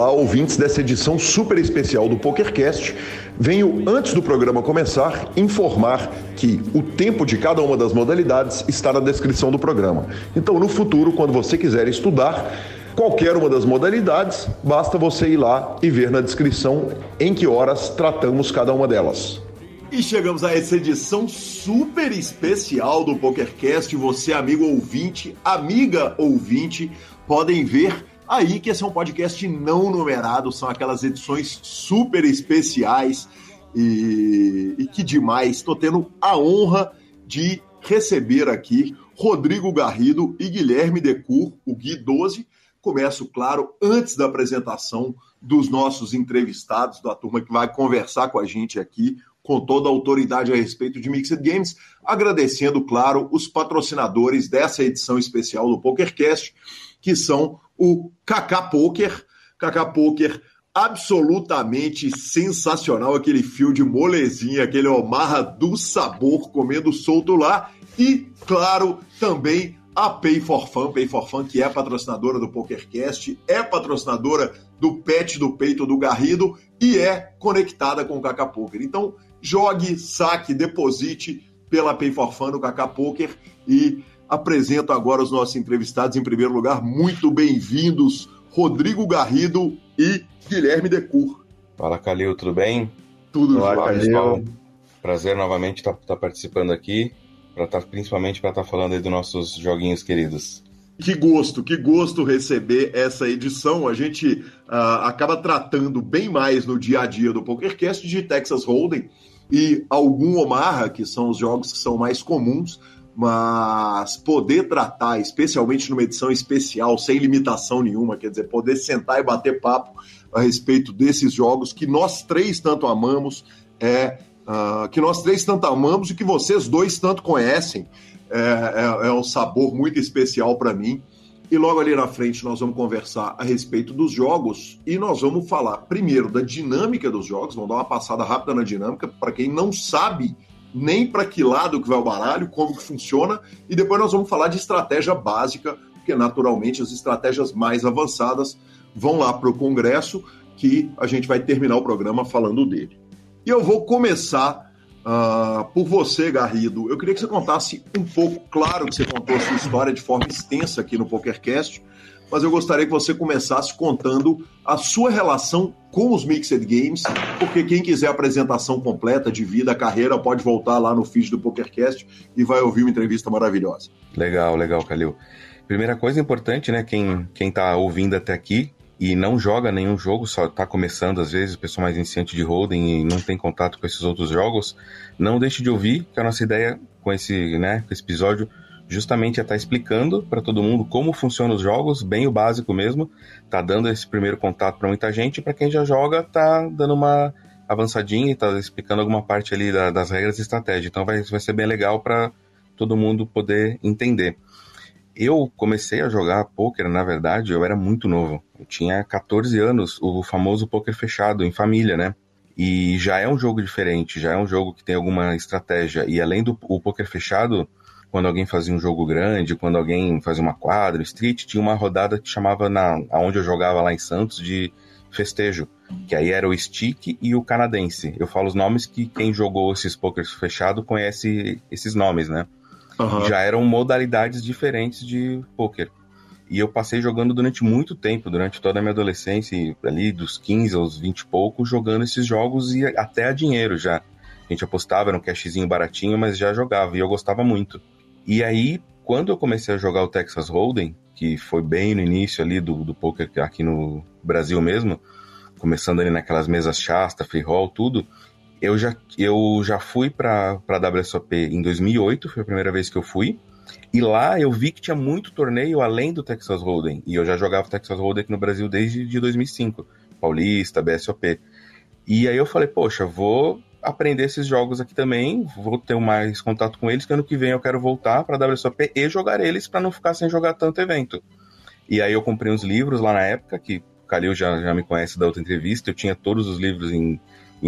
Olá, ouvintes dessa edição super especial do PokerCast. Venho, antes do programa começar, informar que o tempo de cada uma das modalidades está na descrição do programa. Então, no futuro, quando você quiser estudar qualquer uma das modalidades, basta você ir lá e ver na descrição em que horas tratamos cada uma delas. E chegamos a essa edição super especial do PokerCast. Você, amigo ouvinte, amiga ouvinte, podem ver aí que esse é um podcast não numerado, são aquelas edições super especiais e que demais. Estou tendo a honra de receber aqui Rodrigo Garrido e Guilherme Decur, o Gui 12. Começo, claro, antes da apresentação dos nossos entrevistados, da turma que vai conversar com a gente aqui, com toda a autoridade a respeito de Mixed Games, agradecendo, claro, os patrocinadores dessa edição especial do PokerCast, que são o Cacá Poker. Cacá Poker absolutamente sensacional, aquele fio de molezinha, aquele Omarra do sabor, comendo solto lá. E, claro, também a Pay4Fun, Pay4Fun, que é patrocinadora do PokerCast, é patrocinadora do Pet do Peito do Garrido e é conectada com o Cacá Poker. Então, jogue, saque, deposite pela Pay4Fun no Cacá Poker. E apresento agora os nossos entrevistados. Em primeiro lugar, muito bem-vindos, Rodrigo Garrido e Guilherme Decur. Fala, Calil, tudo bem? Tudo jóia. Prazer novamente estar participando aqui, principalmente para estar falando aí dos nossos joguinhos queridos. Que gosto receber essa edição. A gente acaba tratando bem mais no dia a dia do PokerCast de Texas Hold'em e algum Omaha, que são os jogos que são mais comuns, mas poder tratar, especialmente numa edição especial, sem limitação nenhuma, quer dizer, poder sentar e bater papo a respeito desses jogos que nós três tanto amamos, e que vocês dois tanto conhecem. É um sabor muito especial para mim. E logo ali na frente nós vamos conversar a respeito dos jogos e nós vamos falar primeiro da dinâmica dos jogos, vamos dar uma passada rápida na dinâmica para quem não sabe nem para que lado que vai o baralho, como que funciona, e depois nós vamos falar de estratégia básica, porque naturalmente as estratégias mais avançadas vão lá para o congresso, que a gente vai terminar o programa falando dele. E eu vou começar por você, Garrido. Eu queria que você contasse um pouco, claro que você contou a sua história de forma extensa aqui no PokerCast, mas eu gostaria que você começasse contando a sua relação com os Mixed Games, porque quem quiser a apresentação completa de vida, carreira, pode voltar lá no feed do PokerCast e vai ouvir uma entrevista maravilhosa. Legal, Calil. Primeira coisa importante, né, quem tá ouvindo até aqui e não joga nenhum jogo, só está começando às vezes, o pessoal mais iniciante de holding e não tem contato com esses outros jogos, não deixe de ouvir, que a nossa ideia com esse episódio justamente é estar explicando para todo mundo como funcionam os jogos, bem o básico mesmo, tá dando esse primeiro contato para muita gente, para quem já joga tá dando uma avançadinha e tá explicando alguma parte ali das regras e estratégia, então vai ser bem legal para todo mundo poder entender. Eu comecei a jogar pôquer, na verdade, eu era muito novo. Eu tinha 14 anos, o famoso pôquer fechado, em família, né? E já é um jogo diferente, já é um jogo que tem alguma estratégia. E além do pôquer fechado, quando alguém fazia um jogo grande, quando alguém fazia uma quadra, street, tinha uma rodada que chamava, onde eu jogava lá em Santos, de festejo. Que aí era o stick e o canadense. Eu falo os nomes que quem jogou esses pôqueres fechados conhece esses nomes, né? Uhum. Já eram modalidades diferentes de pôquer. E eu passei jogando durante muito tempo, durante toda a minha adolescência, ali dos 15 aos 20 e pouco, jogando esses jogos e até a dinheiro já. A gente apostava, era um cashzinho baratinho, mas já jogava e eu gostava muito. E aí, quando eu comecei a jogar o Texas Hold'em, que foi bem no início ali do pôquer aqui no Brasil mesmo, começando ali naquelas mesas chasta, free roll, tudo, eu já fui para a WSOP em 2008, foi a primeira vez que eu fui, e lá eu vi que tinha muito torneio além do Texas Hold'em, e eu já jogava Texas Hold'em aqui no Brasil desde de 2005, Paulista, BSOP, e aí eu falei, poxa, vou aprender esses jogos aqui também, vou ter mais contato com eles, que ano que vem eu quero voltar para a WSOP e jogar eles para não ficar sem jogar tanto evento. E aí eu comprei uns livros lá na época, que o Calil já me conhece da outra entrevista, eu tinha todos os livros em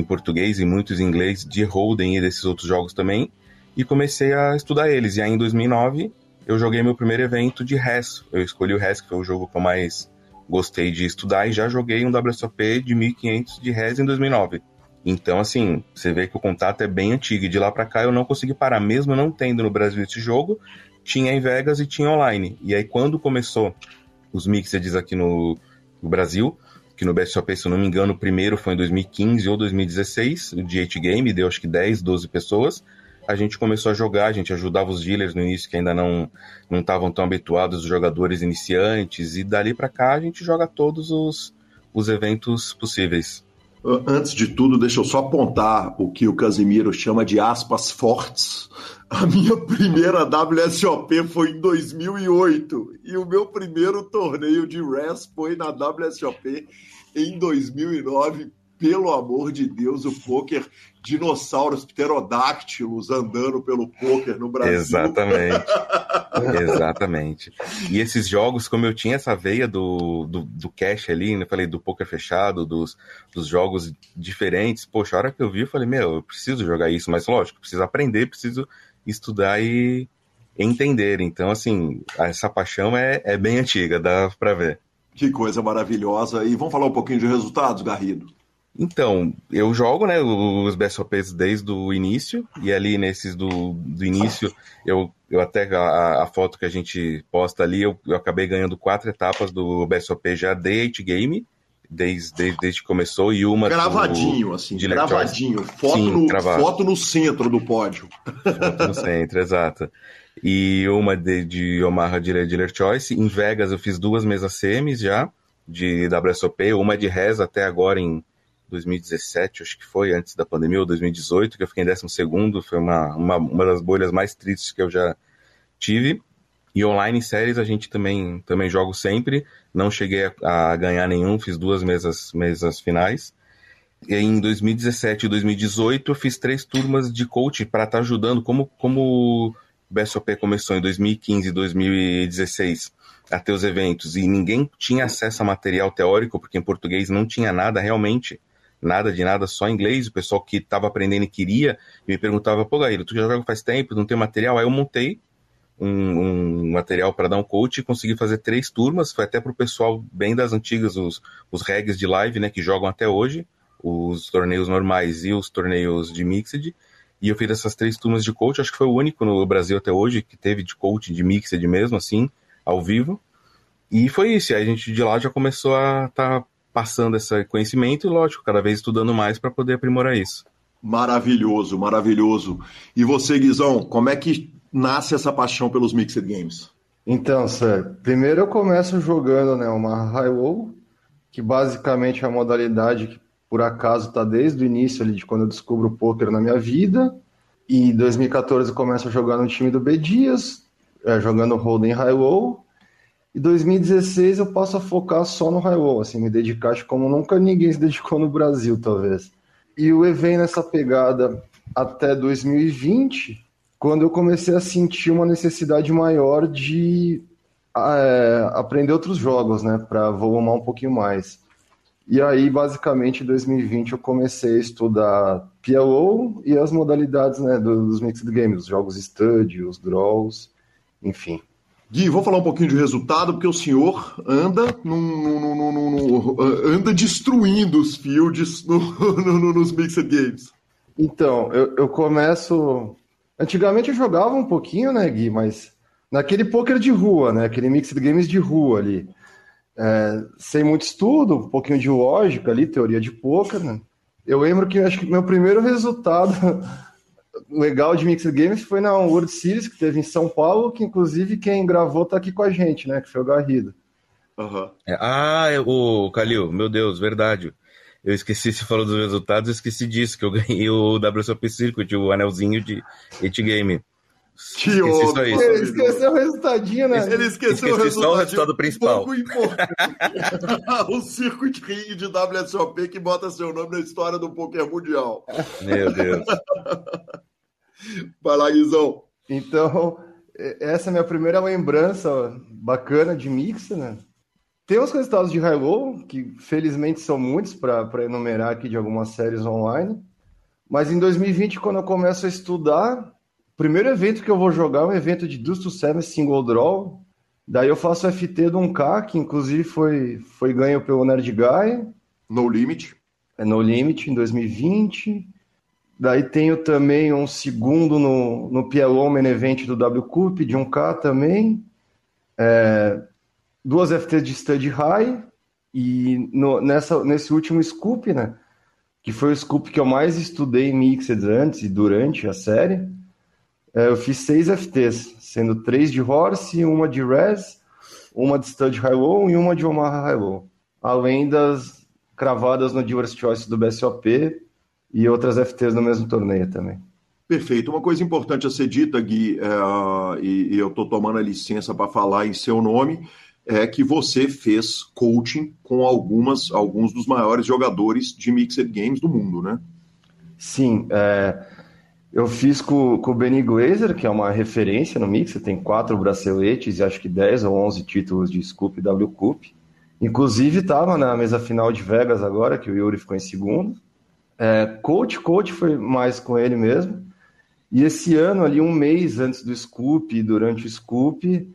português e muitos em inglês, de Hold'em e desses outros jogos também, e comecei a estudar eles. E aí, em 2009, eu joguei meu primeiro evento de Res. Eu escolhi o Res, que foi o jogo que eu mais gostei de estudar e já joguei um WSOP de 1.500 de res em 2009. Então, assim, você vê que o contato é bem antigo. E de lá pra cá eu não consegui parar, mesmo não tendo no Brasil esse jogo. Tinha em Vegas e tinha online. E aí, quando começou os mixeds aqui no Brasil, que no BSOP, se eu não me engano, o primeiro foi em 2015 ou 2016, o de 8 Game, deu acho que 10, 12 pessoas. A gente começou a jogar, a gente ajudava os dealers no início, que ainda não estavam tão habituados, os jogadores iniciantes. E dali pra cá, a gente joga todos os eventos possíveis. Antes de tudo, deixa eu só apontar o que o Casimiro chama de aspas fortes. A minha primeira WSOP foi em 2008 e o meu primeiro torneio de res foi na WSOP em 2009. Pelo amor de Deus, o poker, dinossauros, pterodáctilos andando pelo poker no Brasil. Exatamente, exatamente. E esses jogos, como eu tinha essa veia do cash ali, né? Eu falei do poker fechado, dos jogos diferentes, poxa, a hora que eu vi, eu falei, meu, eu preciso jogar isso, mas lógico, preciso aprender, preciso estudar e entender. Então, assim, essa paixão é bem antiga, dá pra ver. Que coisa maravilhosa. E vamos falar um pouquinho de resultados, Garrido? Então, eu jogo, né, os BSOPs desde o início, e ali nesses do início, eu até a foto que a gente posta ali, eu acabei ganhando 4 etapas do BSOP já de 8 Game, desde que começou, e uma... Gravadinho, assim, gravadinho, foto no centro do pódio. Foto no centro, exato. E uma de Omaha Dealer Choice, em Vegas eu fiz 2 mesas semis já, de WSOP, uma de Res até agora em 2017, acho que foi, antes da pandemia, ou 2018, que eu fiquei em 12º, foi uma das bolhas mais tristes que eu já tive. E online em séries a gente também jogo sempre, não cheguei a ganhar nenhum, fiz 2 mesas finais. E em 2017 e 2018 eu fiz 3 turmas de coach para estar ajudando, como o BSOP começou em 2015 e 2016 a ter os eventos, e ninguém tinha acesso a material teórico, porque em português não tinha nada realmente. Nada de nada, só inglês. O pessoal que estava aprendendo e queria, me perguntava, pô, Garrido, tu já joga faz tempo, não tem material? Aí eu montei um material para dar um coach e consegui fazer 3 turmas. Foi até para o pessoal bem das antigas, os regs de live, né, que jogam até hoje, os torneios normais e os torneios de mixed. E eu fiz essas 3 turmas de coach, acho que foi o único no Brasil até hoje que teve de coach, de mixed mesmo, assim, ao vivo. E foi isso, aí a gente de lá já começou a estar passando esse conhecimento e, lógico, cada vez estudando mais para poder aprimorar isso. Maravilhoso, maravilhoso. E você, Guizão, como é que nasce essa paixão pelos Mixed Games? Então, Sérgio, primeiro eu começo jogando, né, uma High Low, que basicamente é a modalidade que, por acaso, está desde o início ali de quando eu descubro o pôquer na minha vida. E em 2014 eu começo a jogar no time do B. Dias, jogando hold'em High Low. Em 2016 eu passo a focar só no high-low, assim, me dedicar como nunca ninguém se dedicou no Brasil, talvez. E o EVEN nessa pegada até 2020, quando eu comecei a sentir uma necessidade maior de aprender outros jogos, né, para volumar um pouquinho mais. E aí, basicamente, em 2020 eu comecei a estudar PLO e as modalidades, né, dos Mixed Games, os jogos Study, os Draws, enfim. Gui, vou falar um pouquinho de resultado, porque o senhor anda destruindo os fields nos Mixed Games. Então, eu começo... Antigamente eu jogava um pouquinho, né, Gui? Mas naquele poker de rua, né? Aquele Mixed Games de rua ali. Sem muito estudo, um pouquinho de lógica ali, teoria de poker, né? Eu lembro que acho que meu primeiro resultado... legal de Mixed Games foi na World Series que teve em São Paulo, que inclusive quem gravou tá aqui com a gente, né, que foi o Garrido. Uhum. O Calil, meu Deus, verdade, eu esqueci, você falou dos resultados, eu esqueci disso, que eu ganhei o WSOP Circuit, o anelzinho de 8 Game. Que óbvio! Ele esqueceu o resultadinho, né? Ele esqueceu só o resultado principal. O Circuit Ring de WSOP que bota seu nome na história do poker mundial. Meu Deus. Vai lá, Guizão. Então, essa é a minha primeira lembrança bacana de mix, né? Tem os resultados de high-low, que felizmente são muitos para enumerar aqui de algumas séries online. Mas em 2020, quando eu começo a estudar... O primeiro evento que eu vou jogar é um evento de Deuce to Seven Single Draw, Daí eu faço o FT de um K, que inclusive foi ganho pelo Nerd Guy. No Limit. É No Limit, em 2020. Daí tenho também um segundo no PLO Main Event do WCUP, de um K também. Duas FTs de Stud High. E nesse último Scoop, né? Que foi o Scoop que eu mais estudei em Mixed antes e durante a série. Eu fiz 6 FTs, sendo 3 de Horse, uma de Res, uma de Stud High-Low e uma de Omaha High-Low. Além das cravadas no Dealer's Choice do BSOP e outras FTs no mesmo torneio também. Perfeito. Uma coisa importante a ser dita, Gui, e eu estou tomando a licença para falar em seu nome, é que você fez coaching com alguns dos maiores jogadores de Mixed Games do mundo, né? Sim, eu fiz com o Benny Glaser, que é uma referência no Mixed, tem 4 braceletes e acho que 10 ou 11 títulos de Scoop e WCUP. Inclusive estava na mesa final de Vegas agora, que o Yuri ficou em segundo. Coach foi mais com ele mesmo. E esse ano ali, um mês antes do Scoop e durante o Scoop,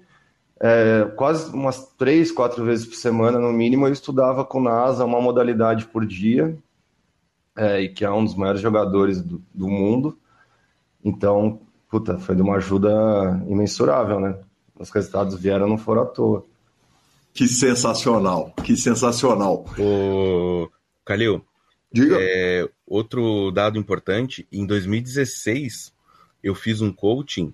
quase umas 3-4 vezes por semana, no mínimo, eu estudava com o NASA uma modalidade por dia, e que é um dos maiores jogadores do mundo. Então, foi de uma ajuda imensurável, né? Os resultados vieram, não foram à toa. Que sensacional, que sensacional. Ô, Calil, diga. Outro dado importante, em 2016, eu fiz um coaching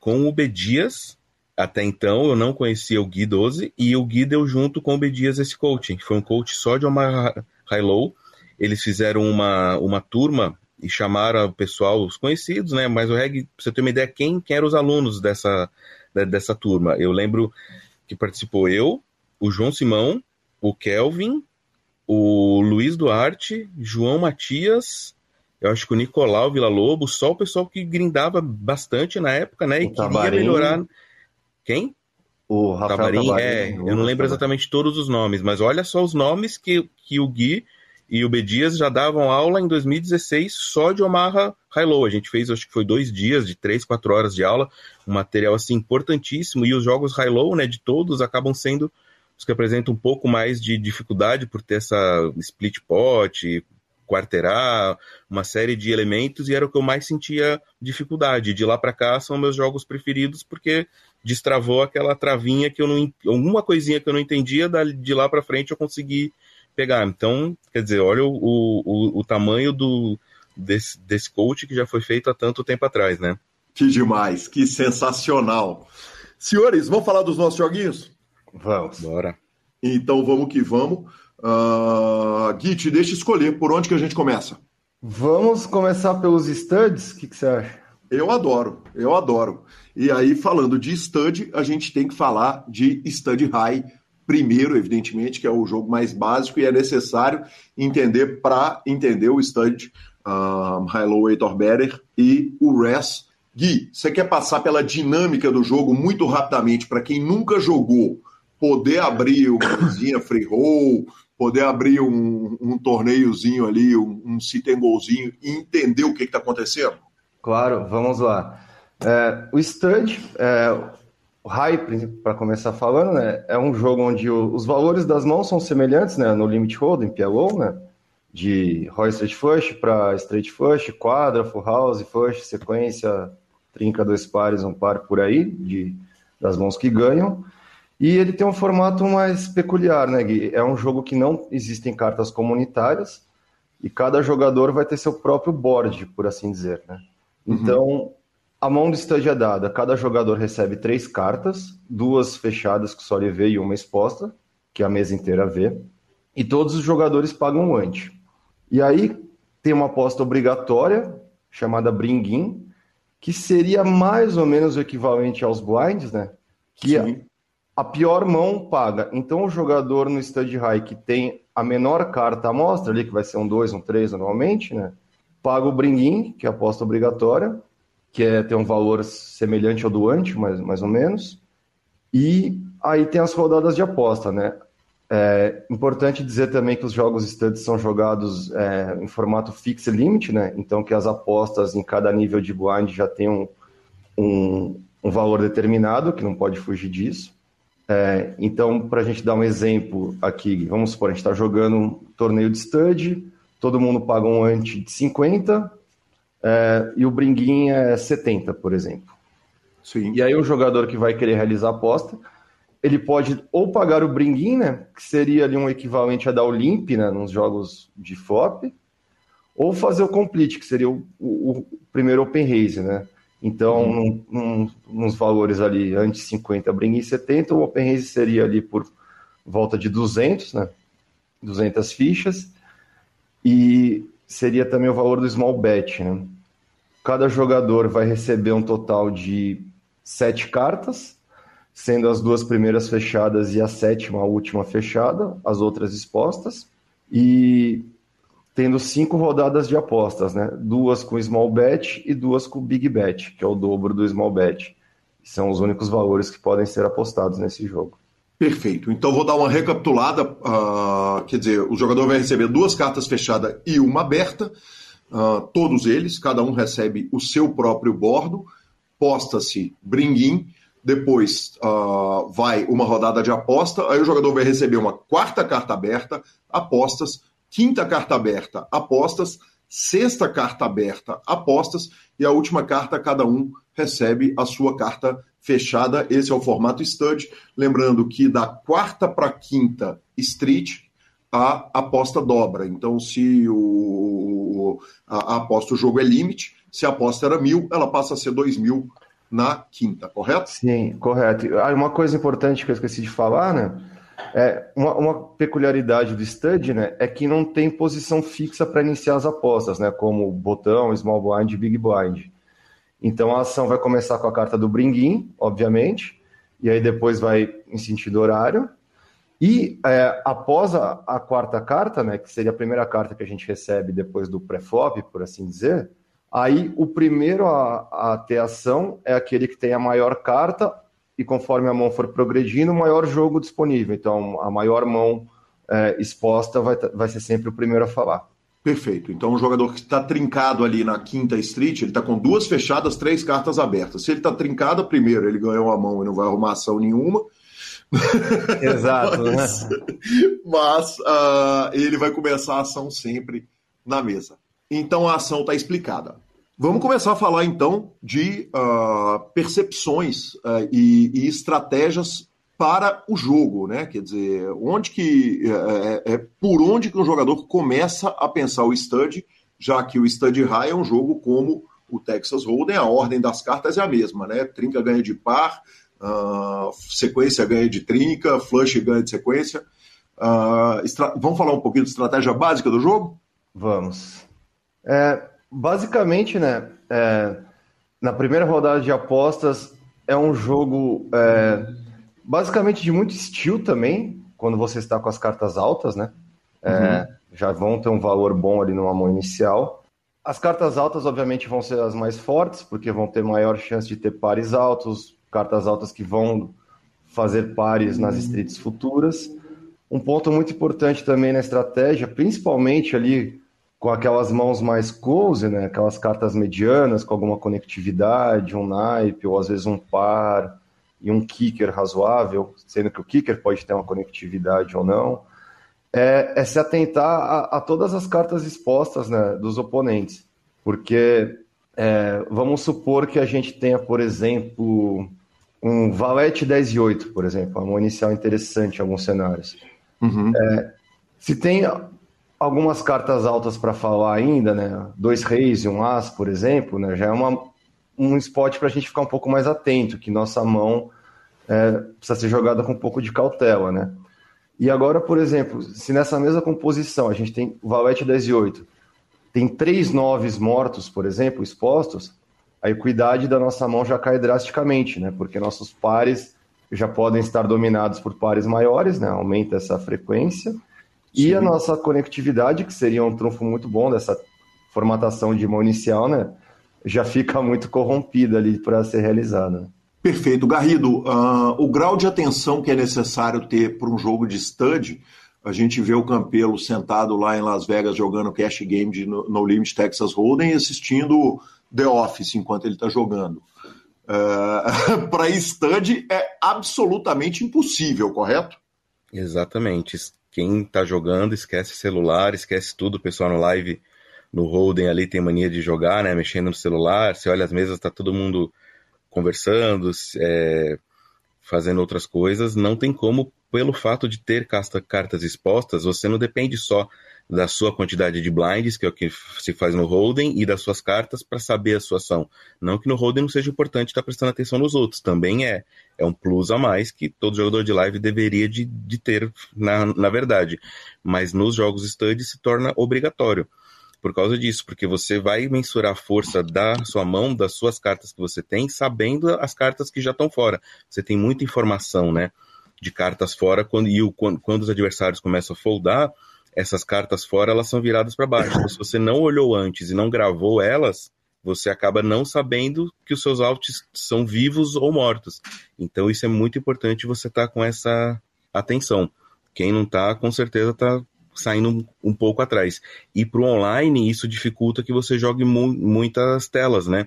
com o B. Dias. Até então, eu não conhecia o Gui 12, e o Gui deu junto com o B. Dias esse coaching. Foi um coach só de uma high-low. Eles fizeram uma turma e chamaram o pessoal, os conhecidos, né? Mas o Reg, pra você ter uma ideia, quem eram os alunos dessa turma? Eu lembro que participou eu, o João Simão, o Kelvin, o Luiz Duarte, João Matias, eu acho que o Nicolau Vila-Lobo, só o pessoal que grindava bastante na época, né? E queria melhorar... Quem? O Rafael Tabarinho. Eu não lembro exatamente todos os nomes, mas olha só os nomes que o Gui e o B. Dias já davam aula em 2016 só de Omaha High-Low. A gente fez, acho que foi 2 dias de 3-4 horas de aula, um material assim importantíssimo. E os jogos High-Low, né, de todos, acabam sendo os que apresentam um pouco mais de dificuldade por ter essa split pot, quarteirar, uma série de elementos, e era o que eu mais sentia dificuldade. De lá para cá são meus jogos preferidos, porque destravou aquela travinha que eu não... Alguma coisinha que eu não entendia, de lá para frente eu consegui pegar. Então, quer dizer, olha o tamanho desse coach que já foi feito há tanto tempo atrás, né? Que demais, que sensacional. Senhores, vamos falar dos nossos joguinhos? Vamos. Bora. Então, vamos que vamos. Gui, te deixa escolher por onde que a gente começa. Vamos começar pelos studs? O que você acha? Eu adoro. E aí, falando de stud, a gente tem que falar de stud high primeiro, evidentemente, que é o jogo mais básico e é necessário entender para entender o stud high-low 8 or better e o res. Gui, você quer passar pela dinâmica do jogo muito rapidamente para quem nunca jogou, poder abrir uma coisinha free roll, poder abrir um torneiozinho ali, um sit and goalzinho e entender o que está acontecendo? Claro, vamos lá. O stud, o high, para começar falando, né, é um jogo onde os valores das mãos são semelhantes, né, no limit hold'em, PLO, né, de raw straight flush para straight flush, quadra, full house, flush, sequência, trinca, 2 pares, 1 par por aí, das mãos que ganham. E ele tem um formato mais peculiar, né, Gui? É um jogo que não existem cartas comunitárias e cada jogador vai ter seu próprio board, por assim dizer, né? Então, a mão do stud é dada. Cada jogador recebe 3 cartas, 2 fechadas que só ele vê e uma exposta, que a mesa inteira vê. E todos os jogadores pagam um ante. E aí tem uma aposta obrigatória, chamada Bring In, que seria mais ou menos o equivalente aos blinds, né? Que a pior mão paga. Então, o jogador no stud high que tem a menor carta à mostra, ali, que vai ser um 2, um 3 normalmente, né? Paga o Bring In, que é a aposta obrigatória, que é ter um valor semelhante ao do ante, mais ou menos. E aí tem as rodadas de aposta, né? É importante dizer também que os jogos studs são jogados em formato fixed limit, né? Então que as apostas em cada nível de blind já tem um um valor determinado, que não pode fugir disso. Então, para a gente dar um exemplo aqui, vamos supor, a gente está jogando um torneio de stud, todo mundo paga um ante de 50 e o bringuinho é 70, por exemplo. Sim. E aí o jogador que vai querer realizar a aposta, ele pode ou pagar o bringuinho, né, que seria ali um equivalente a da Olimp, né, nos jogos de flop, ou fazer o complete, que seria o primeiro open raise, né? Então, nos valores ali, antes 50, bringuinho 70, o open raise seria ali por volta de 200, né? 200 fichas, e seria também o valor do small bet, né? Cada jogador vai receber um total de 7 cartas, sendo as 2 primeiras fechadas e a sétima, a última fechada, as outras expostas, e tendo 5 rodadas de apostas, né? 2 com small bet e 2 com big bet, que é o dobro do small bet. São os únicos valores que podem ser apostados nesse jogo. Perfeito. Então, vou dar uma recapitulada. Quer dizer, o jogador vai receber 2 cartas fechadas e uma aberta. Todos eles, cada um recebe o seu próprio bordo. Posta-se bringuim. Depois vai uma rodada de aposta. Aí o jogador vai receber uma 4ª carta aberta, apostas. 5ª carta aberta, apostas. 6ª carta aberta, apostas. E a última carta, cada um recebe a sua carta fechada. Esse é o formato stud. Lembrando que da 4ª para 5ª street, a aposta dobra. Então, se a aposta, o jogo é limite, se a aposta era 1.000, ela passa a ser 2.000 na 5ª, correto? Sim, correto. Ah, uma coisa importante que eu esqueci de falar, né? Uma peculiaridade do stud, né, é que não tem posição fixa para iniciar as apostas, né, como botão, small blind, big blind. Então a ação vai começar com a carta do bringuim, obviamente, e aí depois vai em sentido horário. E após a 4ª carta, né, que seria a primeira carta que a gente recebe depois do pré-flop, por assim dizer, aí o primeiro a ter ação é aquele que tem a maior carta. E conforme a mão for progredindo, o maior jogo disponível. Então, a maior mão exposta vai ser sempre o primeiro a falar. Perfeito. Então, o jogador que está trincado ali na 5ª street, ele está com 2 fechadas, 3 cartas abertas. Se ele está trincado, primeiro, ele ganhou a mão e não vai arrumar ação nenhuma. Exato. Mas ele vai começar a ação sempre na mesa. Então, a ação está explicada. Vamos começar a falar, então, de percepções e estratégias para o jogo, né? Quer dizer, por onde que um jogador começa a pensar o stud, já que o stud high é um jogo como o Texas Hold'em, a ordem das cartas é a mesma, né? Trinca ganha de par, sequência ganha de trinca, flush ganha de sequência. Vamos falar um pouquinho de estratégia básica do jogo? Vamos. Basicamente, né, na primeira rodada de apostas é um jogo basicamente de muito steal também, quando você está com as cartas altas, né? Já vão ter um valor bom ali numa mão inicial. As cartas altas, obviamente, vão ser as mais fortes, porque vão ter maior chance de ter pares altos, cartas altas que vão fazer pares nas streets futuras. Um ponto muito importante também na estratégia, principalmente ali com aquelas mãos mais close, né? Aquelas cartas medianas, com alguma conectividade, um naipe, ou às vezes um par e um kicker razoável, sendo que o kicker pode ter uma conectividade ou não, é se atentar a todas as cartas expostas, né, dos oponentes. Porque vamos supor que a gente tenha, por exemplo, um valete 10 e 8, por exemplo, uma mão inicial interessante em alguns cenários. Se tem algumas cartas altas para falar ainda, né? 2 reis e um as, por exemplo, né? Já é um spot para a gente ficar um pouco mais atento, que nossa mão precisa ser jogada com um pouco de cautela, né? E agora, por exemplo, se nessa mesma composição a gente tem o valete 10 e 8, tem 3 noves mortos, por exemplo, expostos, a equidade da nossa mão já cai drasticamente, né? Porque nossos pares já podem estar dominados por pares maiores, né? Aumenta essa frequência. E a nossa conectividade, que seria um trunfo muito bom dessa formatação de mão inicial, né, já fica muito corrompida ali para ser realizada. Perfeito. Garrido, o grau de atenção que é necessário ter para um jogo de stud, a gente vê o Campelo sentado lá em Las Vegas jogando cash game de No Limit Texas Hold'em e assistindo The Office enquanto ele está jogando. para stand é absolutamente impossível, correto? Exatamente. Quem está jogando esquece celular, esquece tudo. O pessoal no live, no holding ali tem mania de jogar, né? Mexendo no celular. Você olha as mesas, está todo mundo conversando, fazendo outras coisas. Não tem como, pelo fato de ter cartas expostas, você não depende só da sua quantidade de blinds, que é o que se faz no holding, e das suas cartas para saber a sua ação. Não que no holding não seja importante estar prestando atenção nos outros, também é um plus a mais que todo jogador de live deveria de ter, na verdade. Mas nos jogos stud se torna obrigatório por causa disso, porque você vai mensurar a força da sua mão, das suas cartas que você tem, sabendo as cartas que já estão fora. Você tem muita informação, né, de cartas fora, quando os adversários começam a foldar, essas cartas fora, elas são viradas para baixo. Então, se você não olhou antes e não gravou elas, você acaba não sabendo que os seus outs são vivos ou mortos. Então, isso é muito importante, você estar com essa atenção. Quem não está, com certeza está saindo um pouco atrás. E para o online, isso dificulta que você jogue muitas telas, né?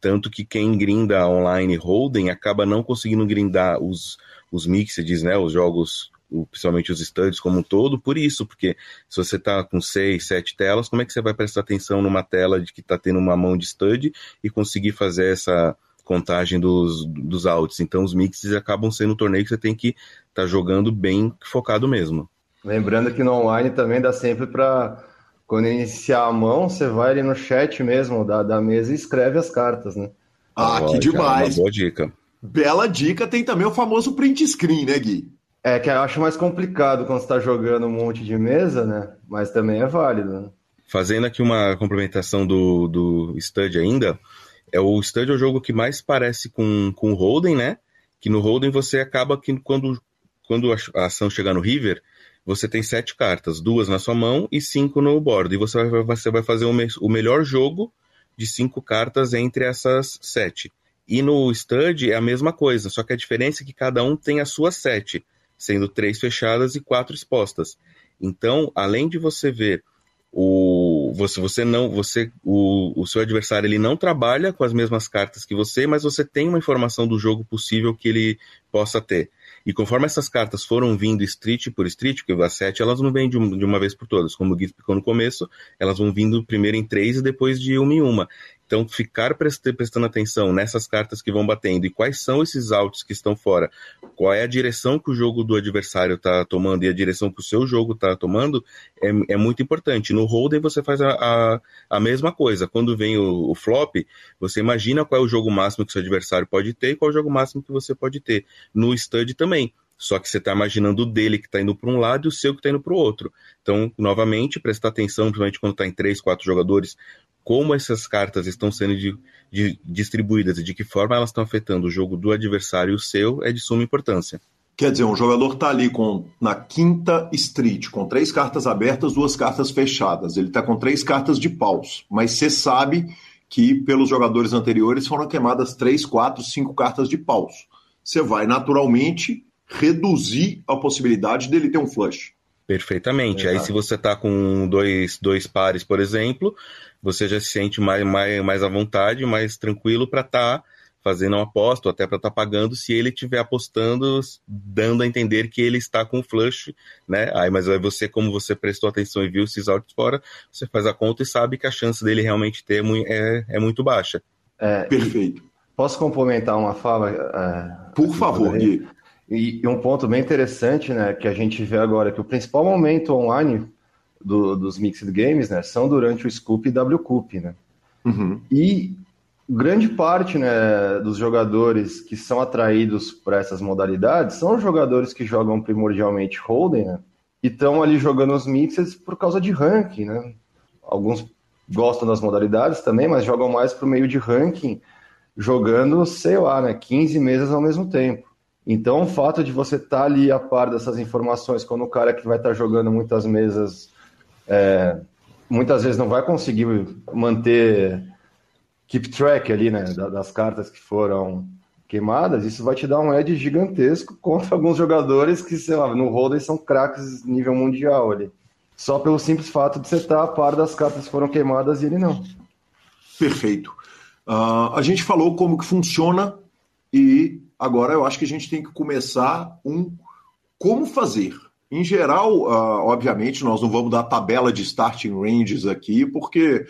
Tanto que quem grinda online holding acaba não conseguindo grindar os mixeds, né? Os jogos... principalmente os studs como um todo, por isso, porque se você está com 6, 7 telas, como é que você vai prestar atenção numa tela de que está tendo uma mão de stud e conseguir fazer essa contagem dos outs? Então os mixes acabam sendo um torneio que você tem que estar jogando bem focado mesmo. Lembrando que no online também dá sempre para, quando iniciar a mão, você vai ali no chat mesmo da mesa e escreve as cartas, né? Ah, que demais! Uma boa dica. Bela dica. Tem também o famoso print screen, né, Gui? É que eu acho mais complicado quando você tá jogando um monte de mesa, né? Mas também é válido, né? Fazendo aqui uma complementação do stud ainda, o stud é o jogo que mais parece com o holding, né? Que no holding você acaba que quando a ação chegar no river, você tem 7 cartas, 2 na sua mão e 5 no board. E você vai fazer o melhor jogo de 5 cartas entre essas 7. E no stud é a mesma coisa, só que a diferença é que cada um tem as suas 7. Sendo 3 fechadas e 4 expostas. Então, além de você ver o seu adversário, ele não trabalha com as mesmas cartas que você, mas você tem uma informação do jogo possível que ele possa ter. E conforme essas cartas foram vindo street por street, porque as 7 elas não vêm de uma vez por todas, como o Gui explicou no começo, elas vão vindo primeiro em 3 e depois de uma em uma. Então, ficar prestando atenção nessas cartas que vão batendo e quais são esses outs que estão fora, qual é a direção que o jogo do adversário está tomando e a direção que o seu jogo está tomando, é muito importante. No holding você faz a mesma coisa. Quando vem o flop, você imagina qual é o jogo máximo que seu adversário pode ter e qual é o jogo máximo que você pode ter. No stud também. Só que você está imaginando o dele que está indo para um lado e o seu que está indo para o outro. Então, novamente, prestar atenção, principalmente quando está em 3, 4 jogadores, como essas cartas estão sendo distribuídas e de que forma elas estão afetando o jogo do adversário e o seu, é de suma importância. Quer dizer, um jogador está ali na quinta street, com 3 cartas abertas, 2 cartas fechadas. Ele está com 3 cartas de paus, mas você sabe que pelos jogadores anteriores foram queimadas 3, 4, 5 cartas de paus. Você vai naturalmente reduzir a possibilidade dele ter um flush. Perfeitamente. Exato. Aí se você está com dois pares, por exemplo, você já se sente mais à vontade, mais tranquilo para estar fazendo uma aposta, ou até para estar pagando, se ele estiver apostando, dando a entender que ele está com flush, né? Aí, mas aí você, como você prestou atenção e viu esses outs fora, você faz a conta e sabe que a chance dele realmente ter é muito baixa. Perfeito. Posso complementar uma fala? Por favor, Gui. E um ponto bem interessante, né, que a gente vê agora, que o principal momento online dos Mixed Games, né, são durante o Scoop e WCoop, né? Uhum. E grande parte, né, dos jogadores que são atraídos para essas modalidades são os jogadores que jogam primordialmente holding, né, e estão ali jogando os mixes por causa de ranking, né? Alguns gostam das modalidades também, mas jogam mais por meio de ranking, jogando, sei lá, né, 15 mesas ao mesmo tempo. Então, o fato de você estar ali a par dessas informações, quando o cara que vai estar jogando muitas mesas, muitas vezes não vai conseguir manter keep track ali, né, das cartas que foram queimadas, isso vai te dar um edge gigantesco contra alguns jogadores que, sei lá, no holding são craques nível mundial ali. Só pelo simples fato de você estar a par das cartas que foram queimadas e ele não. Perfeito. A gente falou como que funciona e agora eu acho que a gente tem que começar como fazer. Em geral, obviamente, nós não vamos dar tabela de starting ranges aqui, porque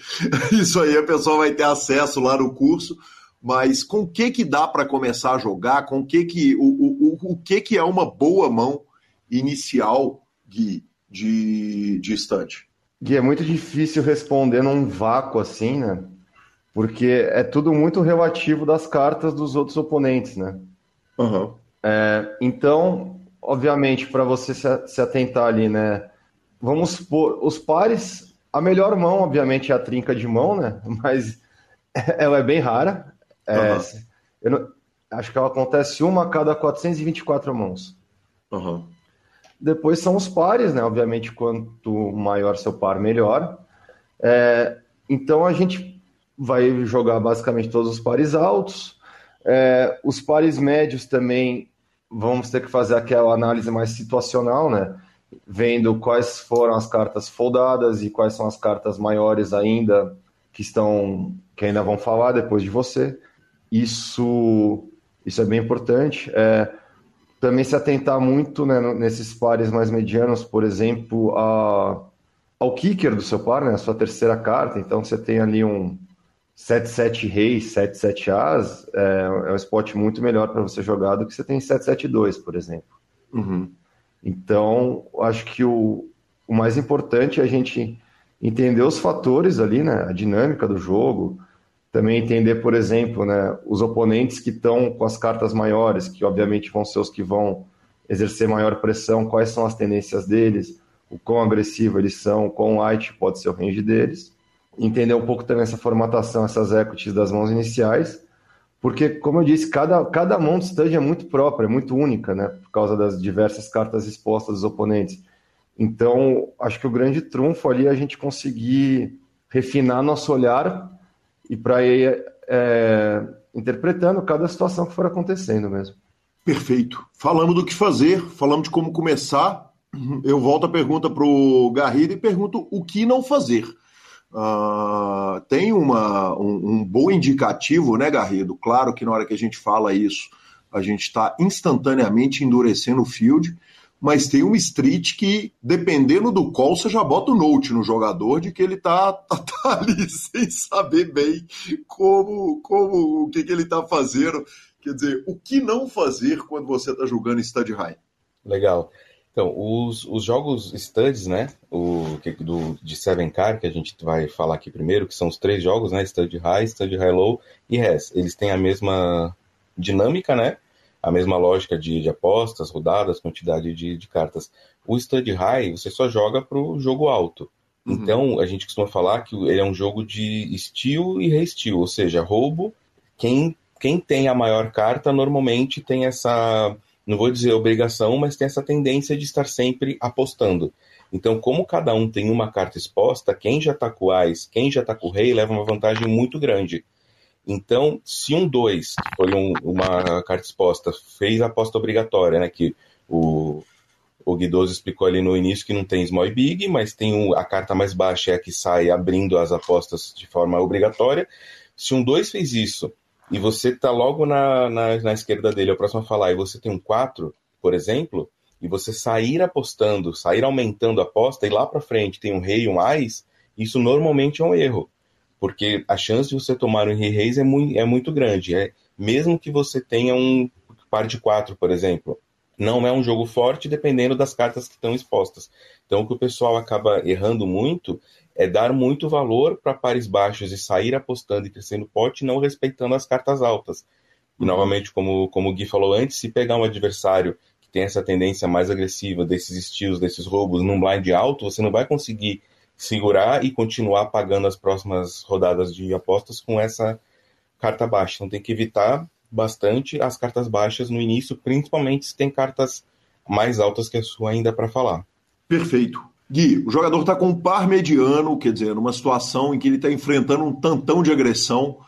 isso aí a pessoa vai ter acesso lá no curso, mas com o que dá para começar a jogar, com o que é uma boa mão inicial, Gui, de estante? Gui, é muito difícil responder num vácuo assim, né? Porque é tudo muito relativo das cartas dos outros oponentes, né? Uhum. Então... Obviamente, para você se atentar ali, né? Vamos supor, os pares, a melhor mão, obviamente, é a trinca de mão, né? Mas ela é bem rara. Uhum. Eu não, acho que ela acontece uma a cada 424 mãos. Uhum. Depois são os pares, né? Obviamente, quanto maior seu par, melhor. Então, a gente vai jogar basicamente todos os pares altos. Os pares médios também... Vamos ter que fazer aquela análise mais situacional, né? Vendo quais foram as cartas foldadas e quais são as cartas maiores ainda que ainda vão falar depois de você. Isso é bem importante. Também se atentar muito, né, nesses pares mais medianos, por exemplo, ao kicker do seu par, né, a sua terceira carta. Então você tem ali um 7-7 rei, 7-7 as, é um spot muito melhor para você jogar do que você tem 7-7-2, por exemplo. Uhum. Então, acho que o mais importante é a gente entender os fatores ali, né? A dinâmica do jogo, também entender, por exemplo, né, os oponentes que estão com as cartas maiores, que obviamente vão ser os que vão exercer maior pressão, quais são as tendências deles, o quão agressivo eles são, o quão light pode ser o range deles. Entender um pouco também essa formatação, essas equities das mãos iniciais, porque, como eu disse, cada mão de stand é muito própria, é muito única, né, por causa das diversas cartas expostas dos oponentes. Então, acho que o grande trunfo ali é a gente conseguir refinar nosso olhar e para ir interpretando cada situação que for acontecendo mesmo. Perfeito. Falando do que fazer, falando de como começar, eu volto a pergunta para o Garrido e pergunto o que não fazer. Tem um bom indicativo, né, Garrido? Claro que na hora que a gente fala isso, a gente está instantaneamente endurecendo o field, mas tem uma street que, dependendo do call, você já bota o note no jogador de que ele tá ali sem saber bem o que ele está fazendo. Quer dizer, o que não fazer quando você está jogando stud high? Legal. Então, os jogos studs, né, de Seven Car, que a gente vai falar aqui primeiro, que são os três jogos, né, stud high, stud high low e res. Eles têm a mesma dinâmica, né, a mesma lógica de apostas, rodadas, quantidade de cartas. O stud high, você só joga pro jogo alto. Uhum. Então, a gente costuma falar que ele é um jogo de steal e re-steal, ou seja, roubo. Quem tem a maior carta normalmente tem essa... Não vou dizer obrigação, mas tem essa tendência de estar sempre apostando. Então, como cada um tem uma carta exposta, quem já tá com o Ás, quem já tá com o Rei, leva uma vantagem muito grande. Então, se um 2, que foi uma carta exposta, fez a aposta obrigatória, né? Que o Guidoso explicou ali no início que não tem small e big, mas tem a carta mais baixa é a que sai abrindo as apostas de forma obrigatória. Se um 2 fez isso, e você tá logo na esquerda dele, é o próximo a falar, e você tem um 4, por exemplo, e você sair apostando, sair aumentando a aposta, e lá para frente tem um rei e um ás, isso normalmente é um erro, porque a chance de você tomar um rei-reis é muito grande, mesmo que você tenha um par de 4, por exemplo. Não é um jogo forte, dependendo das cartas que estão expostas. Então, o que o pessoal acaba errando muito é dar muito valor para pares baixos e sair apostando e crescendo o pote, não respeitando as cartas altas. E, novamente, como o Gui falou antes, se pegar um adversário que tem essa tendência mais agressiva desses estilos, desses roubos, num blind alto, você não vai conseguir segurar e continuar pagando as próximas rodadas de apostas com essa carta baixa. Então, tem que evitar bastante as cartas baixas no início, principalmente se tem cartas mais altas que a sua ainda para falar. Perfeito. Gui, o jogador está com um par mediano, quer dizer, numa situação em que ele está enfrentando um tantão de agressão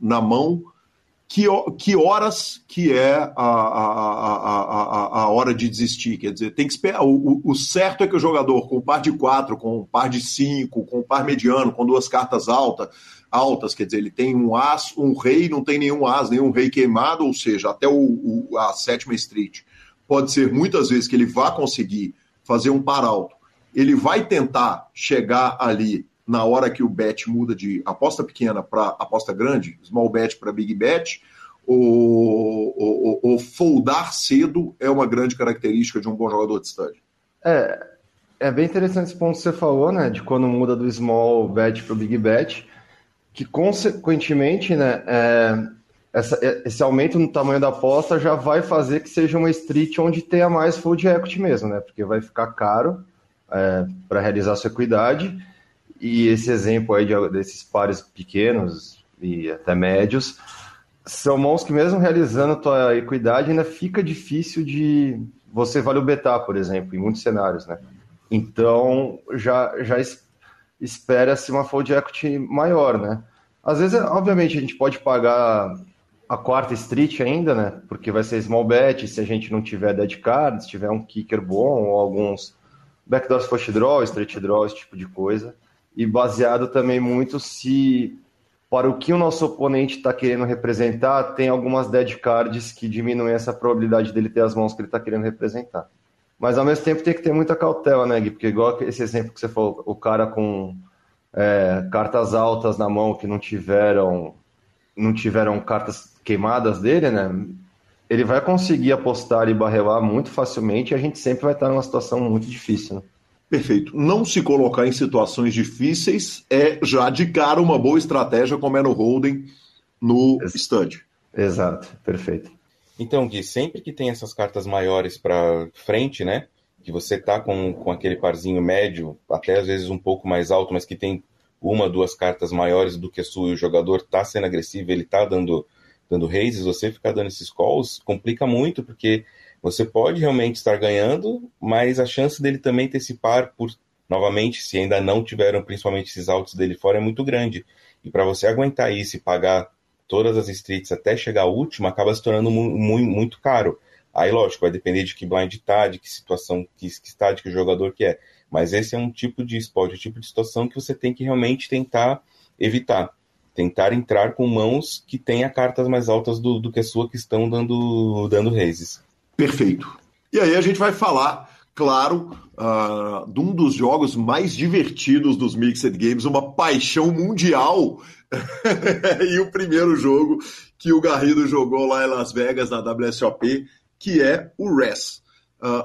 na mão. O Que horas que é a hora de desistir? Quer dizer, tem que esperar. O certo é que o jogador com um par de 4, com um par de 5, com um par mediano, com duas cartas altas, quer dizer, ele tem um as, um rei, não tem nenhum as, nenhum rei queimado, ou seja, até a sétima street. Pode ser muitas vezes que ele vá conseguir fazer um par alto. Ele vai tentar chegar ali na hora que o bet muda de aposta pequena para aposta grande, small bet para big bet, ou foldar cedo é uma grande característica de um bom jogador de stud. É bem interessante esse ponto que você falou, né, de quando muda do small bet para o big bet, que consequentemente, né, esse aumento no tamanho da aposta já vai fazer que seja uma street onde tenha mais fold equity mesmo, né, porque vai ficar caro para realizar sua equidade. E esse exemplo aí desses pares pequenos e até médios são mãos que, mesmo realizando tua equidade, ainda fica difícil de você value betar, por exemplo, em muitos cenários, né? Então já espera-se uma fold equity maior, né? Às vezes, obviamente, a gente pode pagar a quarta street ainda, né? Porque vai ser small bet, se a gente não tiver dead card, se tiver um kicker bom ou alguns backdoors flush draw, straight draw, esse tipo de coisa. E baseado também muito se, para o que o nosso oponente está querendo representar, tem algumas dead cards que diminuem essa probabilidade dele ter as mãos que ele está querendo representar. Mas, ao mesmo tempo, tem que ter muita cautela, né, Gui? Porque, igual esse exemplo que você falou, o cara com cartas altas na mão que não tiveram cartas queimadas dele, né? Ele vai conseguir apostar e barrelar muito facilmente, e a gente sempre vai estar numa situação muito difícil, né? Perfeito. Não se colocar em situações difíceis é já de cara uma boa estratégia, como é no holding, no stud. Exato, perfeito. Então, Gui, sempre que tem essas cartas maiores para frente, né, que você tá com aquele parzinho médio, até às vezes um pouco mais alto, mas que tem uma, duas cartas maiores do que a sua, e o jogador tá sendo agressivo, ele tá dando raises, você ficar dando esses calls complica muito, porque você pode realmente estar ganhando, mas a chance dele também ter esse par, por, novamente, se ainda não tiveram principalmente esses altos dele fora, é muito grande. E para você aguentar isso e pagar todas as streets até chegar à última, acaba se tornando muito caro. Aí, lógico, vai depender de que blind tá, de que situação, que está, de que jogador que é. Mas esse é um tipo de spot, um tipo de situação que você tem que realmente tentar evitar. Tentar entrar com mãos que tenha cartas mais altas do que a sua, que estão dando raises. Perfeito. E aí a gente vai falar, claro, de um dos jogos mais divertidos dos Mixed Games, uma paixão mundial, e o primeiro jogo que o Garrido jogou lá em Las Vegas, na WSOP, que é o Res.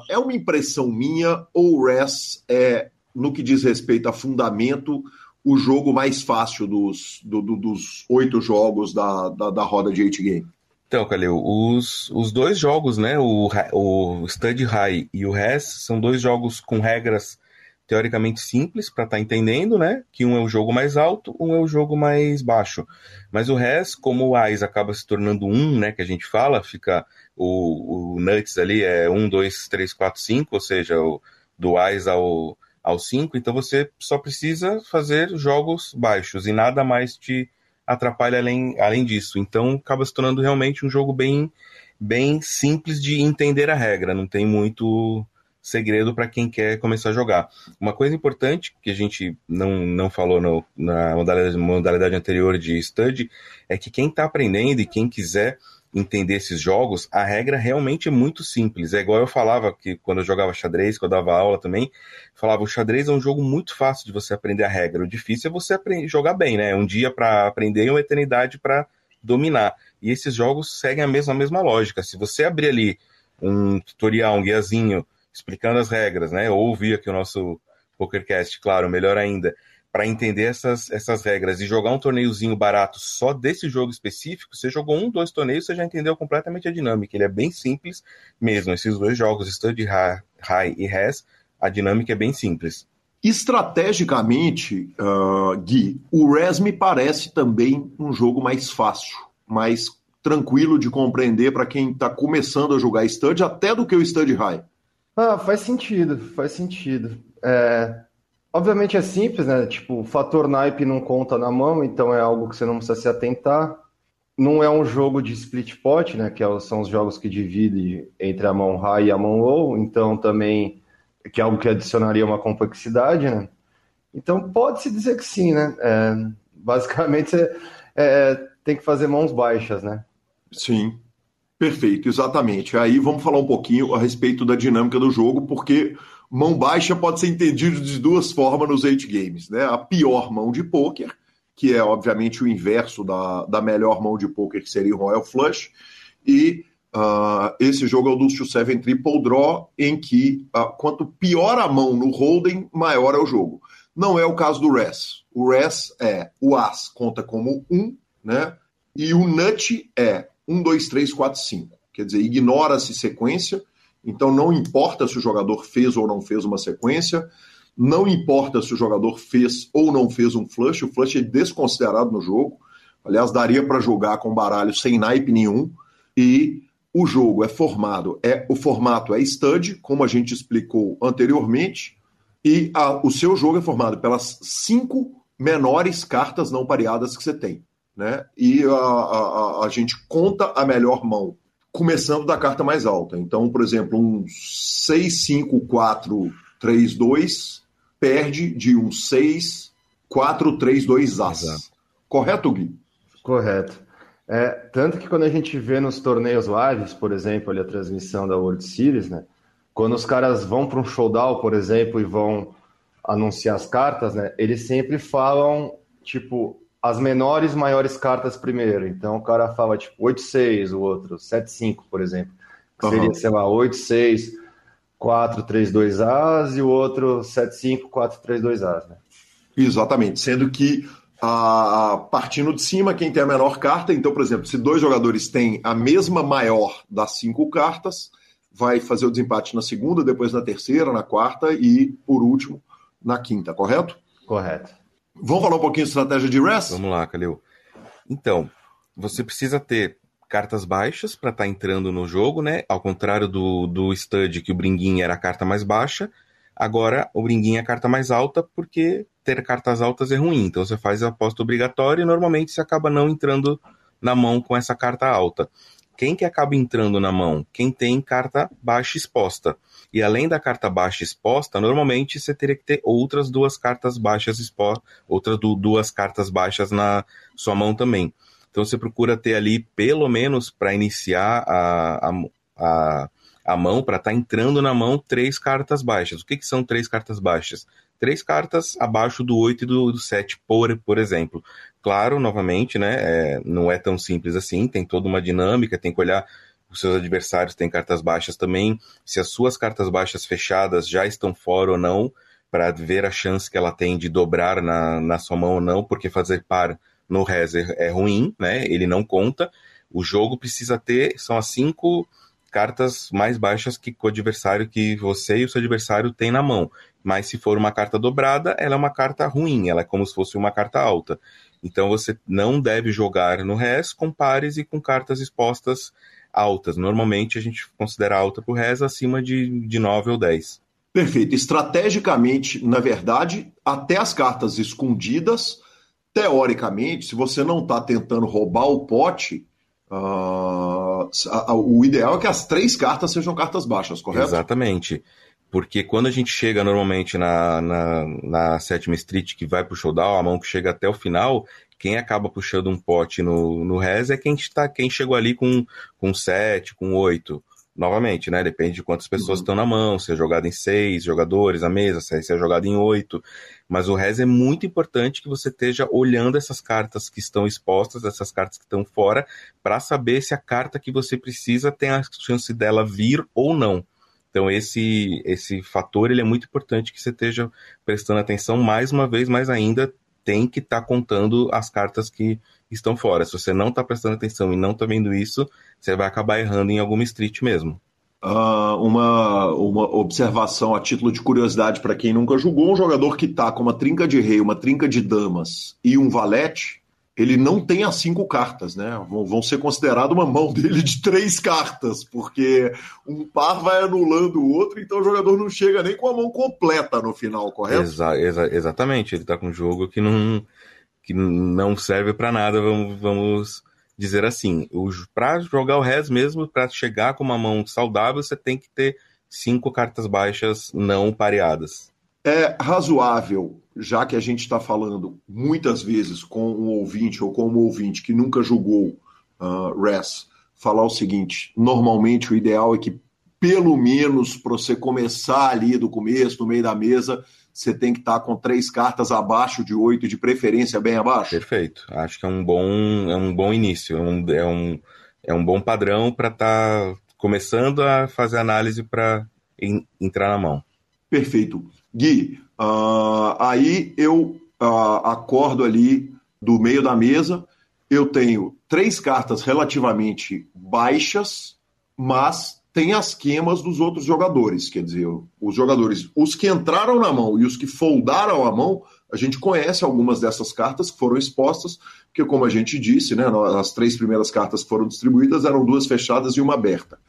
É uma impressão minha, ou o Res é, no que diz respeito a fundamento, o jogo mais fácil dos 8 jogos da roda de 8 Game? Então, Calil, os dois jogos, né, o Stud High e o Res, são dois jogos com regras teoricamente simples para estar entendendo, né, que um é o jogo mais alto, um é o jogo mais baixo. Mas o Res, como o AIS acaba se tornando um, né, que a gente fala, fica o Nuts ali é 1, 2, 3, 4, 5, ou seja, do AIS ao 5, então você só precisa fazer jogos baixos e nada mais te atrapalha além disso, então acaba se tornando realmente um jogo bem, bem simples de entender a regra, não tem muito segredo para quem quer começar a jogar. Uma coisa importante que a gente não falou na modalidade anterior de stud é que quem está aprendendo e quem quiser entender esses jogos, a regra realmente é muito simples, é igual eu falava que quando eu jogava xadrez, quando eu dava aula também, falava, o xadrez é um jogo muito fácil de você aprender a regra, o difícil é você jogar bem, né, um dia para aprender e uma eternidade para dominar, e esses jogos seguem a mesma lógica, se você abrir ali um tutorial, um guiazinho explicando as regras, né, ou ouvir aqui o nosso PokerCast, claro, melhor ainda, para entender essas regras e jogar um torneiozinho barato só desse jogo específico, você jogou 1, 2 torneios, você já entendeu completamente a dinâmica, ele é bem simples mesmo, esses dois jogos, Stud High e Res, a dinâmica é bem simples. Estrategicamente, Gui, o Res me parece também um jogo mais fácil, mais tranquilo de compreender para quem está começando a jogar Stud, até do que o Stud High. Ah, faz sentido. Obviamente é simples, né? Tipo, o fator naipe não conta na mão, então é algo que você não precisa se atentar. não é um jogo de split pot, né, que são os jogos que dividem entre a mão high e a mão low, então também que é algo que adicionaria uma complexidade, né? Então pode-se dizer que sim, né? É, basicamente você tem que fazer mãos baixas, né? Sim, perfeito, exatamente. Aí vamos falar um pouquinho a respeito da dinâmica do jogo, porque mão baixa pode ser entendido de duas formas nos 8 games, né? A pior mão de pôquer, que é, obviamente, o inverso da melhor mão de poker, que seria o Royal Flush, e esse jogo é o do 7 Triple Draw, em que quanto pior a mão no holding, maior é o jogo. Não é o caso do Res. O Res é o As, conta como 1, né? E o Nut é 1, 2, 3, 4, 5. Quer dizer, ignora-se sequência, então não importa se o jogador fez ou não fez uma sequência, não importa se o jogador fez ou não fez um flush, o flush é desconsiderado no jogo. Aliás, daria para jogar com baralho sem naipe nenhum. E o jogo é formado, o formato é stud, como a gente explicou anteriormente. E o seu jogo é formado pelas 5 menores cartas não pareadas que você tem, né? E a gente conta a melhor mão, começando da carta mais alta. Então, por exemplo, um 6, 5, 4, 3, 2... perde de um 6, 4, 3, 2, As. Exato. Correto, Gui? Correto. É, tanto que quando a gente vê nos torneios lives, por exemplo, ali a transmissão da World Series, né? Quando os caras vão para um showdown, por exemplo, e vão anunciar as cartas, né? Eles sempre falam, tipo, as menores, maiores cartas primeiro. Então o cara fala, tipo, 8, 6, o outro, 7, 5, por exemplo. Que seria, sei lá, 8, 6... 4, 3, 2, As, e o outro 7, 5, 4, 3, 2, As, né? Exatamente, sendo que partindo de cima, quem tem a menor carta, então, por exemplo, se 2 jogadores têm a mesma maior das 5 cartas, vai fazer o desempate na segunda, depois na terceira, na quarta e, por último, na quinta, correto? Correto. Vamos falar um pouquinho de estratégia de Res? Vamos lá, Calil. Então, você precisa ter cartas baixas para estar entrando no jogo, né? Ao contrário do stud, que o bringuinho era a carta mais baixa, agora o bringuinho é a carta mais alta, porque ter cartas altas é ruim. Então você faz a aposta obrigatória e normalmente você acaba não entrando na mão com essa carta alta. Quem que acaba entrando na mão? Quem tem carta baixa exposta. E além da carta baixa exposta, normalmente você teria que ter outras 2 cartas baixas expostas, outras 2 cartas baixas na sua mão também. Então você procura ter ali, pelo menos para iniciar a mão, para estar entrando na mão, 3 cartas baixas. O que são 3 cartas baixas? 3 cartas abaixo do 8 e do 7, por exemplo. Claro, novamente, né, não é tão simples assim, tem toda uma dinâmica, tem que olhar os seus adversários, tem cartas baixas também, se as suas cartas baixas fechadas já estão fora ou não, para ver a chance que ela tem de dobrar na sua mão ou não, porque fazer par no Res é ruim, né? Ele não conta. O jogo precisa ter, são as 5 cartas mais baixas que o adversário, que você e o seu adversário tem na mão. Mas se for uma carta dobrada, ela é uma carta ruim, ela é como se fosse uma carta alta. Então você não deve jogar no Res com pares e com cartas expostas altas. Normalmente a gente considera alta para o Res acima de 9 ou 10. Perfeito. Estrategicamente, na verdade, até as cartas escondidas, teoricamente, se você não está tentando roubar o pote, o ideal é que as 3 cartas sejam cartas baixas, correto? Exatamente, porque quando a gente chega normalmente na 7ª Street, que vai para o showdown, a mão que chega até o final, quem acaba puxando um pote no Res é quem chegou ali com 7, com 8, novamente, né? Depende de quantas pessoas estão na mão, se é jogado em 6 jogadores na mesa, se é jogado em 8, mas o Res é muito importante que você esteja olhando essas cartas que estão expostas, essas cartas que estão fora, para saber se a carta que você precisa tem a chance dela vir ou não. Então esse fator, ele é muito importante que você esteja prestando atenção, mais uma vez, mas ainda tem que estar contando as cartas que estão fora. Se você não está prestando atenção e não está vendo isso, você vai acabar errando em alguma street mesmo. Uma observação a título de curiosidade para quem nunca jogou, um jogador que está com uma trinca de rei, uma trinca de damas e um valete, ele não tem as 5 cartas, né? Vão ser consideradas uma mão dele de 3 cartas, porque um par vai anulando o outro, então o jogador não chega nem com a mão completa no final, correto? Exatamente, ele está com um jogo que não serve para nada, vamos dizer assim, para jogar o Res mesmo, para chegar com uma mão saudável, você tem que ter 5 cartas baixas não pareadas. É razoável, já que a gente está falando muitas vezes com um ouvinte ou com uma ouvinte que nunca jogou Res, falar o seguinte, normalmente o ideal é que pelo menos para você começar ali do começo, no meio da mesa, você tem que estar com 3 cartas abaixo de 8, de preferência bem abaixo. Perfeito. Acho que é um bom início, é um bom padrão para estar começando a fazer análise para entrar na mão. Perfeito. Gui, aí eu acordo ali do meio da mesa, eu tenho 3 cartas relativamente baixas, mas tem as quemas dos outros jogadores, quer dizer, os jogadores, os que entraram na mão e os que foldaram a mão, a gente conhece algumas dessas cartas que foram expostas, porque como a gente disse, né, as 3 primeiras cartas que foram distribuídas eram 2 fechadas e uma aberta.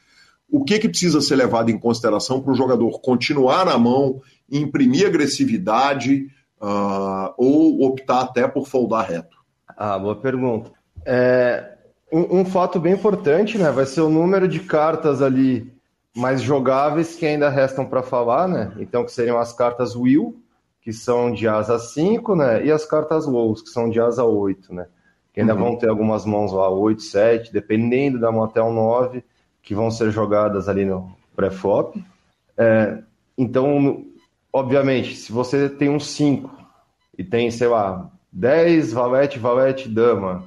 O que precisa ser levado em consideração para o jogador continuar na mão, imprimir agressividade ou optar até por foldar reto? Ah, boa pergunta. Um fato bem importante, né, vai ser o número de cartas ali mais jogáveis que ainda restam para falar, né, então que seriam as cartas Will, que são de asa 5, né, e as cartas Lows, que são de asa 8, né, que ainda vão ter algumas mãos lá, 8, 7, dependendo da mão até o 9, que vão ser jogadas ali no pré-flop. Então, obviamente, se você tem um 5 e tem, sei lá, 10, valete, valete, dama,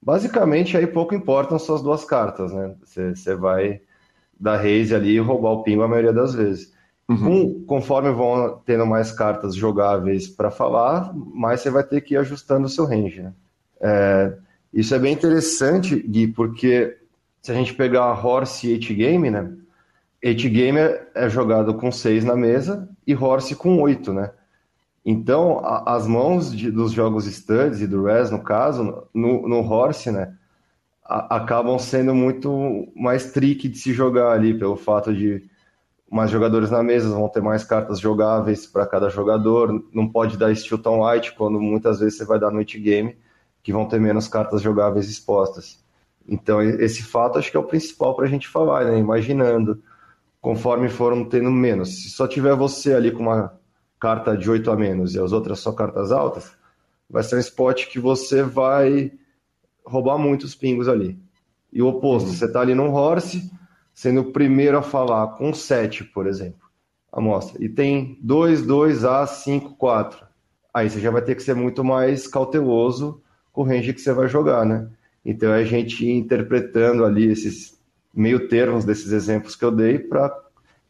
basicamente, aí pouco importam suas 2 cartas, né? Você vai dar raise ali e roubar o pingo a maioria das vezes. Conforme vão tendo mais cartas jogáveis para falar, mais você vai ter que ir ajustando o seu range, né? Isso é bem interessante, Gui, porque se a gente pegar a Horse e 8 Game, né? 8 Game é jogado com 6 na mesa e Horse com 8, né? Então, as mãos dos jogos studs e do Res, no caso, no Horse, né, acabam sendo muito mais tricky de se jogar ali, pelo fato de mais jogadores na mesa vão ter mais cartas jogáveis para cada jogador, não pode dar steal tão light, quando muitas vezes você vai dar no hit game, que vão ter menos cartas jogáveis expostas. Então, esse fato acho que é o principal para a gente falar, né, imaginando, conforme foram tendo menos. Se só tiver você ali com uma carta de 8 a menos e as outras só cartas altas, vai ser um spot que você vai roubar muitos pingos ali. E o oposto, você tá ali num Horse, sendo o primeiro a falar com 7, por exemplo, a mostra, e tem 2, 2, A, 5, 4. Aí você já vai ter que ser muito mais cauteloso com o range que você vai jogar, né? Então é a gente interpretando ali esses meio termos desses exemplos que eu dei para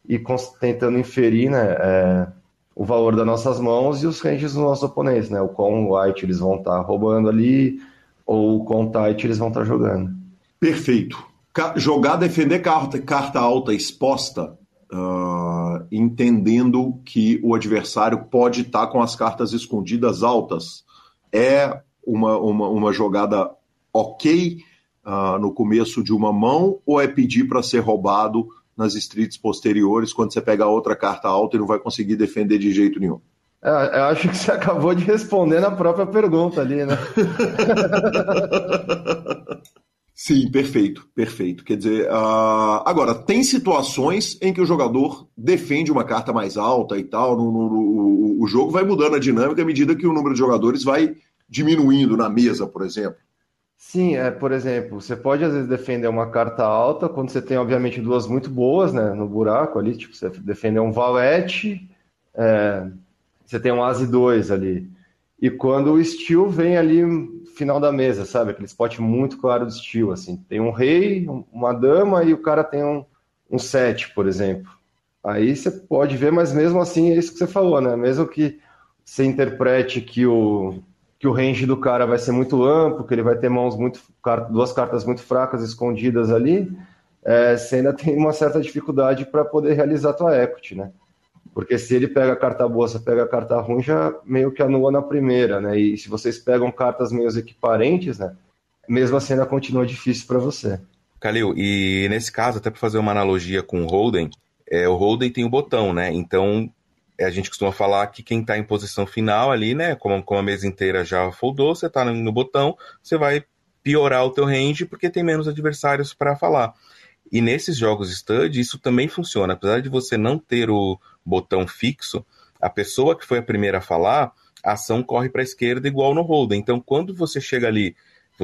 ir tentando inferir, né, o valor das nossas mãos e os ranges dos nossos oponentes, né? O quão light eles vão estar roubando ali, ou o quão tight eles vão estar jogando. Perfeito. Jogar, defender carta alta exposta, entendendo que o adversário pode estar com as cartas escondidas altas. É uma jogada ok no começo de uma mão, ou é pedir para ser roubado nas streets posteriores, quando você pega outra carta alta e não vai conseguir defender de jeito nenhum? Eu acho que você acabou de responder na própria pergunta ali, né? Sim, perfeito, perfeito. Quer dizer, agora, tem situações em que o jogador defende uma carta mais alta e tal, o jogo vai mudando a dinâmica à medida que o número de jogadores vai diminuindo na mesa, por exemplo. Sim, por exemplo, você pode às vezes defender uma carta alta quando você tem, obviamente, 2 muito boas, né, no buraco ali, tipo, você defender um valete, você tem um ase 2 ali, e quando o steal vem ali no final da mesa, sabe, aquele spot muito claro do steal, assim, tem um rei, uma dama e o cara tem um 7, por exemplo, aí você pode ver, mas mesmo assim é isso que você falou, né, mesmo que você interprete que o range do cara vai ser muito amplo, que ele vai ter mãos muito 2 cartas muito fracas escondidas ali, você ainda tem uma certa dificuldade para poder realizar a tua equity, né? Porque se ele pega a carta boa, você pega a carta ruim, já meio que anula na primeira, né? E se vocês pegam cartas meio equiparentes, né, mesmo assim ainda continua difícil para você. Calil, e nesse caso, até para fazer uma analogia com o Holden, o Holden tem o botão, né? Então, a gente costuma falar que quem está em posição final ali, né, como a mesa inteira já foldou, você está no botão, você vai piorar o teu range porque tem menos adversários para falar. E nesses jogos stud, isso também funciona. Apesar de você não ter o botão fixo, a pessoa que foi a primeira a falar, a ação corre para a esquerda igual no holden. Então, quando você chega ali,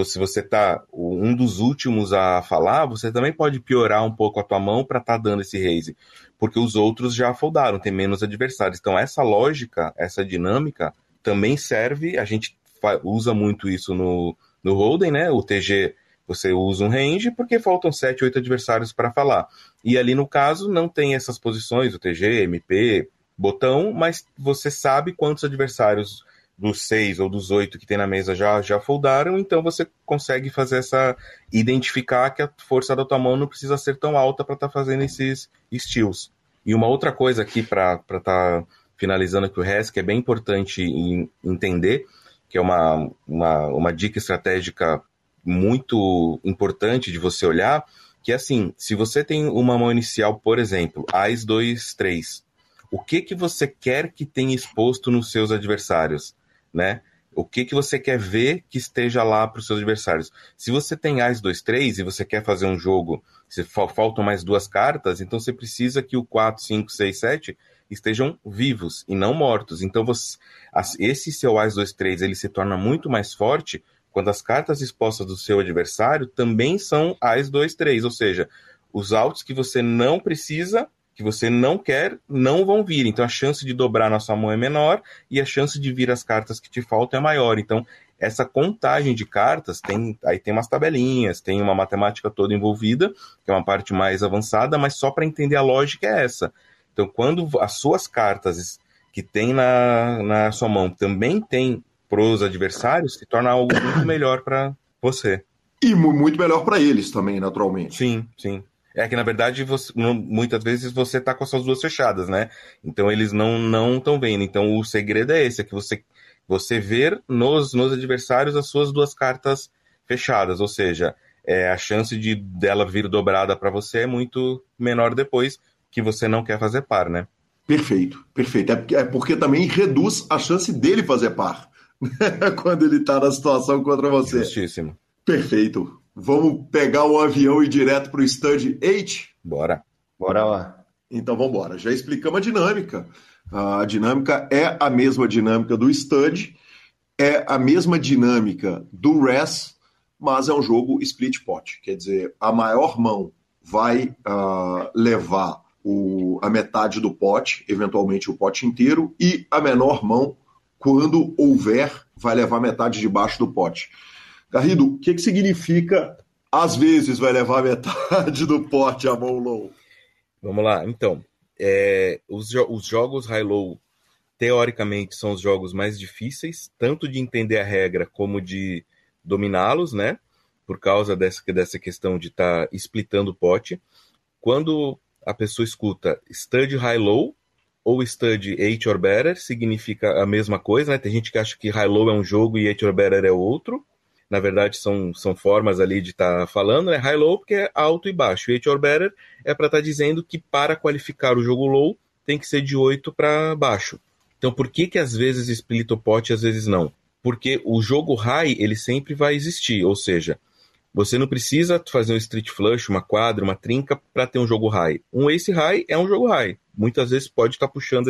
se você tá um dos últimos a falar, você também pode piorar um pouco a tua mão para estar dando esse raise, porque os outros já foldaram, tem menos adversários. Então, essa lógica, essa dinâmica, também serve, a gente usa muito isso no holden, né? O TG, você usa um range porque faltam 7, 8 adversários para falar. E ali, no caso, não tem essas posições, o TG, MP, botão, mas você sabe quantos adversários dos 6 ou dos 8 que tem na mesa já foldaram, então você consegue fazer essa, identificar que a força da tua mão não precisa ser tão alta para estar fazendo esses steals. E uma outra coisa aqui para estar finalizando aqui o resto, que é bem importante entender, que é uma dica estratégica muito importante de você olhar, que é assim, se você tem uma mão inicial, por exemplo, As 2, 3, o que você quer que tenha exposto nos seus adversários, né? O que você quer ver que esteja lá para os seus adversários? Se você tem As 2, 3 e você quer fazer um jogo, se faltam mais 2 cartas, então você precisa que o 4, 5, 6, 7 estejam vivos e não mortos. Então esse seu As 2, 3 ele se torna muito mais forte quando as cartas expostas do seu adversário também são As 2, 3, ou seja, os outs que você não precisa, que você não quer, não vão vir. Então, a chance de dobrar na sua mão é menor e a chance de vir as cartas que te faltam é maior. Então, essa contagem de cartas, aí tem umas tabelinhas, tem uma matemática toda envolvida, que é uma parte mais avançada, mas só para entender a lógica é essa. Então, quando as suas cartas que tem na sua mão também tem para os adversários, se torna algo muito melhor para você. E muito melhor para eles também, naturalmente. Sim, sim. É que, na verdade, muitas vezes você tá com as suas 2 fechadas, né? Então, eles não estão vendo. Então, o segredo é esse, é que você ver nos adversários as suas 2 cartas fechadas. Ou seja, a chance dela vir dobrada para você é muito menor depois que você não quer fazer par, né? Perfeito, perfeito. É porque também reduz a chance dele fazer par quando ele tá na situação contra você. Justíssimo. Perfeito. Vamos pegar o avião e ir direto para o Stud 8? Bora lá. Então vamos embora. Já explicamos a dinâmica. A dinâmica é a mesma dinâmica do Stud, é a mesma dinâmica do Res, mas é um jogo split pot. Quer dizer, a maior mão vai levar a metade do pote, eventualmente o pote inteiro, e a menor mão, quando houver, vai levar metade de baixo do pote. Garrido, o que significa, às vezes, vai levar metade do pote a mão low? Vamos lá, então. Os jogos high-low, teoricamente, são os jogos mais difíceis, tanto de entender a regra como de dominá-los, né? Por causa dessa questão de estar splitando o pote. Quando a pessoa escuta stud high-low ou stud 8 or better, significa a mesma coisa, né? Tem gente que acha que high-low é um jogo e 8 or better é outro. Na verdade, são formas ali de estar falando, né? High-low, porque é alto e baixo. E 8 or better é para estar dizendo que para qualificar o jogo low, tem que ser de 8 para baixo. Então, por que às vezes splita o pote e às vezes não? Porque o jogo high, ele sempre vai existir. Ou seja, você não precisa fazer um street flush, uma quadra, uma trinca para ter um jogo high. Um ace high é um jogo high. Muitas vezes pode estar puxando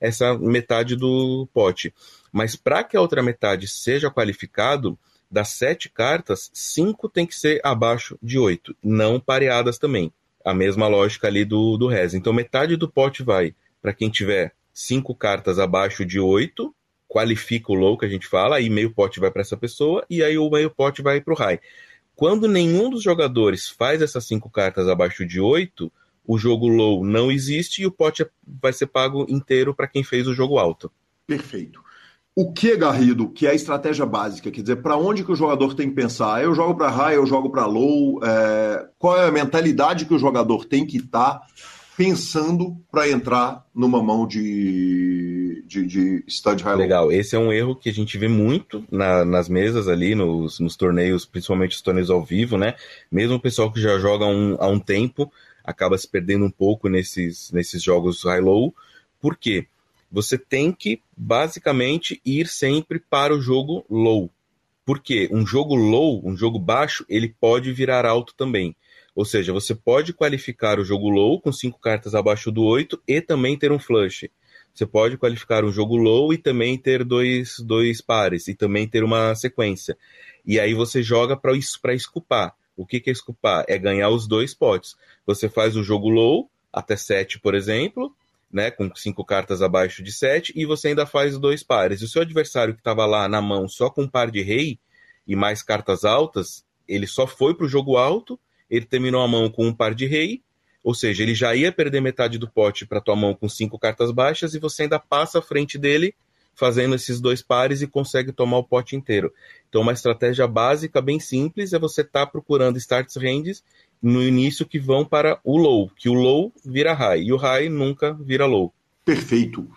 essa metade do pote. Mas para que a outra metade seja qualificado, das 7 cartas, 5 tem que ser abaixo de 8, não pareadas também. A mesma lógica ali do Rez. Então, metade do pote vai para quem tiver 5 cartas abaixo de 8, qualifica o low, que a gente fala, aí meio pote vai para essa pessoa, e aí o meio pote vai para o high. Quando nenhum dos jogadores faz essas 5 cartas abaixo de 8, o jogo low não existe e o pote vai ser pago inteiro para quem fez o jogo alto. Perfeito. O que, Garrido, que é a estratégia básica? Quer dizer, para onde que o jogador tem que pensar? Eu jogo para high, eu jogo para low? Qual é a mentalidade que o jogador tem que estar pensando para entrar numa mão de stud high-low? Legal, esse é um erro que a gente vê muito nas mesas ali, nos torneios, principalmente os torneios ao vivo, né? Mesmo o pessoal que já joga há um tempo acaba se perdendo um pouco nesses jogos high-low. Por quê? Você tem que, basicamente, ir sempre para o jogo low. Porque um jogo low, um jogo baixo, ele pode virar alto também. Ou seja, você pode qualificar o jogo low com 5 cartas abaixo do 8 e também ter um flush. Você pode qualificar um jogo low e também ter dois pares e também ter uma sequência. E aí você joga para escupar. O que é escupar? É ganhar os dois potes. Você faz um jogo low, até 7, por exemplo, né, com 5 cartas abaixo de 7, e você ainda faz dois pares. E o seu adversário que estava lá na mão só com um par de rei e mais cartas altas, ele só foi para o jogo alto, ele terminou a mão com um par de rei, ou seja, ele já ia perder metade do pote para tua mão com 5 cartas baixas e você ainda passa à frente dele fazendo esses dois pares e consegue tomar o pote inteiro. Então uma estratégia básica bem simples é você estar procurando starts ranges no início que vão para o low, que o low vira high e o high nunca vira low. Perfeito.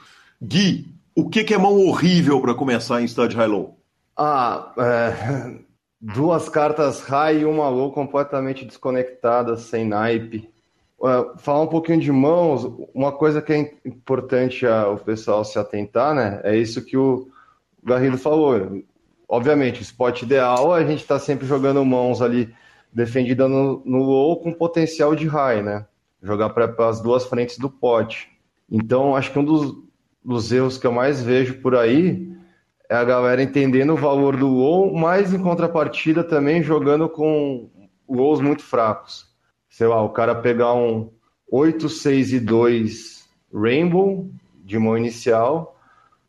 Gui, o que é mão horrível para começar em stud high low? Duas cartas high e uma low completamente desconectadas, sem naipe. Falar um pouquinho de mãos, uma coisa que é importante o pessoal se atentar, né? É isso que o Garrido falou. Obviamente, o spot ideal, a gente está sempre jogando mãos ali, defendida no low com potencial de high, né? Jogar para as duas frentes do pote. Então, acho que um dos erros que eu mais vejo por aí é a galera entendendo o valor do low, mas em contrapartida também jogando com lows muito fracos. Sei lá, o cara pegar um 8, 6 e 2 Rainbow de mão inicial,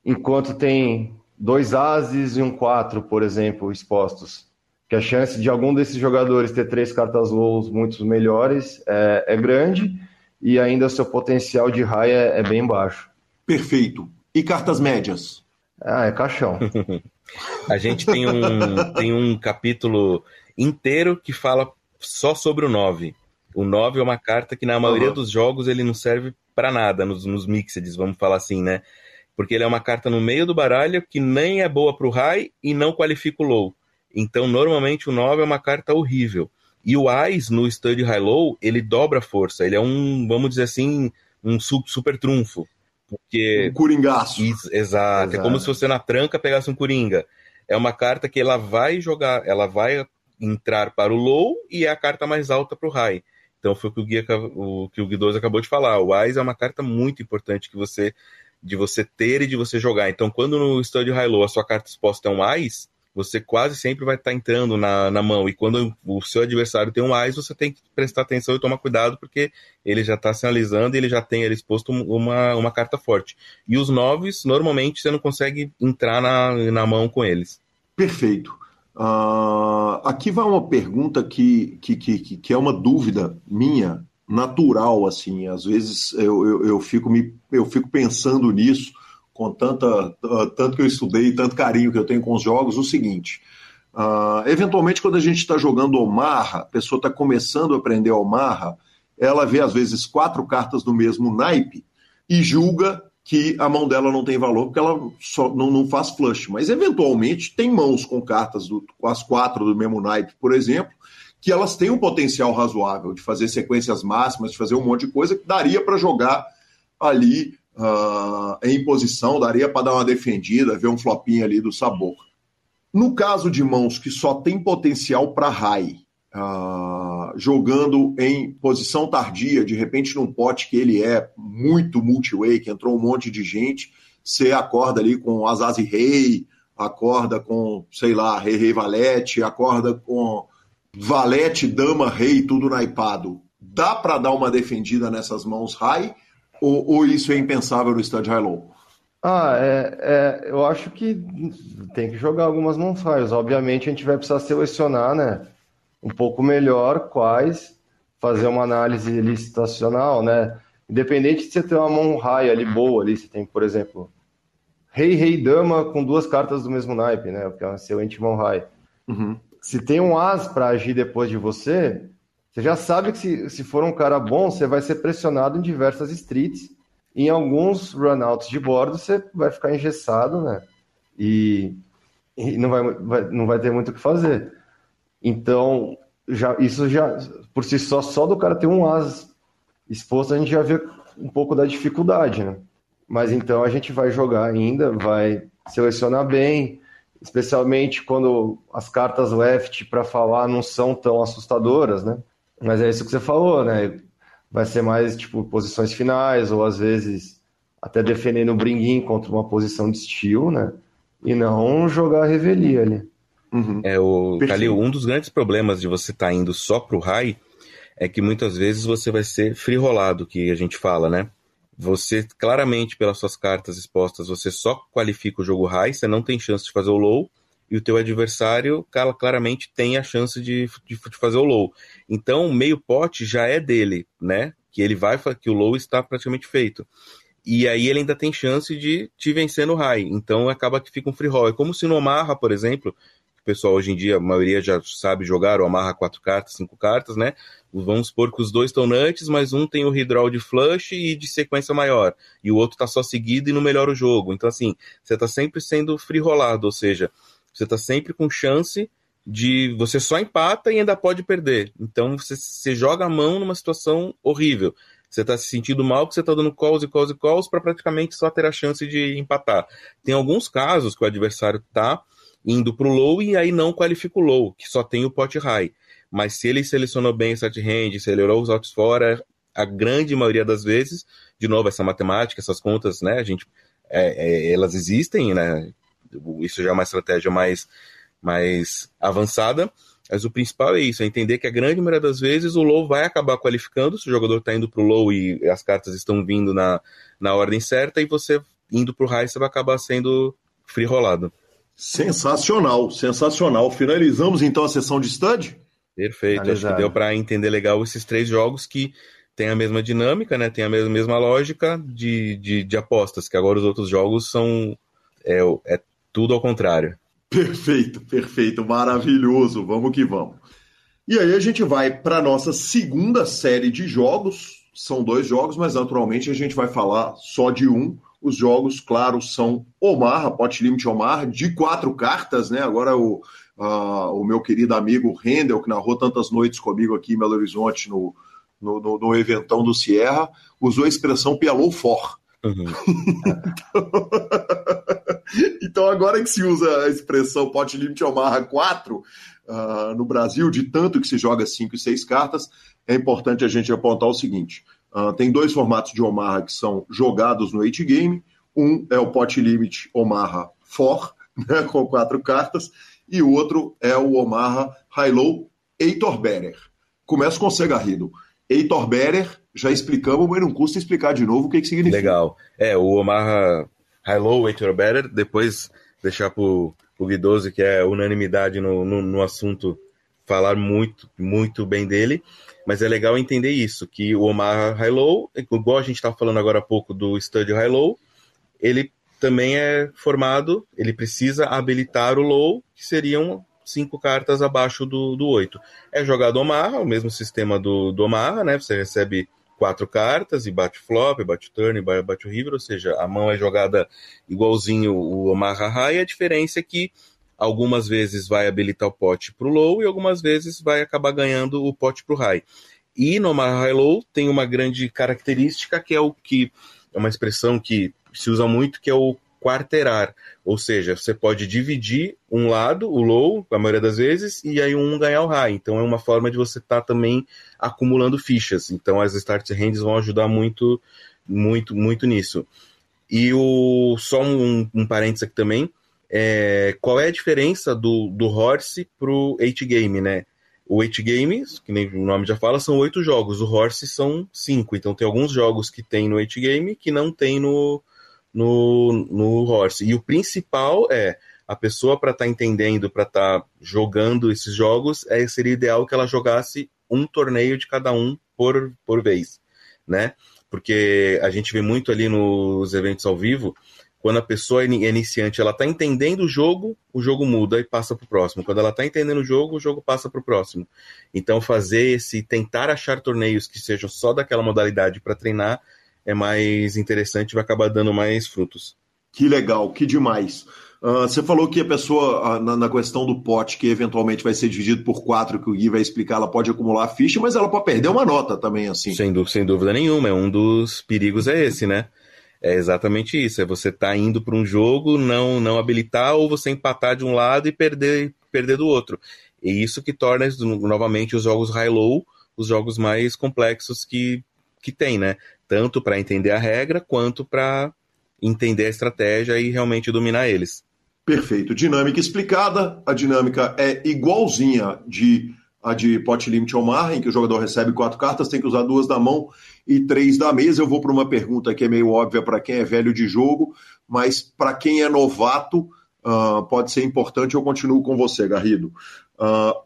enquanto tem 2 ases e um 4, por exemplo, expostos. Que a chance de algum desses jogadores ter 3 cartas lows muito melhores é grande e ainda seu potencial de high é bem baixo. Perfeito. E cartas médias? É caixão. A gente tem um capítulo inteiro que fala só sobre o 9. O 9 é uma carta que na maioria dos jogos ele não serve pra nada, nos mixeds, vamos falar assim, né? Porque ele é uma carta no meio do baralho que nem é boa pro high e não qualifica o low. Então, normalmente, o 9 é uma carta horrível. E o AIS, no stud high-low, ele dobra a força. Ele é vamos dizer assim, um super trunfo. Porque... um coringaço. Exato. É como se você na tranca pegasse um coringa. É uma carta que ela vai jogar, ela vai entrar para o low e é a carta mais alta para o high. Então, foi o que o Guidoso acabou de falar. O AIS é uma carta muito importante de você ter e de você jogar. Então, quando no stud high-low a sua carta exposta é um AIS, você quase sempre vai estar entrando na mão. E quando o seu adversário tem um AIS, você tem que prestar atenção e tomar cuidado, porque ele já está sinalizando e ele já tem ali exposto uma carta forte. E os 9s, normalmente, você não consegue entrar na mão com eles. Perfeito. Aqui vai uma pergunta que é uma dúvida minha, natural, assim. Às vezes eu fico pensando nisso, com tanto que eu estudei, tanto carinho que eu tenho com os jogos, o seguinte, eventualmente quando a gente está jogando Omarra, a pessoa está começando a aprender Omarra, ela vê às vezes 4 cartas do mesmo naipe e julga que a mão dela não tem valor porque ela só não faz flush, mas eventualmente tem mãos com cartas, com as 4 do mesmo naipe, por exemplo, que elas têm um potencial razoável de fazer sequências máximas, de fazer um monte de coisa que daria para jogar ali em posição, daria para dar uma defendida, ver um flopinho ali do sabor. No caso de mãos que só tem potencial para high, jogando em posição tardia, de repente num pote que ele é muito multi-way, que entrou um monte de gente, você acorda ali com as e rei, acorda com, sei lá, rei valete, acorda com valete, dama, rei, tudo naipado. Dá para dar uma defendida nessas mãos high? Ou isso é impensável no stud high-low? Eu acho que tem que jogar algumas mãos highs. Obviamente, a gente vai precisar selecionar, né, um pouco melhor quais, fazer uma análise licitacional, né? Independente de você ter uma mão high ali boa, ali, você tem, por exemplo, rei, rei, dama com 2 cartas do mesmo naipe, né? Porque é uma excelente mão high. Uhum. Se tem um as para agir depois de você... você já sabe que se for um cara bom, você vai ser pressionado em diversas streets. Em alguns runouts de bordo, você vai ficar engessado, né? E não vai ter muito o que fazer. Então, isso por si só do cara ter um as exposto, a gente já vê um pouco da dificuldade, né? Mas então a gente vai jogar ainda, vai selecionar bem, especialmente quando as cartas left para falar não são tão assustadoras, né? Mas é isso que você falou, né? Vai ser mais tipo posições finais, ou às vezes até defendendo o bring-in contra uma posição de steal, né? E não jogar a revelia ali. Uhum. É, o Calil, um dos grandes problemas de você estar indo só pro high é que muitas vezes você vai ser free rolado, que a gente fala, né? Você, claramente, pelas suas cartas expostas, você só qualifica o jogo high, você não tem chance de fazer o low, e o teu adversário, claramente, tem a chance de fazer o low. Então, meio pote já é dele, né? Que ele vai, que o low está praticamente feito. E aí ele ainda tem chance de te vencer no high. Então, acaba que fica um free roll. É como se no Omaha, por exemplo... Pessoal, hoje em dia, a maioria já sabe jogar o Amarra 4 cartas, 5 cartas, né? Vamos supor que os dois estão nuts, mas um tem o redraw de flush e de sequência maior. E o outro tá só seguido e não melhora o jogo. Então, assim, você tá sempre sendo free rolado, ou seja, você tá sempre com chance de... Você só empata e ainda pode perder. Então, você joga a mão numa situação horrível. Você tá se sentindo mal porque você tá dando calls para praticamente só ter a chance de empatar. Tem alguns casos que o adversário tá... indo pro low e aí não qualifica o low, que só tem o pot high. Mas se ele selecionou bem o set range, se ele olhou os outs fora, a grande maioria das vezes, de novo, essa matemática, essas contas, né, a gente, elas existem, né, isso já é uma estratégia mais avançada, mas o principal é isso, é entender que a grande maioria das vezes o low vai acabar qualificando, se o jogador tá indo pro low e as cartas estão vindo na ordem certa, e você indo pro high, você vai acabar sendo free rolado. Sensacional, sensacional. Finalizamos então a sessão de stud? Perfeito, analisado. Acho que deu para entender legal esses três jogos que tem a mesma dinâmica, né? Tem a mesma lógica de apostas, que agora os outros jogos são é tudo ao contrário. Perfeito, perfeito, maravilhoso, vamos que vamos. E aí a gente vai para a nossa segunda série de jogos, são 2 jogos, mas naturalmente a gente vai falar só de um. Os jogos, claro, são Omaha, Pot Limit Omaha, de 4 cartas, né? Agora o meu querido amigo Rendel, que narrou tantas noites comigo aqui em Belo Horizonte, no eventão do Sierra, usou a expressão Pialou For. Uhum. Então... então, agora que se usa a expressão Pot Limit Omaha 4 no Brasil, de tanto que se joga 5 e 6 cartas, é importante a gente apontar o seguinte... tem 2 formatos de Omaha que são jogados no 8 Game. Um é o Pot Limit Omaha 4, né, com 4 cartas, e o outro é o Omaha High-Low Eitor Better. Começa com o C. Garrido. Eitor Better, já explicamos, mas não custa explicar de novo o que significa. Legal. O Omaha High-Low Eitor Better, depois deixar para o Gui12, que é unanimidade no assunto, falar muito, muito bem dele. Mas é legal entender isso, que o Omaha High-Low, igual a gente estava falando agora há pouco do Stud High-Low, ele também é formado, ele precisa habilitar o Low, que seriam 5 cartas abaixo do 8. É jogado Omaha, o mesmo sistema do Omaha, né? Você recebe 4 cartas e bate flop, bate turn, bate o river, ou seja, a mão é jogada igualzinho o Omaha High, a diferença é que algumas vezes vai habilitar o pote para o low e algumas vezes vai acabar ganhando o pote para o high. E no Omaha High-Low tem uma grande característica que é o que é uma expressão que se usa muito, que é o quarterar. Ou seja, você pode dividir um lado, o low, a maioria das vezes, e aí um ganhar o high. Então é uma forma de você estar também acumulando fichas. Então as start hands vão ajudar muito, muito, muito nisso. E só um parênteses aqui também. Qual é a diferença do Horse pro 8 Game, né? O 8 Game, que nem o nome já fala, são 8 jogos. O Horse são 5. Então tem alguns jogos que tem no 8 Game que não tem no Horse. E o principal é a pessoa para estar entendendo, para estar jogando esses jogos, seria ideal que ela jogasse um torneio de cada um por vez, né? Porque a gente vê muito ali nos eventos ao vivo... Quando a pessoa é iniciante, ela está entendendo o jogo muda e passa para o próximo. Quando ela está entendendo o jogo passa para o próximo. Então tentar achar torneios que sejam só daquela modalidade para treinar é mais interessante e vai acabar dando mais frutos. Que legal, que demais. Você falou que a pessoa, na questão do pote, que eventualmente vai ser dividido por 4, que o Gui vai explicar, ela pode acumular a ficha, mas ela pode perder uma nota também, assim. Sem dúvida nenhuma, um dos perigos é esse, né? É exatamente isso, é você tá indo para um jogo, não habilitar, ou você empatar de um lado e perder do outro. É isso que torna, novamente, os jogos high-low os jogos mais complexos que tem, né? Tanto para entender a regra, quanto para entender a estratégia e realmente dominar eles. Perfeito. Dinâmica explicada. A dinâmica é igualzinha a de pot limit ou marra, em que o jogador recebe 4 cartas, tem que usar 2 da mão e 3 da mesa. Eu vou para uma pergunta que é meio óbvia para quem é velho de jogo, mas para quem é novato, pode ser importante. Eu continuo com você, Garrido.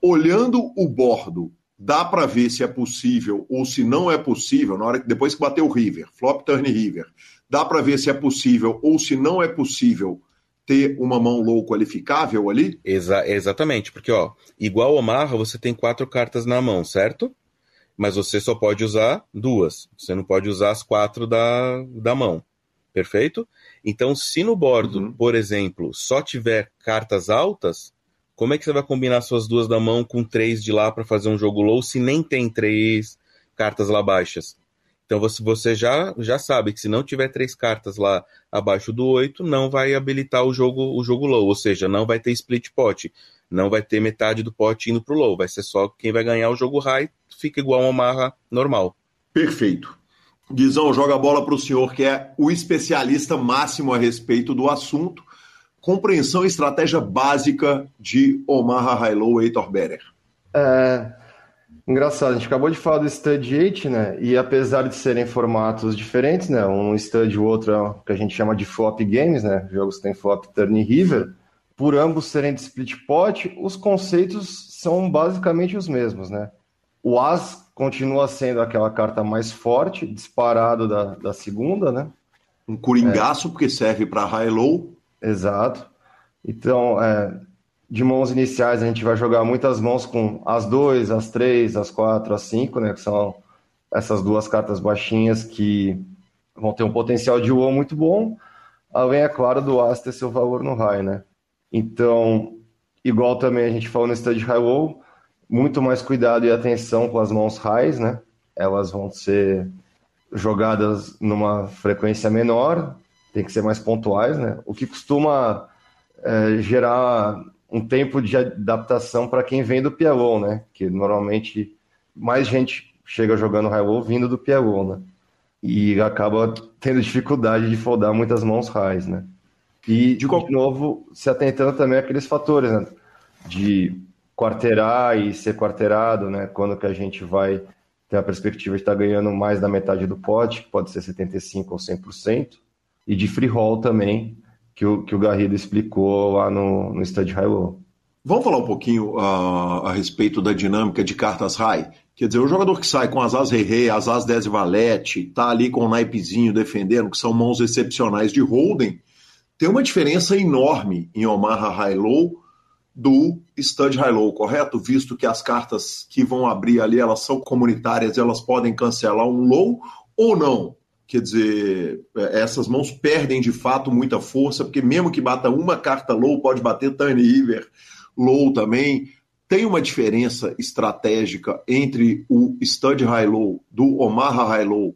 Olhando o bordo, dá para ver se é possível ou se não é possível, na hora que depois que bater o river, flop, turn e river, dá para ver se é possível ou se não é possível ter uma mão low qualificável ali? Exatamente, porque ó, igual ao marra, você tem 4 cartas na mão, certo? Mas você só pode usar 2, você não pode usar as 4 da mão, perfeito? Então, se no bordo, por exemplo, só tiver cartas altas, como é que você vai combinar suas 2 da mão com 3 de lá para fazer um jogo low se nem tem 3 cartas lá baixas? Então você já sabe que se não tiver 3 cartas lá abaixo do 8, não vai habilitar o jogo low, ou seja, não vai ter split pot, não vai ter metade do pot indo para o low, vai ser só quem vai ganhar o jogo high, fica igual uma marra normal. Perfeito. Guizão, joga a bola para o senhor, que é o especialista máximo a respeito do assunto. Compreensão e estratégia básica de Omaha High-Low Eitor Better. Engraçado, a gente acabou de falar do Stud 8, né? E apesar de serem formatos diferentes, né? Um Stud e o outro é o que a gente chama de flop games, né? Jogos que tem flop, turn e river. Por ambos serem de split pot, os conceitos são basicamente os mesmos, né? O As continua sendo aquela carta mais forte, disparado da segunda, né? Um coringaço, porque serve para High-Low. Exato. Então, de mãos iniciais, a gente vai jogar muitas mãos com as 2, as 3, as 4, as 5, né? Que são essas 2 cartas baixinhas que vão ter um potencial de WoW muito bom, além, é claro, do As ter seu valor no high, né? Então, igual também a gente falou no Stud High WoW, muito mais cuidado e atenção com as mãos highs, né? Elas vão ser jogadas numa frequência menor, tem que ser mais pontuais, né? O que costuma gerar um tempo de adaptação para quem vem do PLO, né? Que normalmente mais gente chega jogando high-low vindo do PLO, né? E acaba tendo dificuldade de foldar muitas mãos highs, né? E, de novo, se atentando também àqueles fatores, né? De quarteirar e ser quarteirado, né? Quando que a gente vai ter a perspectiva de estar ganhando mais da metade do pote, que pode ser 75% ou 100%. E de free roll também, que o Garrido explicou lá no Stud High Low. Vamos falar um pouquinho a respeito da dinâmica de cartas high? Quer dizer, o jogador que sai com as as rei, as as 10 e valete, tá ali com o naipezinho defendendo, que são mãos excepcionais de holding, tem uma diferença enorme em Omaha High Low do Stud High Low, correto? Visto que as cartas que vão abrir ali, elas são comunitárias, elas podem cancelar um low ou não? Quer dizer, essas mãos perdem de fato muita força, porque mesmo que bata uma carta low, pode bater turn river low também. Tem uma diferença estratégica entre o Stud High Low do Omaha High Low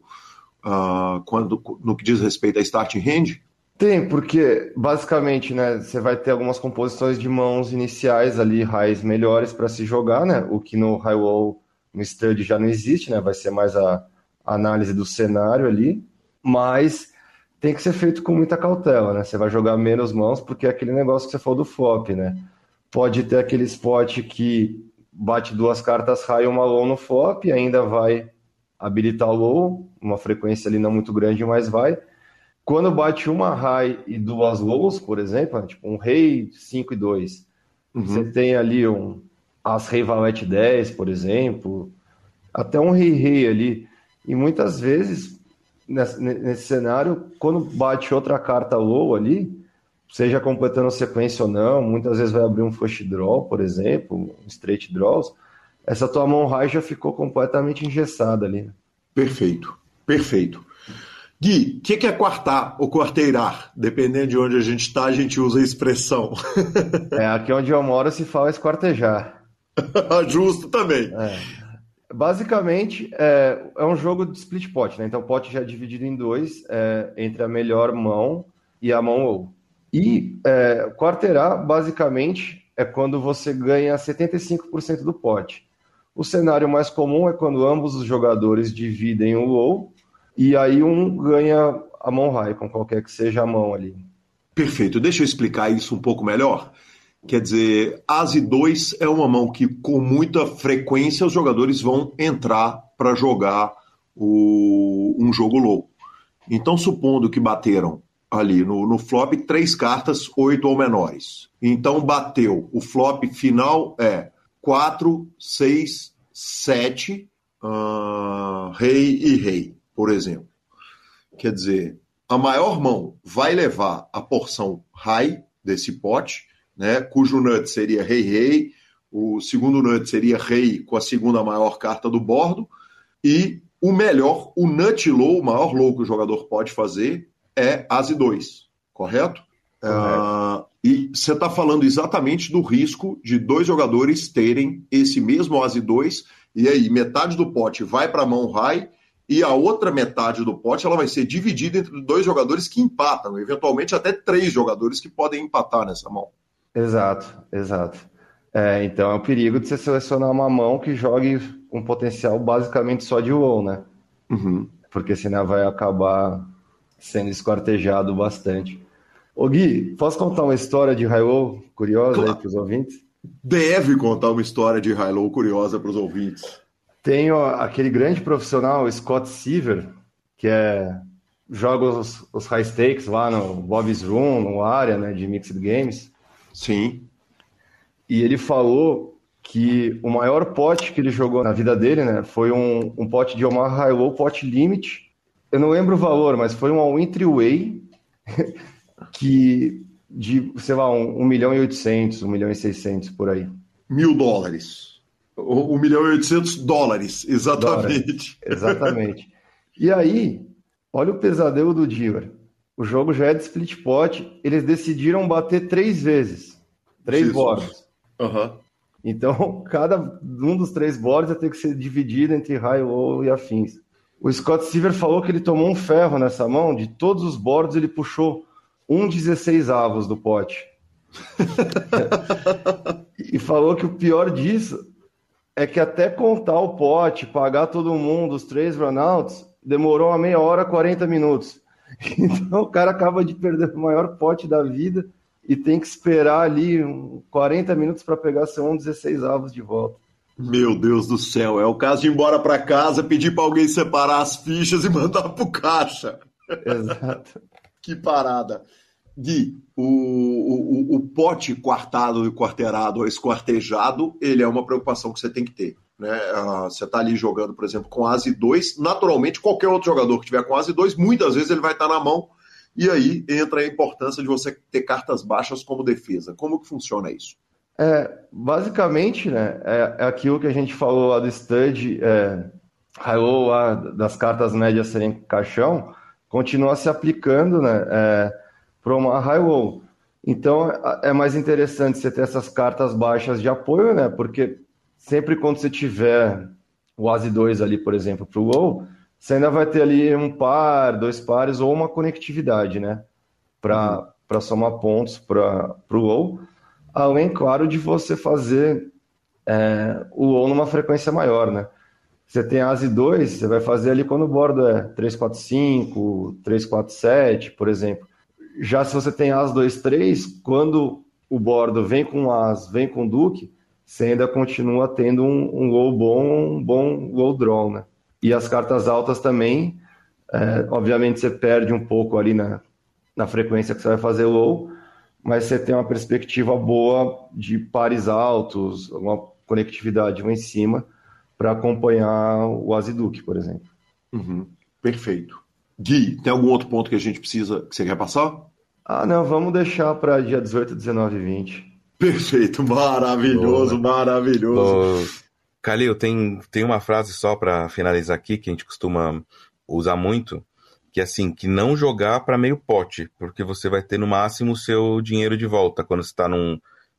no que diz respeito a starting hand? Tem, porque basicamente, né, você vai ter algumas composições de mãos iniciais ali, highs melhores para se jogar, né? O que no High Low, no Stud já não existe, né? Vai ser mais a análise do cenário ali, mas tem que ser feito com muita cautela, né? Você vai jogar menos mãos, porque é aquele negócio que você falou do flop, né? Pode ter aquele spot que bate 2 cartas high e uma low no flop, e ainda vai habilitar low, uma frequência ali não muito grande, mas vai. Quando bate uma high e 2 lows, por exemplo, né? Tipo um rei, 5 e 2, você tem ali um as rei valete 10, por exemplo, até um rei ali. E muitas vezes, nesse cenário, quando bate outra carta low ali, seja completando sequência ou não, muitas vezes vai abrir um flush draw, por exemplo, um straight draws, essa tua mão high já ficou completamente engessada ali. Perfeito, perfeito. Gui, o que é quartar ou quarteirar? Dependendo de onde a gente está, a gente usa a expressão. Aqui onde eu moro se fala esquartejar. Justo também. Basicamente, é um jogo de split pot, né? Então o pot já é dividido em dois, entre a melhor mão e a mão ou. E quarterar, basicamente, é quando você ganha 75% do pot. O cenário mais comum é quando ambos os jogadores dividem o ou, e aí um ganha a mão high, com qualquer que seja a mão ali. Perfeito, deixa eu explicar isso um pouco melhor. Quer dizer, As e 2 é uma mão que com muita frequência os jogadores vão entrar para jogar um jogo low. Então, supondo que bateram ali no flop 3 cartas 8 ou menores. Então, bateu. O flop final é 4, 6, 7, rei e rei, por exemplo. Quer dizer, a maior mão vai levar a porção high desse pote, né, cujo nut seria rei-rei, o segundo nut seria rei com a segunda maior carta do bordo, e o melhor, o nut low, o maior low que o jogador pode fazer é as e 2, correto? E você está falando exatamente do risco de dois jogadores terem esse mesmo as e 2, e aí metade do pote vai para a mão high, e a outra metade do pote ela vai ser dividida entre dois jogadores que empatam, eventualmente até 3 jogadores que podem empatar nessa mão. Exato, exato. Então é um perigo de você selecionar uma mão que jogue um potencial basicamente só de wow, né? Uhum. Porque senão vai acabar sendo esquartejado bastante. Ô Gui, posso contar uma história de high-low curiosa aí para os ouvintes? Deve contar uma história de high-low curiosa para os ouvintes. Tem aquele grande profissional, Scott Seiver, que joga os high stakes lá no Bobby's Room, no área, né, de Mixed Games. Sim. E ele falou que o maior pote que ele jogou na vida dele, né, foi um pote de Omaha High Low, pote limit. Eu não lembro o valor, mas foi um all-in three-way que de, sei lá, 1.800.000, 1.600.000 por aí. $1.000. $1.800.000, exatamente. Exatamente. E aí, olha o pesadelo do dealer. O jogo já é de split pot, eles decidiram bater 3 vezes, 3 boards. Uhum. Então, cada um dos 3 boards vai ter que ser dividido entre high, low e afins. O Scott Seiver falou que ele tomou um ferro nessa mão, de todos os boards ele puxou 1/16 do pote. E falou que o pior disso é que até contar o pote, pagar todo mundo, os 3 runouts, demorou uma meia hora, 40 minutos. Então o cara acaba de perder o maior pote da vida e tem que esperar ali 40 minutos para pegar seu 1/16 de volta. Meu Deus do céu, é o caso de ir embora para casa, pedir para alguém separar as fichas e mandar pro caixa. Exato. Que parada. Gui, o pote quartado e quarteirado ou esquartejado, ele é uma preocupação que você tem que ter, né? Você está ali jogando, por exemplo, com as e 2, naturalmente qualquer outro jogador que tiver com as e 2, muitas vezes ele vai estar na mão, e aí entra a importância de você ter cartas baixas como defesa. Como que funciona isso? Basicamente, né, é aquilo que a gente falou lá do stud, high-low lá, das cartas médias serem caixão, continua se aplicando, né, para uma high-low. Então é mais interessante você ter essas cartas baixas de apoio, né, porque sempre quando você tiver o as e 2 ali, por exemplo, para o low, você ainda vai ter ali um par, 2 pares ou uma conectividade, né, para somar pontos para o low, além, claro, de você fazer o low numa frequência maior, né. Você tem as e 2, você vai fazer ali quando o bordo é 3, 4, 5, 3, 4, 7, por exemplo. Já se você tem as 2, 3, quando o bordo vem com as, vem com duque, você ainda continua tendo um low bom, um bom low draw, né? E as cartas altas também, obviamente você perde um pouco ali na frequência que você vai fazer low, mas você tem uma perspectiva boa de pares altos, uma conectividade lá em cima, para acompanhar o as e duque, por exemplo. Uhum, perfeito. Gui, tem algum outro ponto que a gente precisa, que você quer passar? Ah, não, vamos deixar para dia 18, 19 e 20. Perfeito, maravilhoso, maravilhoso. Calil, tem uma frase só para finalizar aqui, que a gente costuma usar muito, que é assim, que não jogar para meio pote, porque você vai ter no máximo o seu dinheiro de volta, quando você está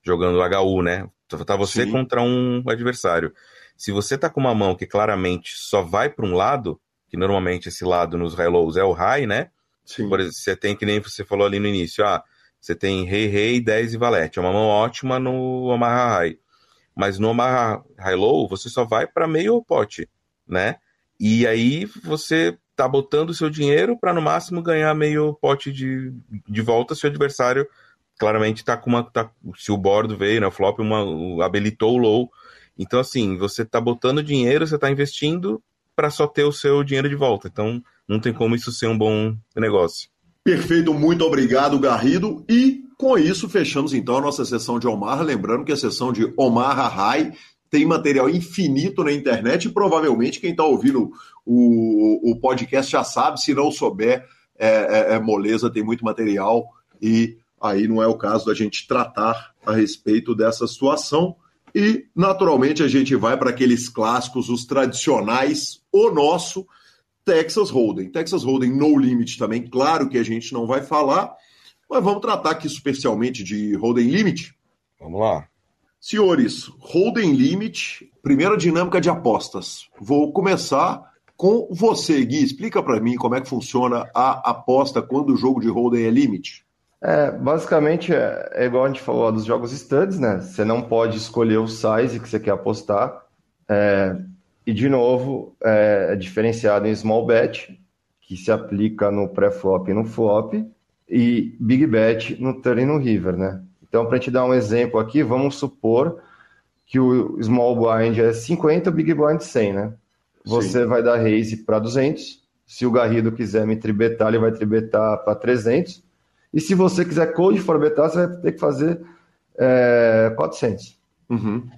jogando HU, né? Tá você Sim. contra um adversário. Se você tá com uma mão que claramente só vai para um lado, que normalmente esse lado nos high lows é o high, né? Sim. Por exemplo, você tem, que nem você falou ali no início, você tem rei, rei, 10 e valete. É uma mão ótima no amarra high. Mas no amarra high low, você só vai para meio pote, né? E aí você tá botando o seu dinheiro para no máximo ganhar meio pote de volta se o adversário claramente tá com uma... Tá, se o bordo veio, né? O flop habilitou o low. Então, assim, você tá botando dinheiro, você tá investindo para só ter o seu dinheiro de volta. Então, não tem como isso ser um bom negócio. Perfeito, muito obrigado, Garrido. E com isso, fechamos então a nossa sessão de Omaha. Lembrando que a sessão de Omaha High tem material infinito na internet e provavelmente quem está ouvindo o podcast já sabe. Se não souber, é moleza, tem muito material e aí não é o caso da gente tratar a respeito dessa situação. E, naturalmente, a gente vai para aqueles clássicos, os tradicionais, o nosso Texas Hold'em. Texas Hold'em no limit também, claro que a gente não vai falar, mas vamos tratar aqui superficialmente de Hold'em limit. Vamos lá. Senhores, Hold'em limit, primeira dinâmica de apostas. Vou começar com você, Gui. Explica para mim como é que funciona a aposta quando o jogo de Hold'em é limit. Basicamente, é igual a gente falou dos jogos studs, né? Você não pode escolher o size que você quer apostar. E, de novo, é diferenciado em small bet, que se aplica no pré-flop e no flop, e big bet no turn e no river, né? Então, para te dar um exemplo aqui, vamos supor que o small blind é 50, o big blind 100, né? Você Sim. vai dar raise para 200. Se o Garrido quiser me tribetar, ele vai tribetar para 300. E se você quiser cold forbetar, você vai ter que fazer 400. Uhum.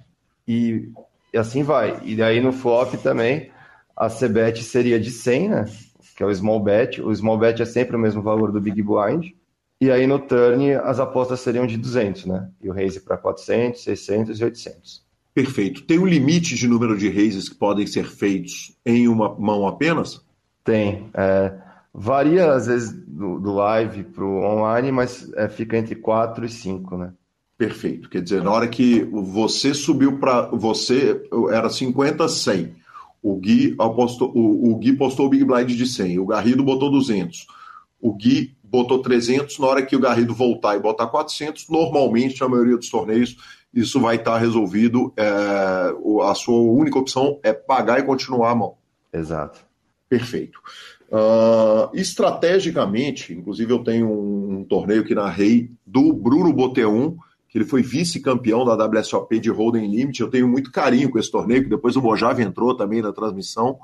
E assim vai. E daí no flop também, a CBET seria de 100, né? Que é o small bet. O small bet é sempre o mesmo valor do big blind. E aí no turn, as apostas seriam de 200, né? E o raise para 400, 600 e 800. Perfeito. Tem um limite de número de raises que podem ser feitos em uma mão apenas? Tem. Varia, às vezes, do live para o online, mas fica entre 4 e 5, né? Perfeito. Quer dizer, na hora que você subiu para... Você era 50, 100. O Gui postou o Big Blind de 100. O Garrido botou 200. O Gui botou 300. Na hora que o Garrido voltar e botar 400, normalmente, na maioria dos torneios, isso vai estar resolvido. A sua única opção é pagar e continuar a mão. Exato. Perfeito. Estrategicamente, inclusive eu tenho um torneio que narrei do Bruno Boteu, que ele foi vice-campeão da WSOP de Hold'em Limit. Eu tenho muito carinho com esse torneio, que depois o Mojave entrou também na transmissão,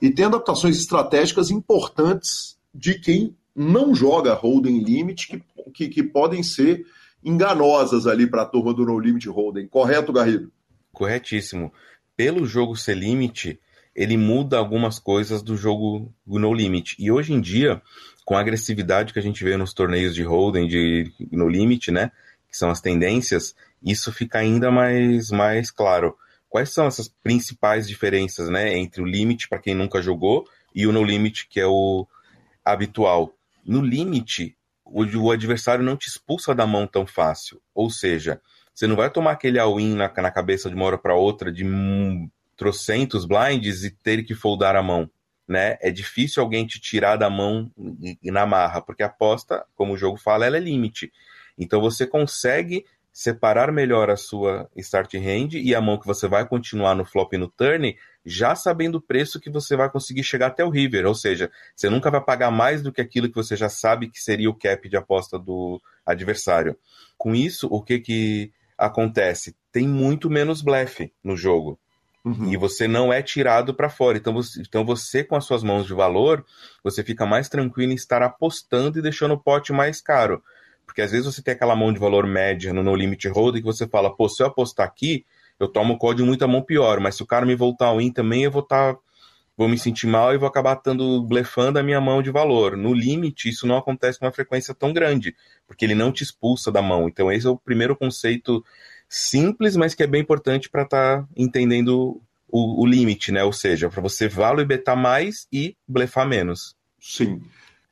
e tem adaptações estratégicas importantes de quem não joga Hold'em Limit, que podem ser enganosas ali para a turma do No Limit Hold'em. Correto, Garrido? Corretíssimo. Pelo jogo ser limite, ele muda algumas coisas do jogo No Limit. E hoje em dia, com a agressividade que a gente vê nos torneios de Hold'em, de No Limit, né, que são as tendências, isso fica ainda mais claro. Quais são essas principais diferenças, né, entre o limite, para quem nunca jogou, e o No Limit, que é o habitual? No limite, o adversário não te expulsa da mão tão fácil. Ou seja, você não vai tomar aquele all-in na cabeça de uma hora para outra, de... trocentos blinds e ter que foldar a mão, né? É difícil alguém te tirar da mão e na marra, porque a aposta, como o jogo fala, ela é limite. Então você consegue separar melhor a sua start hand e a mão que você vai continuar no flop e no turn, já sabendo o preço que você vai conseguir chegar até o river, ou seja, você nunca vai pagar mais do que aquilo que você já sabe que seria o cap de aposta do adversário. Com isso, o que acontece? Tem muito menos blefe no jogo. Uhum. E você não é tirado para fora. Então você, com as suas mãos de valor, você fica mais tranquilo em estar apostando e deixando o pote mais caro. Porque às vezes você tem aquela mão de valor média no No Limit Hold'em que você fala, pô, se eu apostar aqui, eu tomo o call de muita mão pior, mas se o cara me voltar ao in também, eu vou me sentir mal e vou acabar blefando a minha mão de valor. No limite, isso não acontece com uma frequência tão grande, porque ele não te expulsa da mão. Então esse é o primeiro conceito... simples, mas que é bem importante para estar entendendo o limite, né? Ou seja, para você valo e betar mais e blefar menos. Sim.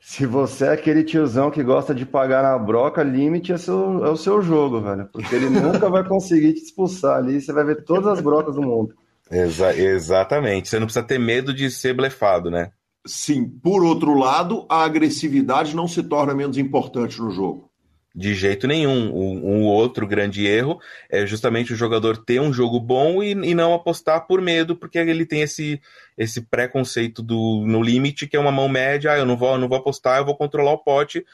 Se você é aquele tiozão que gosta de pagar na broca, limite é o seu jogo, velho. Porque ele nunca vai conseguir te expulsar ali. Você vai ver todas as brocas do mundo. Exatamente. Você não precisa ter medo de ser blefado, né? Sim. Por outro lado, a agressividade não se torna menos importante no jogo. De jeito nenhum. Um outro grande erro é justamente o jogador ter um jogo bom e não apostar por medo, porque ele tem esse preconceito do no limite, que é uma mão média, eu não vou apostar, eu vou controlar o pote,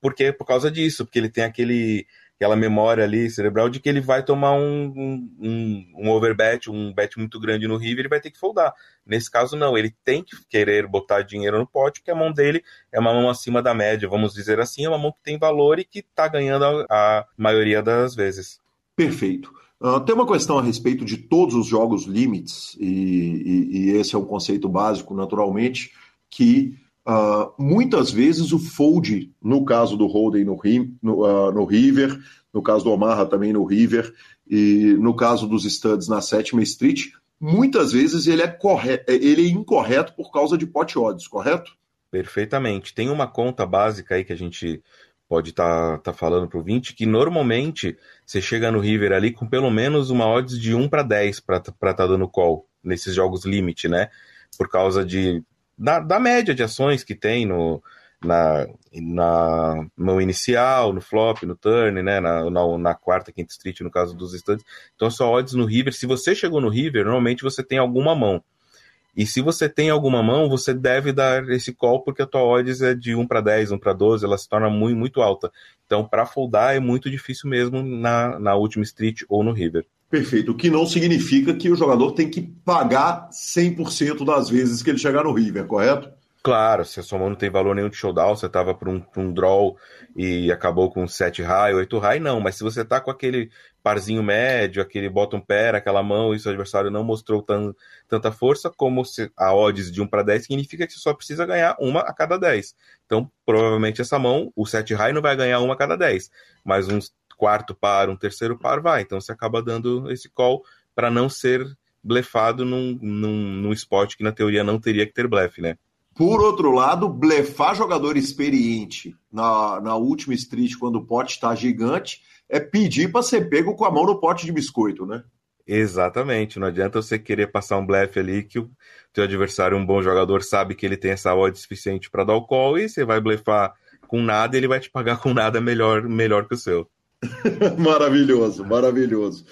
porque por causa disso, porque ele tem aquela memória ali cerebral de que ele vai tomar um overbet, um bet muito grande no river, ele vai ter que foldar. Nesse caso, não. Ele tem que querer botar dinheiro no pote, porque a mão dele é uma mão acima da média, vamos dizer assim, é uma mão que tem valor e que está ganhando a maioria das vezes. Perfeito. Tem uma questão a respeito de todos os jogos limites, e esse é um conceito básico, naturalmente, que... muitas vezes o fold, no caso do Holden no river, no caso do Omaha também no river, e no caso dos studs na sétima street, muitas vezes ele é incorreto por causa de pot odds, correto? Perfeitamente. Tem uma conta básica aí que a gente pode tá falando para o 20, que normalmente você chega no river ali com pelo menos uma odds de 1 para 10 para tá dando call nesses jogos limite, né? Por causa da média de ações que tem na mão inicial, no flop, no turn, né? na quarta, quinta street, no caso dos stands. Então, só odds no river. Se você chegou no river, normalmente você tem alguma mão. E se você tem alguma mão, você deve dar esse call, porque a tua odds é de 1 para 10, 1 para 12, ela se torna muito, muito alta. Então, para foldar é muito difícil mesmo na última street ou no river. Perfeito, o que não significa que o jogador tem que pagar 100% das vezes que ele chegar no river, correto? Claro, se a sua mão não tem valor nenhum de showdown, você estava para um draw e acabou com 7 high, 8 high, não. Mas se você está com aquele parzinho médio, aquele bottom pair, aquela mão, e seu adversário não mostrou tanta força, como a odds de 1 para 10 significa que você só precisa ganhar uma a cada 10. Então, provavelmente essa mão, o 7 high não vai ganhar uma a cada 10, mas uns quarto par, um terceiro par, vai. Então você acaba dando esse call para não ser blefado num spot que na teoria não teria que ter blefe, né? Por outro lado, blefar jogador experiente na última street, quando o pote está gigante, é pedir para ser pego com a mão no pote de biscoito, né? Exatamente, não adianta você querer passar um blefe ali que o teu adversário, um bom jogador, sabe que ele tem essa odd suficiente para dar o call, e você vai blefar com nada e ele vai te pagar com nada melhor que o seu. Maravilhoso, maravilhoso.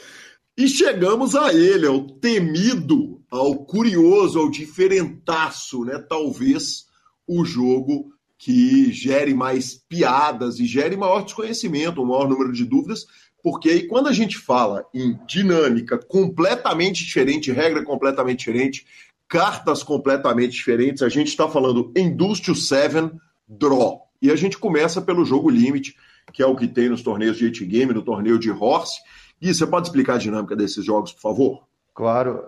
E chegamos a ele, ao temido, ao curioso, ao diferentaço, né? Talvez o jogo que gere mais piadas e gere maior desconhecimento, um maior número de dúvidas, porque aí quando a gente fala em dinâmica completamente diferente, regra completamente diferente, cartas completamente diferentes, a gente está falando em Deuce to Seven, draw. E a gente começa pelo jogo limite, que é o que tem nos torneios de 8 game, no torneio de horse. Gui, você pode explicar a dinâmica desses jogos, por favor? Claro.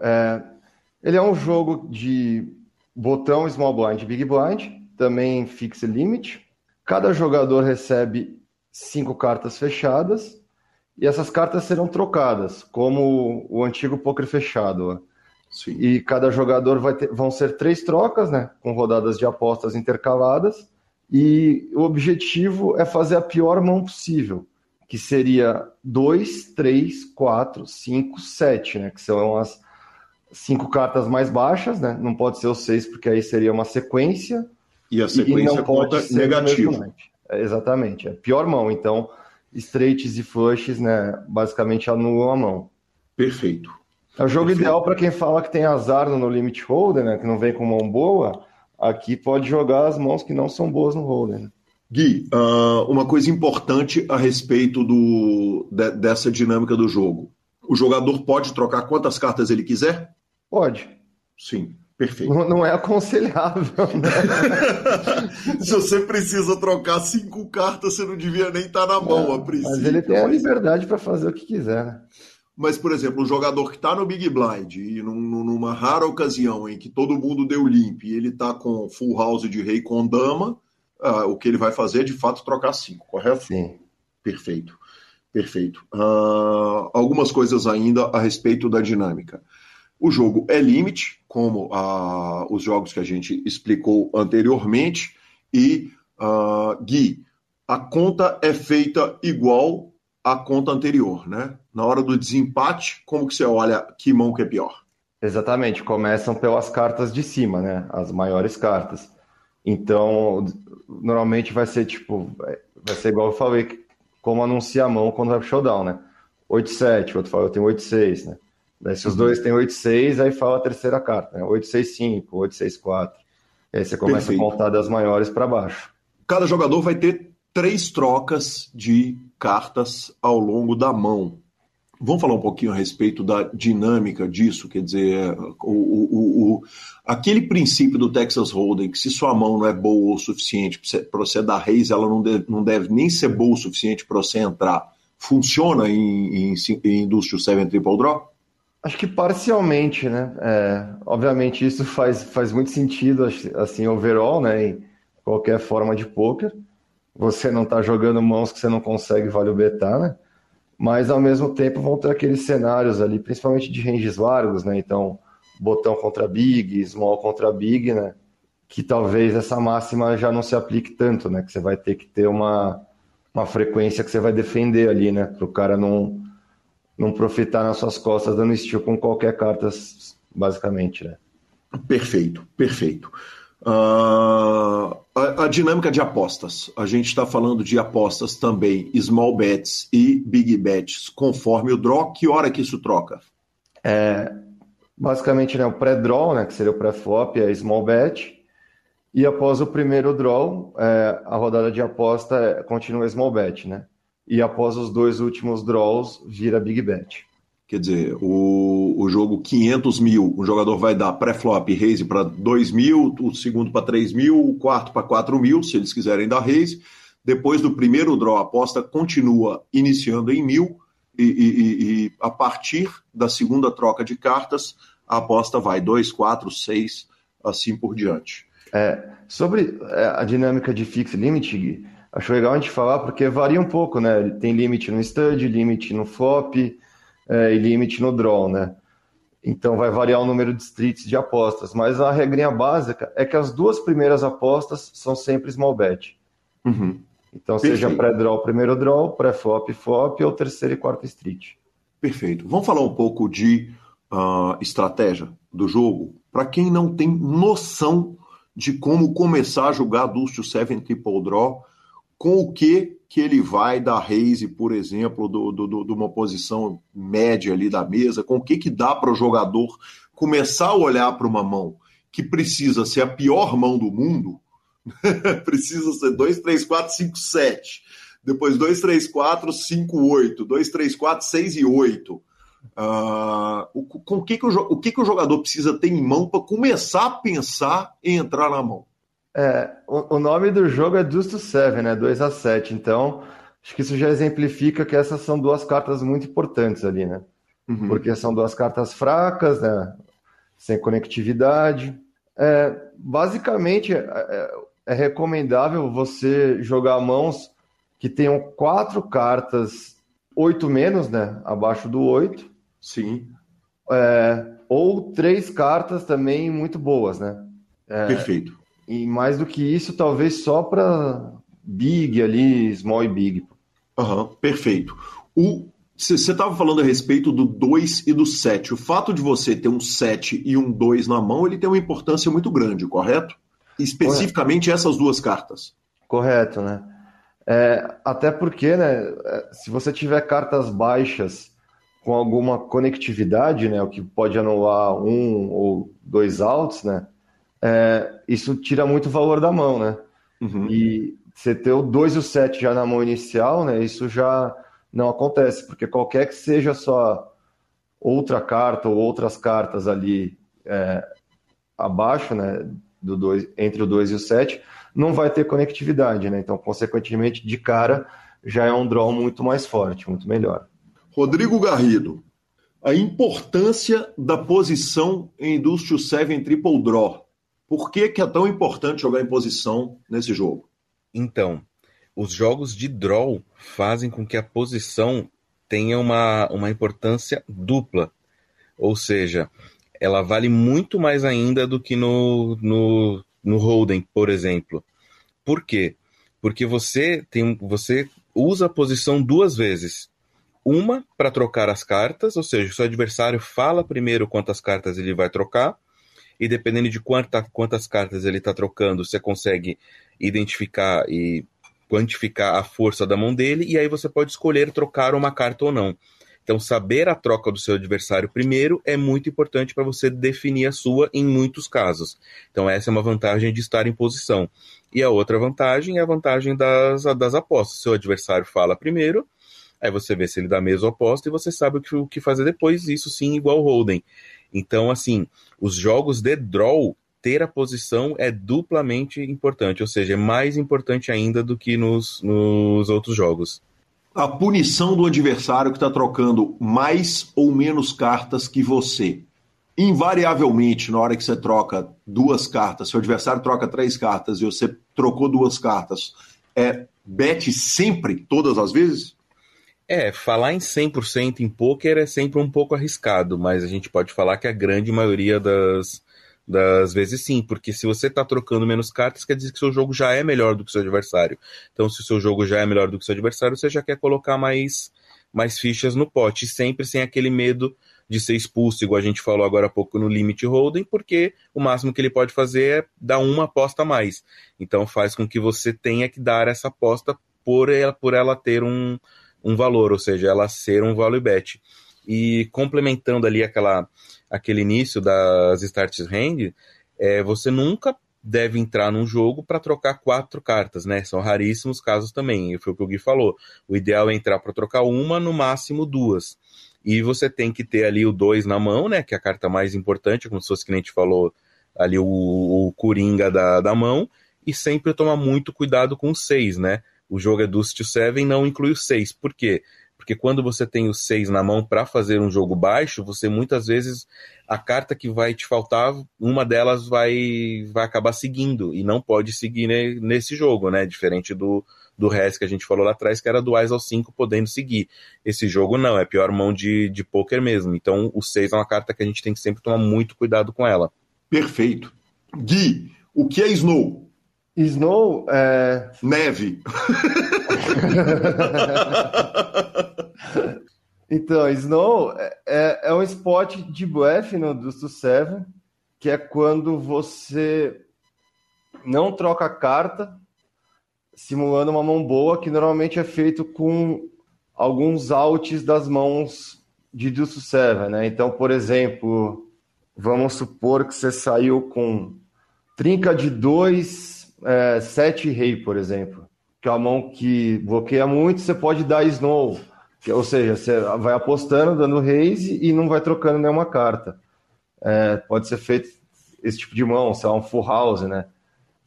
Ele é um jogo de botão, small blind, big blind, também fixe limit. Cada jogador recebe 5 cartas fechadas e essas cartas serão trocadas, como o antigo poker fechado. Sim. E cada jogador vão ser 3 trocas, né, com rodadas de apostas intercaladas. E o objetivo é fazer a pior mão possível, que seria 2, 3, 4, 5, 7, né? Que são as 5 cartas mais baixas, né? Não pode ser o 6, porque aí seria uma sequência. E a sequência conta negativo. Exatamente, é a pior mão. Então, straights e flushes, né? Basicamente anulam a mão. Perfeito. É o jogo ideal para quem fala que tem azar no limit holder, né? Que não vem com mão boa. Aqui pode jogar as mãos que não são boas no roller, né? Gui, uma coisa importante a respeito dessa dinâmica do jogo. O jogador pode trocar quantas cartas ele quiser? Pode. Sim, perfeito. Não é aconselhável, né? Se você precisa trocar 5 cartas, você não devia nem estar na mão a princípio. Mas ele tem a liberdade para fazer o que quiser, né? Mas, por exemplo, um jogador que está no Big Blind e numa rara ocasião em que todo mundo deu limp e ele está com full house de rei com dama, o que ele vai fazer é, de fato, trocar 5, correto? Sim. Perfeito, perfeito. Algumas coisas ainda a respeito da dinâmica. O jogo é limite, como os jogos que a gente explicou anteriormente, e Gui, a conta é feita igual à conta anterior, né? Na hora do desempate, como que você olha que mão que é pior? Exatamente, começam pelas cartas de cima, né? As maiores cartas. Então, normalmente vai ser tipo, vai ser igual eu falei, como anuncia a mão quando vai pro showdown, né? 8-7, o outro fala, eu tenho 8-6, né? Daí se os dois têm 8-6, aí fala a terceira carta, né? 8-6-5, 8-6-4. E aí você começa Perfeito. A contar das maiores para baixo. Cada jogador vai ter 3 trocas de cartas ao longo da mão. Vamos falar um pouquinho a respeito da dinâmica disso, quer dizer, aquele princípio do Texas Hold'em, que se sua mão não é boa o suficiente para você dar raise, ela não deve nem ser boa o suficiente para você entrar. Funciona em Industrial 7 Triple Draw? Acho que parcialmente, né? Obviamente isso faz muito sentido, assim, overall, né? Em qualquer forma de poker. Você não está jogando mãos que você não consegue value-betar, né? Mas, ao mesmo tempo, vão ter aqueles cenários ali, principalmente de ranges largos, né? Então, botão contra big, small contra big, né? Que talvez essa máxima já não se aplique tanto, né? Que você vai ter que ter uma frequência que você vai defender ali, né? Para o cara não profitar nas suas costas dando estilo com qualquer carta, basicamente, né? Perfeito, perfeito. A dinâmica de apostas. A gente está falando de apostas também, small bets e big bets, conforme o draw. Que hora que isso troca? Basicamente, né, o pré-draw, né, que seria o pré-flop, é small bet. E após o primeiro draw, a rodada de aposta continua small bet, né? E após os 2 últimos draws, vira big bet. Quer dizer, o jogo 500 mil, o jogador vai dar pré-flop raise para 2 mil, o segundo para 3 mil, o quarto para 4 mil, se eles quiserem dar raise. Depois do primeiro draw, a aposta continua iniciando em mil e a partir da segunda troca de cartas, a aposta vai 2, 4, 6, assim por diante. Sobre a dinâmica de fixed limit, Gui, acho legal a gente falar porque varia um pouco, né? Tem limite no stud, limite no flop... e limite no draw, né? Então vai variar o número de streets de apostas, mas a regrinha básica é que as 2 primeiras apostas são sempre small bet. Então Perfeito. Seja pré-draw, primeiro draw, pré-flop, flop ou terceira e quarta street. Perfeito. Vamos falar um pouco de estratégia do jogo? Para quem não tem noção de como começar a jogar Dust 7 Triple Draw, com o que ele vai dar raise, por exemplo, de uma posição média ali da mesa, com o que dá para o jogador começar a olhar para uma mão que precisa ser a pior mão do mundo, precisa ser 2, 3, 4, 5, 7, depois 2, 3, 4, 5, 8, 2, 3, 4, 6 e 8. Com o que o jogador precisa ter em mão para começar a pensar em entrar na mão? O nome do jogo é Deuce to Seven, né? 2-7, então acho que isso já exemplifica que essas são 2 cartas muito importantes ali, né? Porque são 2 cartas fracas, né? Sem conectividade. Basicamente, é recomendável você jogar mãos que tenham 4 cartas, 8 menos, né? Abaixo do 8. Sim. Ou 3 cartas também muito boas, né? Perfeito. E mais do que isso, talvez só para big ali, small e big. Perfeito. Você estava falando a respeito do 2 e do 7. O fato de você ter um 7 e um 2 na mão, ele tem uma importância muito grande, correto? Especificamente correto. Essas 2 cartas. Correto, né? Até porque, né, se você tiver cartas baixas com alguma conectividade, né, o que pode anular 1 ou 2 outs, né? Isso tira muito valor da mão, né? E você ter o 2 e o 7 já na mão inicial, né? Isso já não acontece, porque qualquer que seja só outra carta ou outras cartas ali abaixo, né? Entre o 2 e o 7, não vai ter conectividade, né? Então, consequentemente, de cara, já é um draw muito mais forte, muito melhor. Rodrigo Garrido, a importância da posição em Industrial 7 Triple Draw. Por que é tão importante jogar em posição nesse jogo? Então, os jogos de draw fazem com que a posição tenha uma importância dupla. Ou seja, ela vale muito mais ainda do que no hold'em, por exemplo. Por quê? Porque você usa a posição duas vezes. Uma para trocar as cartas, ou seja, o seu adversário fala primeiro quantas cartas ele vai trocar, e dependendo de quantas cartas ele está trocando, você consegue identificar e quantificar a força da mão dele, e aí você pode escolher trocar uma carta ou não. Então, saber a troca do seu adversário primeiro é muito importante para você definir a sua em muitos casos. Então, essa é uma vantagem de estar em posição. E a outra vantagem é a vantagem das apostas. Seu adversário fala primeiro, aí você vê se ele dá a mesma aposta e você sabe o que fazer depois, isso sim, igual holding. Então, assim, os jogos de draw, ter a posição é duplamente importante, ou seja, é mais importante ainda do que nos outros jogos. A punição do adversário que está trocando mais ou menos cartas que você. Invariavelmente, na hora que você troca duas cartas, se o adversário troca três cartas e você trocou duas cartas, bet sempre, todas as vezes? Falar em 100% em pôquer é sempre um pouco arriscado, mas a gente pode falar que a grande maioria das vezes sim, porque se você está trocando menos cartas, quer dizer que seu jogo já é melhor do que seu adversário. Então, se o seu jogo já é melhor do que seu adversário, você já quer colocar mais fichas no pote, sempre sem aquele medo de ser expulso, igual a gente falou agora há pouco no Limit Holding, porque o máximo que ele pode fazer é dar uma aposta a mais. Então, faz com que você tenha que dar essa aposta por ela ter um valor, ou seja, ela ser um value bet. E complementando ali aquele início das Start Hand, você nunca deve entrar num jogo para trocar quatro cartas, né? São raríssimos casos também, foi o que o Gui falou. O ideal é entrar para trocar uma, no máximo duas. E você tem que ter ali o 2 na mão, né? Que é a carta mais importante, como se fosse que a gente falou ali, o coringa da mão. E sempre tomar muito cuidado com o 6, né? O jogo é Deuce to 7, não inclui o 6. Por quê? Porque quando você tem o 6 na mão para fazer um jogo baixo, você muitas vezes, a carta que vai te faltar, uma delas vai acabar seguindo, e não pode seguir nesse jogo, né? Diferente do resto que a gente falou lá atrás, que era do Ais ao 5 podendo seguir. Esse jogo não, é pior mão de pôquer mesmo. Então o 6 é uma carta que a gente tem que sempre tomar muito cuidado com ela. Perfeito. Gui, o que é Snow? Snow é... neve. Então, Snow é um spot de bluff no Deuce to Seven, que é quando você não troca a carta, simulando uma mão boa, que normalmente é feito com alguns outs das mãos de Deuce to Seven, né? Então, por exemplo, vamos supor que você saiu com trinca de 2, 7 rei, por exemplo, que é uma mão que bloqueia muito, você pode dar Snow. Ou seja, você vai apostando, dando raise e não vai trocando nenhuma carta. Pode ser feito esse tipo de mão, sei lá, um full house, né?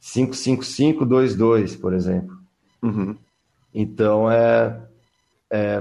5-5-5-2-2, por exemplo. Uhum. Então,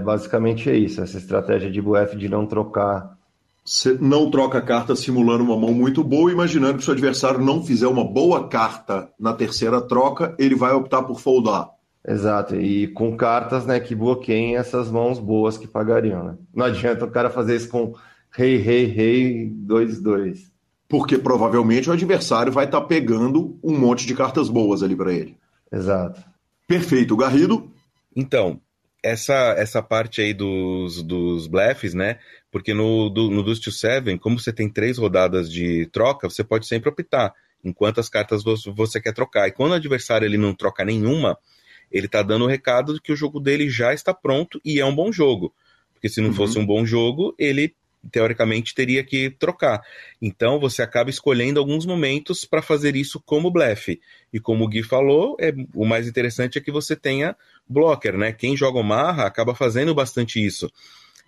basicamente é isso, essa estratégia de bluff de não trocar. Você não troca a carta simulando uma mão muito boa, imaginando que o seu adversário não fizer uma boa carta na terceira troca, ele vai optar por foldar. Exato, e com cartas, né, que bloqueiem essas mãos boas que pagariam, né? Não adianta o cara fazer isso com rei, rei, rei, 2-2. Porque provavelmente o adversário vai estar pegando um monte de cartas boas ali para ele. Exato. Perfeito, Garrido. Então, essa parte aí dos blefs, né? Porque no Deuce to Seven, como você tem 3 rodadas de troca, você pode sempre optar em quantas cartas você quer trocar. E quando o adversário ele não troca nenhuma, ele tá dando o recado de que o jogo dele já está pronto e é um bom jogo. Porque se não fosse um bom jogo, ele, teoricamente, teria que trocar. Então, você acaba escolhendo alguns momentos para fazer isso como blefe. E como o Gui falou, o mais interessante é que você tenha blocker, né? Quem joga Omaha acaba fazendo bastante isso.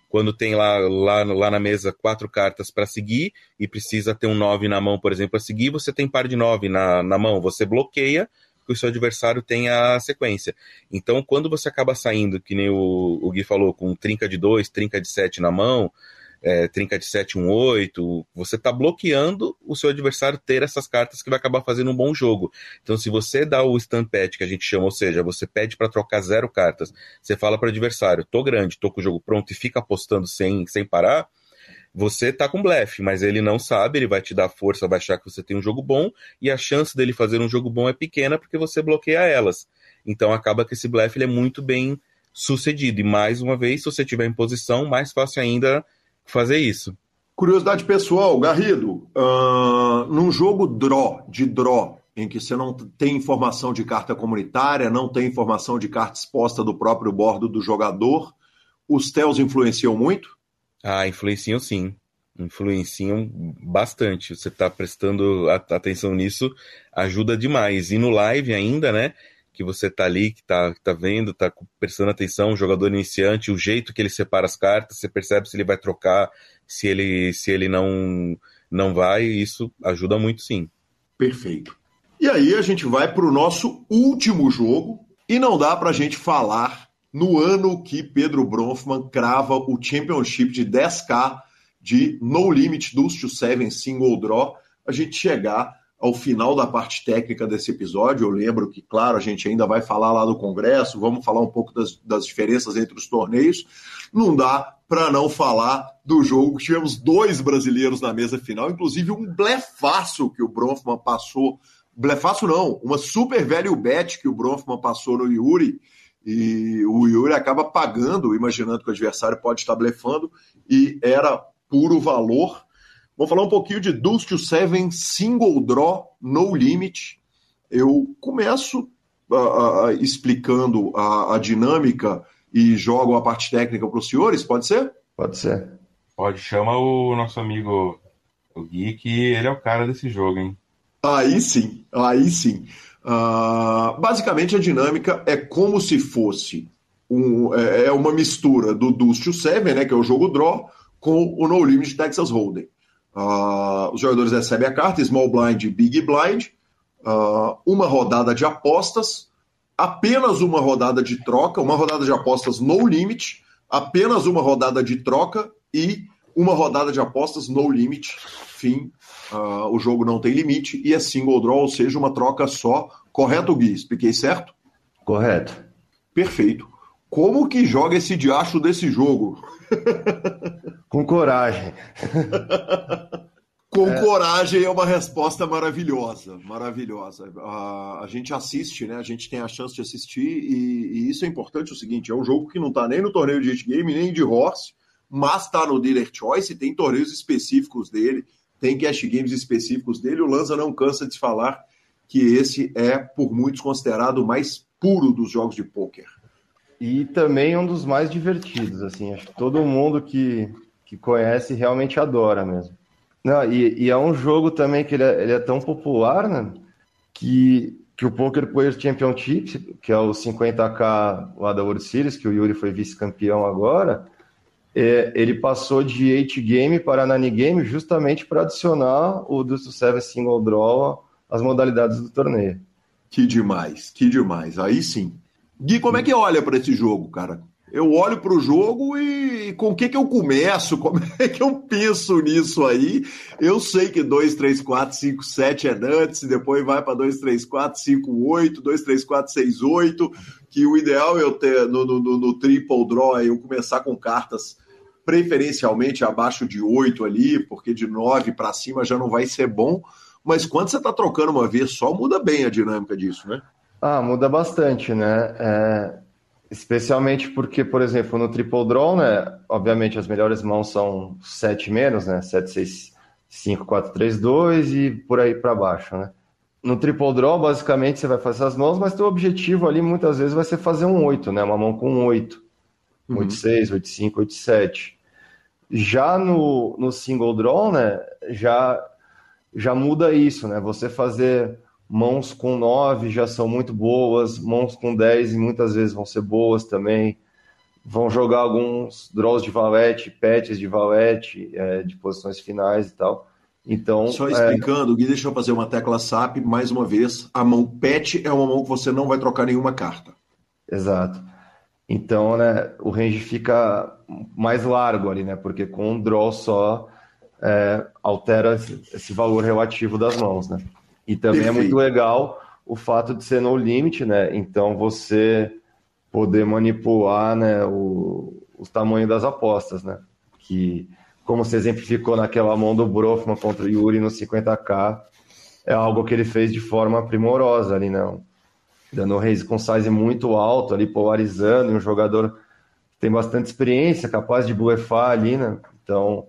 Quando tem lá na mesa 4 cartas para seguir e precisa ter um 9 na mão, por exemplo, a seguir, você tem par de 9 na mão, você bloqueia, que o seu adversário tenha a sequência. Então, quando você acaba saindo, que nem o Gui falou, com trinca de 2, trinca de 7 na mão, trinca de 7, 8, você está bloqueando o seu adversário ter essas cartas que vai acabar fazendo um bom jogo. Então, se você dá o stampede, que a gente chama, ou seja, você pede para trocar 0 cartas, você fala para o adversário, tô grande, tô com o jogo pronto e fica apostando sem parar, você tá com blefe, mas ele não sabe, ele vai te dar força, vai achar que você tem um jogo bom, e a chance dele fazer um jogo bom é pequena porque você bloqueia elas. Então acaba que esse blefe ele é muito bem sucedido. E mais uma vez, se você tiver em posição, mais fácil ainda fazer isso. Curiosidade pessoal, Garrido, num jogo draw, em que você não tem informação de carta comunitária, não tem informação de carta exposta do próprio bordo do jogador, os tells influenciam muito? Ah, influenciam sim. Influenciam bastante. Você está prestando atenção nisso, ajuda demais. E no live ainda, né? Que você tá ali, que tá vendo, tá prestando atenção, o jogador iniciante, o jeito que ele separa as cartas, você percebe se ele vai trocar, se ele não vai, isso ajuda muito sim. Perfeito. E aí a gente vai para o nosso último jogo, e não dá para a gente falar no ano que Pedro Bronfman crava o Championship de 10K de No Limit Deuce to Seven Single Draw, a gente chegar ao final da parte técnica desse episódio. Eu lembro que, claro, a gente ainda vai falar lá do Congresso, vamos falar um pouco das diferenças entre os torneios. Não dá para não falar do jogo que tivemos 2 brasileiros na mesa final, inclusive um blefaço que o Bronfman passou. Blefaço não, uma super velho bet que o Bronfman passou no Yuri, e o Yuri acaba pagando, imaginando que o adversário pode estar blefando, e era puro valor. Vou falar um pouquinho de Deuce to Seven Single Draw No Limit. Eu começo explicando a dinâmica e jogo a parte técnica para os senhores, pode ser? Pode ser. Pode, chama o nosso amigo o Gui, que ele é o cara desse jogo, hein? Aí sim, aí sim. Basicamente a dinâmica é como se fosse uma mistura do Deuce to Seven, né, que é o jogo draw, com o No Limit Texas Hold'em. Os jogadores recebem a carta, small blind e big blind, uma rodada de apostas, apenas uma rodada de troca, uma rodada de apostas no limit, apenas uma rodada de troca e uma rodada de apostas no limit, fim. O jogo não tem limite e é single draw, ou seja, uma troca só. Correto, Gui? Expliquei certo? Correto. Perfeito. Como que joga esse diacho desse jogo? Com coragem. Coragem é uma resposta maravilhosa, maravilhosa. A gente assiste, né? A gente tem a chance de assistir e isso é importante. O seguinte, é um jogo que não está nem no torneio de hit game, nem de horse, mas está no Dealer Choice e tem torneios específicos dele, tem cash games específicos dele. O Lanza não cansa de falar que esse é, por muitos, considerado o mais puro dos jogos de pôquer. E também um dos mais divertidos, assim, acho que todo mundo que conhece realmente adora mesmo. Não, e é um jogo também que ele é tão popular, né, que o Poker Players Championship, que é o 50K lá da World Series, que o Yuri foi vice-campeão agora, ele passou de 8 game para 9 game justamente para adicionar o Deuce to Seven Single Draw às modalidades do torneio. Que demais, que demais. Aí sim. Gui, como é que olha para esse jogo, cara? Eu olho para o jogo e com o que eu começo? Como é que eu penso nisso aí? Eu sei que 2, 3, 4, 5, 7 é nuts, depois vai para 2, 3, 4, 5, 8, 2, 3, 4, 6, 8, que o ideal é eu ter no triple draw é eu começar com cartas preferencialmente abaixo de 8 ali, porque de 9 para cima já não vai ser bom, mas quando você está trocando uma vez só, muda bem a dinâmica disso, né? Ah, muda bastante, né? Especialmente porque, por exemplo, no triple draw, né? Obviamente as melhores mãos são 7 menos, né? 7, 6, 5, 4, 3, 2 e por aí para baixo, né? No triple draw, basicamente, você vai fazer as mãos, mas teu objetivo ali, muitas vezes, vai ser fazer um 8, né? Uma mão com 8. 8, 6, 8, 5, 8, 7. Já no single draw, né? Já muda isso, né? Você fazer... Mãos com 9 já são muito boas, mãos com 10 muitas vezes vão ser boas também. Vão jogar alguns draws de valete, patches de valete, de posições finais e tal. Então, só explicando, Gui, deixa eu fazer uma tecla SAP, mais uma vez, a mão patch é uma mão que você não vai trocar nenhuma carta. Exato. Então, né, o range fica mais largo ali, né, porque com um draw só altera esse valor relativo das mãos, né. E também Perfeito. É muito legal o fato de ser no limit, né? Então você poder manipular, né, o tamanho das apostas, né? Que, como você exemplificou naquela mão do Bronfman contra o Yuri no 50K, é algo que ele fez de forma primorosa ali, né? dando um raise com size muito alto ali, polarizando, e um jogador que tem bastante experiência, capaz de blefar ali, né? Então,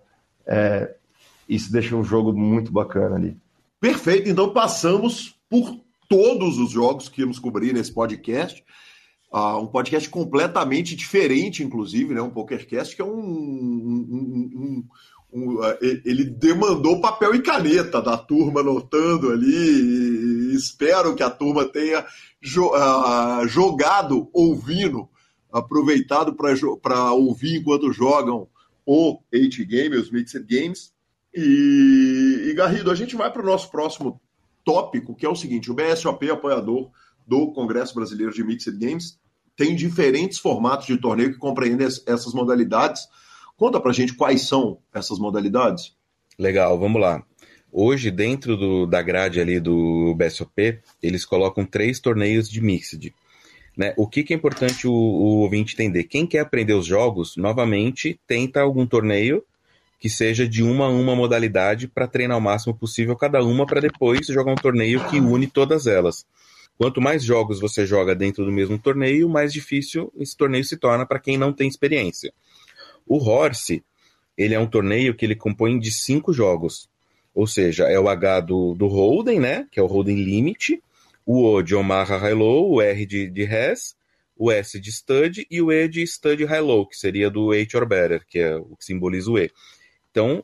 isso deixa um jogo muito bacana ali. Perfeito, então passamos por todos os jogos que íamos cobrir nesse podcast. Um podcast completamente diferente, inclusive, né? Um PokerCast que é ele demandou papel e caneta da turma anotando ali. E espero que a turma tenha jogado, ouvindo, aproveitado para ouvir enquanto jogam o 8-Game, os Mixed Games. E Garrido, a gente vai para o nosso próximo tópico, que é o seguinte: o BSOP, apoiador do Congresso Brasileiro de Mixed Games, tem diferentes formatos de torneio que compreendem essas modalidades. Conta pra gente quais são essas modalidades. Legal, vamos lá. Hoje, dentro da grade ali do BSOP, eles colocam 3 torneios de Mixed. Né? O que é importante o ouvinte entender? Quem quer aprender os jogos, novamente, tenta algum torneio que seja de uma a uma modalidade para treinar o máximo possível cada uma, para depois jogar um torneio que une todas elas. Quanto mais jogos você joga dentro do mesmo torneio, mais difícil esse torneio se torna para quem não tem experiência. O Horse, ele é um torneio que ele compõe de 5 jogos, ou seja, é o H do Holden, né, que é o Holden Limit, o O de Omaha High Low, o R de Res, o S de Stud e o E de Stud High Low, que seria do 8 or Better, que é o que simboliza o E. Então,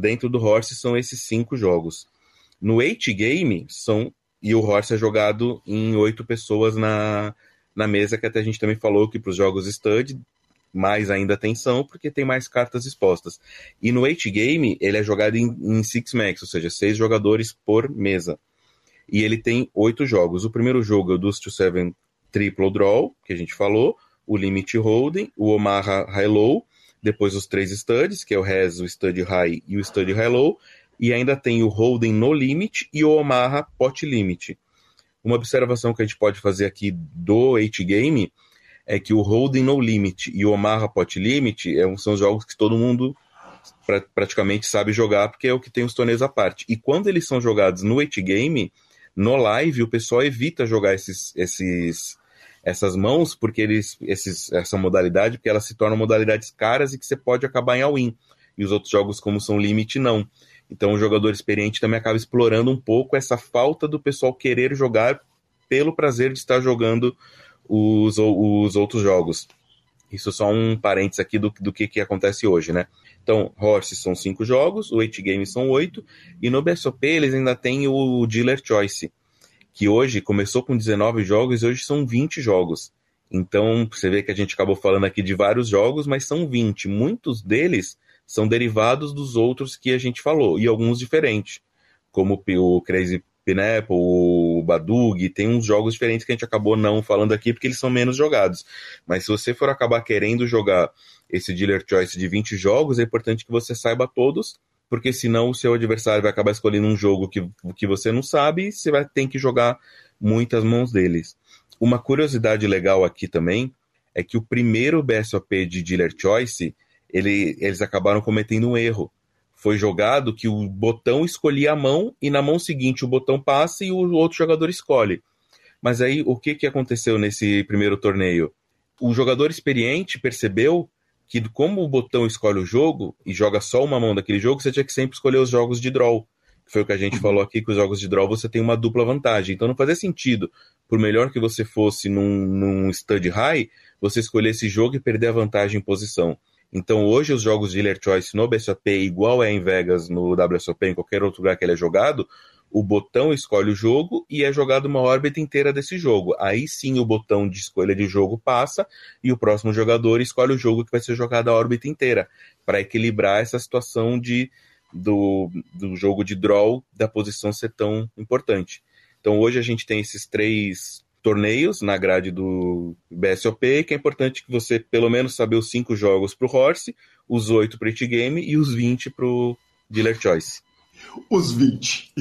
dentro do Horse são esses 5 jogos. No 8-Game são... E o Horse é jogado em 8 pessoas na mesa, que até a gente também falou que para os jogos Stud, mais ainda tensão, porque tem mais cartas expostas. E no 8-Game, ele é jogado em 6 max, ou seja, 6 jogadores por mesa. E ele tem 8 jogos. O primeiro jogo é o Deuce to 7 Triple Draw, que a gente falou, o Limit Holding, o Omaha High Low, depois os 3 Studs, que é o Res, o Stud High e o Stud High Low, e ainda tem o Holding no Limit e o Omaha Pot Limit. Uma observação que a gente pode fazer aqui do 8-Game é que o Holding no Limit e o Omaha Pot Limit são os jogos que todo mundo praticamente sabe jogar, porque é o que tem os torneios à parte. E quando eles são jogados no 8-Game, no live, o pessoal evita jogar essas mãos, porque essa modalidade, porque elas se tornam modalidades caras e que você pode acabar em all-in. E os outros jogos, como são Limit, não. Então, o jogador experiente também acaba explorando um pouco essa falta do pessoal querer jogar pelo prazer de estar jogando os outros jogos. Isso só um parênteses aqui do que acontece hoje, né? Então, Horse são 5 jogos, o 8-Game são 8, e no BSOP eles ainda têm o Dealer Choice, que hoje começou com 19 jogos e hoje são 20 jogos. Então, você vê que a gente acabou falando aqui de vários jogos, mas são 20. Muitos deles são derivados dos outros que a gente falou, e alguns diferentes, como o Crazy Pineapple, o Badug, tem uns jogos diferentes que a gente acabou não falando aqui, porque eles são menos jogados. Mas se você for acabar querendo jogar esse Dealer Choice de 20 jogos, é importante que você saiba todos, porque senão o seu adversário vai acabar escolhendo um jogo que você não sabe, e você vai ter que jogar muitas mãos deles. Uma curiosidade legal aqui também, é que o primeiro BSOP de Dealer Choice... Eles acabaram cometendo um erro. Foi jogado que o botão escolhia a mão e na mão seguinte o botão passa e o outro jogador escolhe. Mas aí o que aconteceu nesse primeiro torneio? O jogador experiente percebeu que como o botão escolhe o jogo e joga só uma mão daquele jogo, você tinha que sempre escolher os jogos de draw. Foi o que a gente falou aqui, que os jogos de draw você tem uma dupla vantagem. Então não fazia sentido, por melhor que você fosse num stud high, você escolher esse jogo e perder a vantagem em posição. Então hoje os jogos de Dealer Choice no BSOP, igual é em Vegas, no WSOP, em qualquer outro lugar que ele é jogado, o botão escolhe o jogo e é jogado uma órbita inteira desse jogo. Aí sim o botão de escolha de jogo passa e o próximo jogador escolhe o jogo que vai ser jogado a órbita inteira, para equilibrar essa situação do jogo de draw, da posição ser tão importante. Então hoje a gente tem esses 3... torneios na grade do BSOP, que é importante que você pelo menos saber os 5 jogos para o Horse, os 8 para o 8-Game e os 20 para o Dealer Choice. Os 20.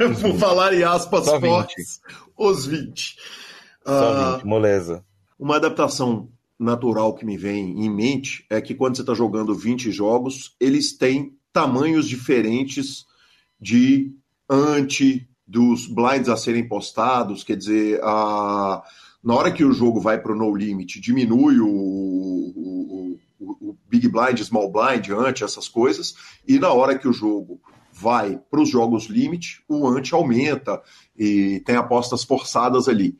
Eu vou falar em aspas fortes. Os 20. Só 20, moleza. Uma adaptação natural que me vem em mente é que quando você está jogando 20 jogos, eles têm tamanhos diferentes de ante, dos blinds a serem postados, quer dizer, na hora que o jogo vai para o no limit, diminui o big blind, small blind, ante, essas coisas, e na hora que o jogo vai para os jogos limite, o ante aumenta e tem apostas forçadas ali.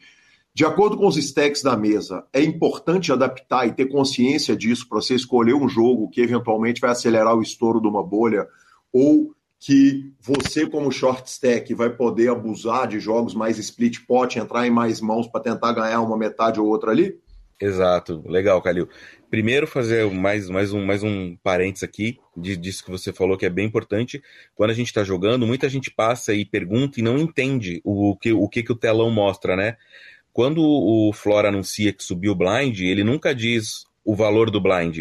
De acordo com os stacks da mesa, é importante adaptar e ter consciência disso para você escolher um jogo que eventualmente vai acelerar o estouro de uma bolha ou que você, como short stack, vai poder abusar de jogos mais split pot, entrar em mais mãos para tentar ganhar uma metade ou outra ali? Exato. Legal, Calil. Primeiro, fazer mais um parênteses aqui disso que você falou, que é bem importante. Quando a gente está jogando, muita gente passa e pergunta e não entende o que o telão mostra, né? Quando o Flora anuncia que subiu o blind, ele nunca diz o valor do blind.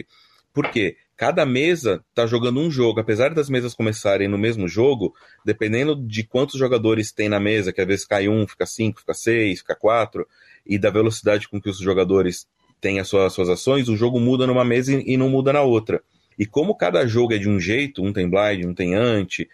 Por quê? Cada mesa está jogando um jogo. Apesar das mesas começarem no mesmo jogo, dependendo de quantos jogadores tem na mesa, que às vezes cai um, fica 5, fica 6, fica 4, e da velocidade com que os jogadores têm as suas ações, o jogo muda numa mesa e não muda na outra. E como cada jogo é de um jeito, um tem blind, um tem ante,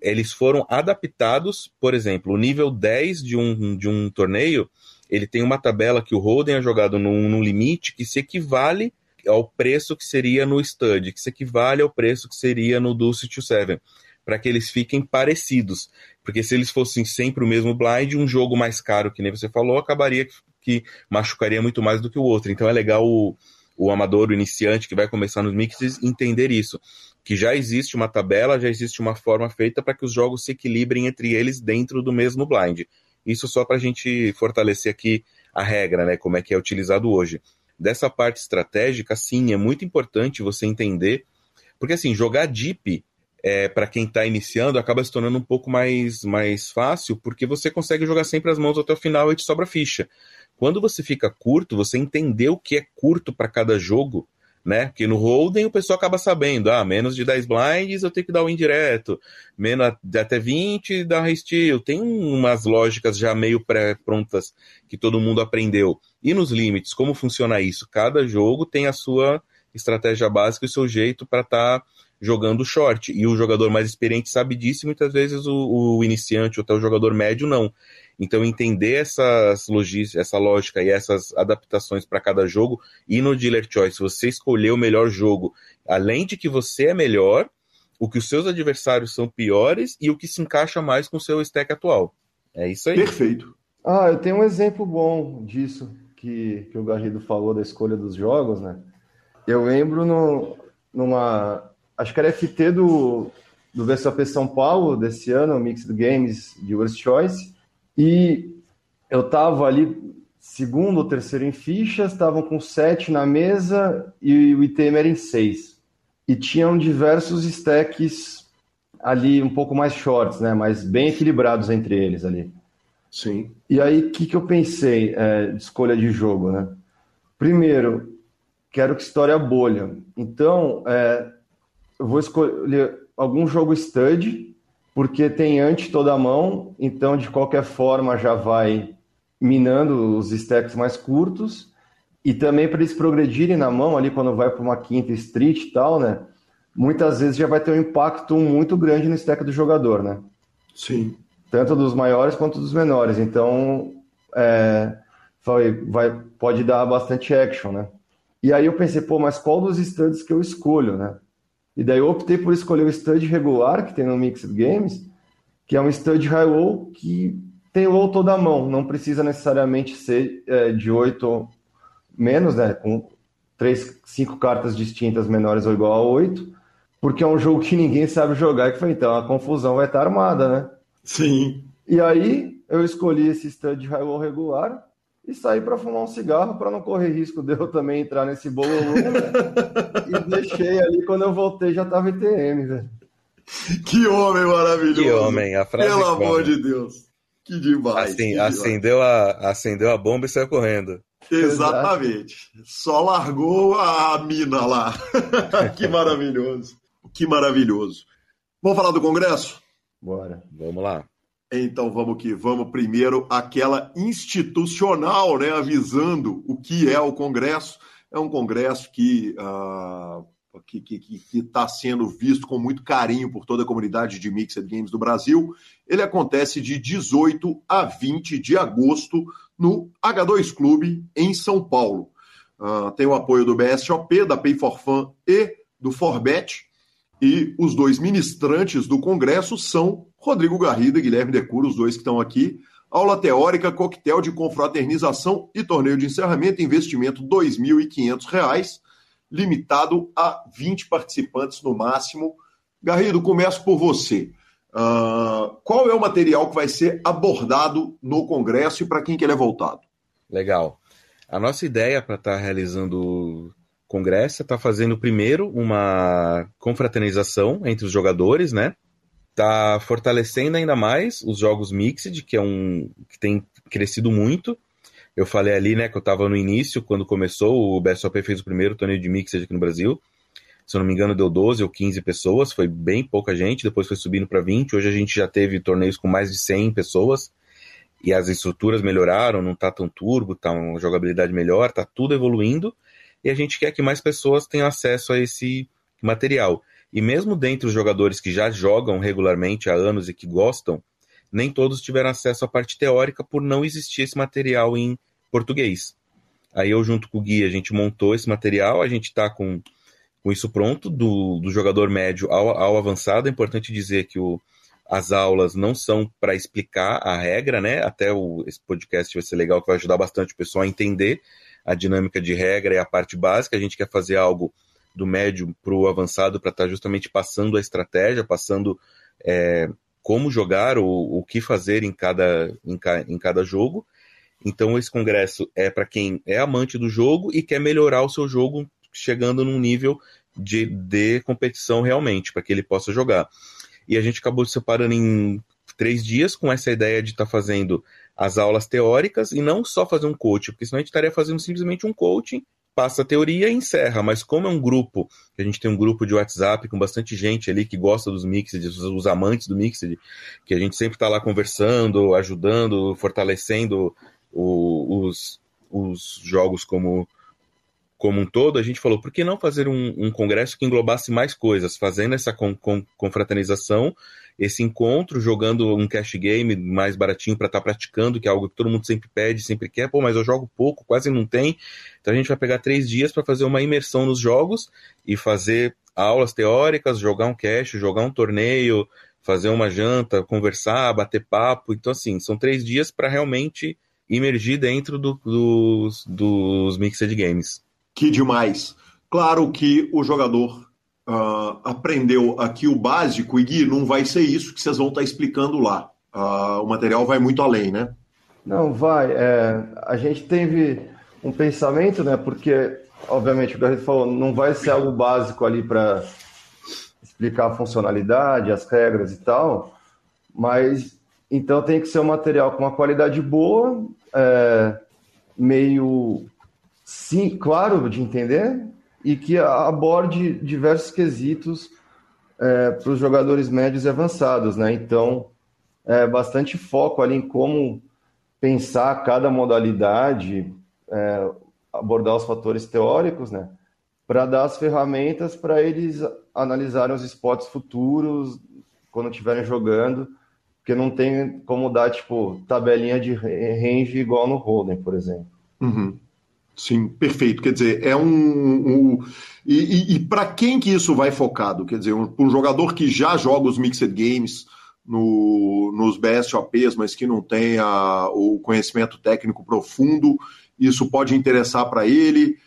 eles foram adaptados. Por exemplo, o nível 10 de um torneio, ele tem uma tabela que o hold'em é jogado num limite que se equivale ao preço que seria no stud, que se equivale ao preço que seria no Dulce to Seven, para que eles fiquem parecidos, porque se eles fossem sempre o mesmo blind, um jogo mais caro, que nem você falou, acabaria que machucaria muito mais do que o outro. Então é legal o amador, o iniciante que vai começar nos mixes, entender isso, que já existe uma tabela, já existe uma forma feita para que os jogos se equilibrem entre eles dentro do mesmo blind. Isso só para a gente fortalecer aqui a regra, né, como é que é utilizado hoje. Dessa parte estratégica, sim, é muito importante você entender, porque assim, jogar deep, para quem está iniciando, acaba se tornando um pouco mais fácil, porque você consegue jogar sempre as mãos até o final e te sobra ficha. Quando você fica curto, você entender o que é curto para cada jogo, né? Porque no hold'em o pessoal acaba sabendo, menos de 10 blinds eu tenho que dar o indireto, menos até 20 dá raise steal. Tem umas lógicas já meio pré-prontas que todo mundo aprendeu. E nos limites, como funciona isso? Cada jogo tem a sua estratégia básica e o seu jeito para estar jogando short. E o jogador mais experiente sabe disso e muitas vezes o iniciante ou até o jogador médio não. Então entender essa lógica e essas adaptações para cada jogo e no dealer choice, você escolher o melhor jogo, além de que você é melhor, o que os seus adversários são piores e o que se encaixa mais com o seu stack atual. É isso aí. Perfeito. Eu tenho um exemplo bom disso que o Garrido falou da escolha dos jogos, né? Eu lembro acho que era FT do BSOP São Paulo desse ano, o Mixed Games de World Choice. E eu estava ali segundo ou terceiro em fichas, estavam com 7 na mesa e o ITM era em 6. E tinham diversos stacks ali um pouco mais shorts, né? Mas bem equilibrados entre eles ali. Sim. E aí o que eu pensei de escolha de jogo, né? Primeiro, quero que estoure a bolha. Então, eu vou escolher algum jogo stud, porque tem ante toda a mão, então de qualquer forma já vai minando os stacks mais curtos, e também para eles progredirem na mão ali quando vai para uma quinta street e tal, né? Muitas vezes já vai ter um impacto muito grande no stack do jogador, né? Sim. Tanto dos maiores quanto dos menores, então pode dar bastante action, né? E aí eu pensei, mas qual dos studs que eu escolho, né? E daí eu optei por escolher o stud regular que tem no Mixed Games, que é um stud high-low que tem low toda a mão, não precisa necessariamente ser de 8 ou menos, né, com 3, 5 cartas distintas menores ou igual a 8, porque é um jogo que ninguém sabe jogar, que foi então a confusão vai estar armada, né? Sim. E aí eu escolhi esse stud high-low regular e saí para fumar um cigarro para não correr risco de eu também entrar nesse bololô, né? E deixei ali, quando eu voltei já estava ITM, velho. Que homem maravilhoso! Que homem, a frase. Pelo amor de Deus! Que demais! Acendeu a bomba e saiu correndo. Exatamente. Só largou a mina lá. Que maravilhoso! Que maravilhoso! Vamos falar do Congresso? Bora, vamos lá. Então vamos que vamos, primeiro aquela institucional, né, avisando o que é o Congresso. É um Congresso que que está sendo visto com muito carinho por toda a comunidade de Mixed Games do Brasil. Ele acontece de 18 a 20 de agosto no H2 Clube, em São Paulo. Tem o apoio do BSOP, da Pay4Fun e do Forbet. E os dois ministrantes do Congresso são Rodrigo Garrido e Guilherme Decur, os dois que estão aqui. Aula teórica, coquetel de confraternização e torneio de encerramento, investimento R$ 2.500, limitado a 20 participantes no máximo. Garrido, começo por você. Qual é o material que vai ser abordado no Congresso e para quem que ele é voltado? Legal. A nossa ideia para estar realizando o Congresso é estar fazendo primeiro uma confraternização entre os jogadores, né? Está fortalecendo ainda mais os jogos Mixed, que é que tem crescido muito. Eu falei ali, né, que eu estava no início, quando começou, o BSOP fez o primeiro torneio de Mixed aqui no Brasil. Se eu não me engano, deu 12 ou 15 pessoas, foi bem pouca gente, depois foi subindo para 20. Hoje a gente já teve torneios com mais de 100 pessoas, e as estruturas melhoraram, não está tão turbo, está uma jogabilidade melhor, está tudo evoluindo, e a gente quer que mais pessoas tenham acesso a esse material. E mesmo dentre os jogadores que já jogam regularmente há anos e que gostam, nem todos tiveram acesso à parte teórica por não existir esse material em português. Aí eu, junto com o Gui, a gente montou esse material, a gente está com isso pronto, do jogador médio ao avançado. É importante dizer que as aulas não são para explicar a regra, né? Até esse podcast vai ser legal, que vai ajudar bastante o pessoal a entender a dinâmica de regra e a parte básica. A gente quer fazer algo do médio para o avançado, para estar justamente passando a estratégia, passando como jogar, o que fazer em cada jogo. Então esse congresso é para quem é amante do jogo e quer melhorar o seu jogo, chegando num nível de competição realmente, para que ele possa jogar. E a gente acabou se separando em 3 dias com essa ideia de estar fazendo as aulas teóricas e não só fazer um coaching, porque senão a gente estaria fazendo simplesmente um coaching, passa a teoria e encerra. Mas como é um grupo, a gente tem um grupo de WhatsApp com bastante gente ali que gosta dos Mixed, os amantes do Mixed, que a gente sempre está lá conversando, ajudando, fortalecendo os jogos como um todo, a gente falou, por que não fazer um congresso que englobasse mais coisas, fazendo essa confraternização, esse encontro, jogando um cash game mais baratinho para estar praticando, que é algo que todo mundo sempre pede, sempre quer, mas eu jogo pouco, quase não tem. Então a gente vai pegar 3 dias para fazer uma imersão nos jogos e fazer aulas teóricas, jogar um cash, jogar um torneio, fazer uma janta, conversar, bater papo. Então assim, são 3 dias para realmente imergir dentro dos Mixed Games. Que demais. Claro que o jogador aprendeu aqui o básico, e Gui, não vai ser isso que vocês vão estar explicando lá. O material vai muito além, né? Não, vai. A gente teve um pensamento, né? Porque, obviamente, o Garrido falou, não vai ser algo básico ali para explicar a funcionalidade, as regras e tal, mas então tem que ser um material com uma qualidade boa, meio... Sim, claro, de entender, e que aborde diversos quesitos para os jogadores médios e avançados, né? Então, bastante foco ali em como pensar cada modalidade, abordar os fatores teóricos, né? Para dar as ferramentas para eles analisarem os spots futuros quando estiverem jogando, porque não tem como dar, tipo, tabelinha de range igual no Hold'em, por exemplo. Uhum. Sim, perfeito. Quer dizer, E para quem que isso vai focado? Quer dizer, um jogador que já joga os Mixed Games nos BSOPs, mas que não tem o conhecimento técnico profundo, isso pode interessar para ele?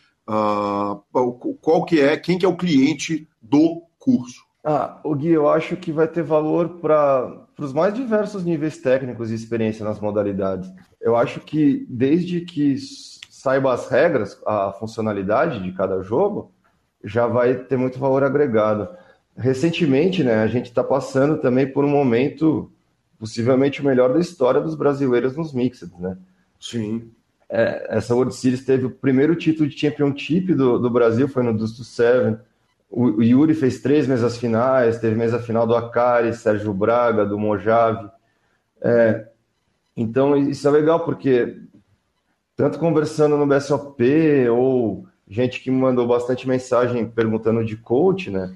Quem que é o cliente do curso? O Gui, eu acho que vai ter valor para os mais diversos níveis técnicos e experiência nas modalidades. Eu acho que desde que saiba as regras, a funcionalidade de cada jogo, já vai ter muito valor agregado. Recentemente, né, a gente está passando também por um momento, possivelmente o melhor da história dos brasileiros nos Mixed, né? Sim. Essa World Series teve o primeiro título de Championship do Brasil, foi no Dust Seven. O Yuri fez 3 mesas finais, teve mesa final do Akari, Sérgio Braga, do Mojave. Então, isso é legal, porque tanto conversando no BSOP ou gente que mandou bastante mensagem perguntando de coach, né?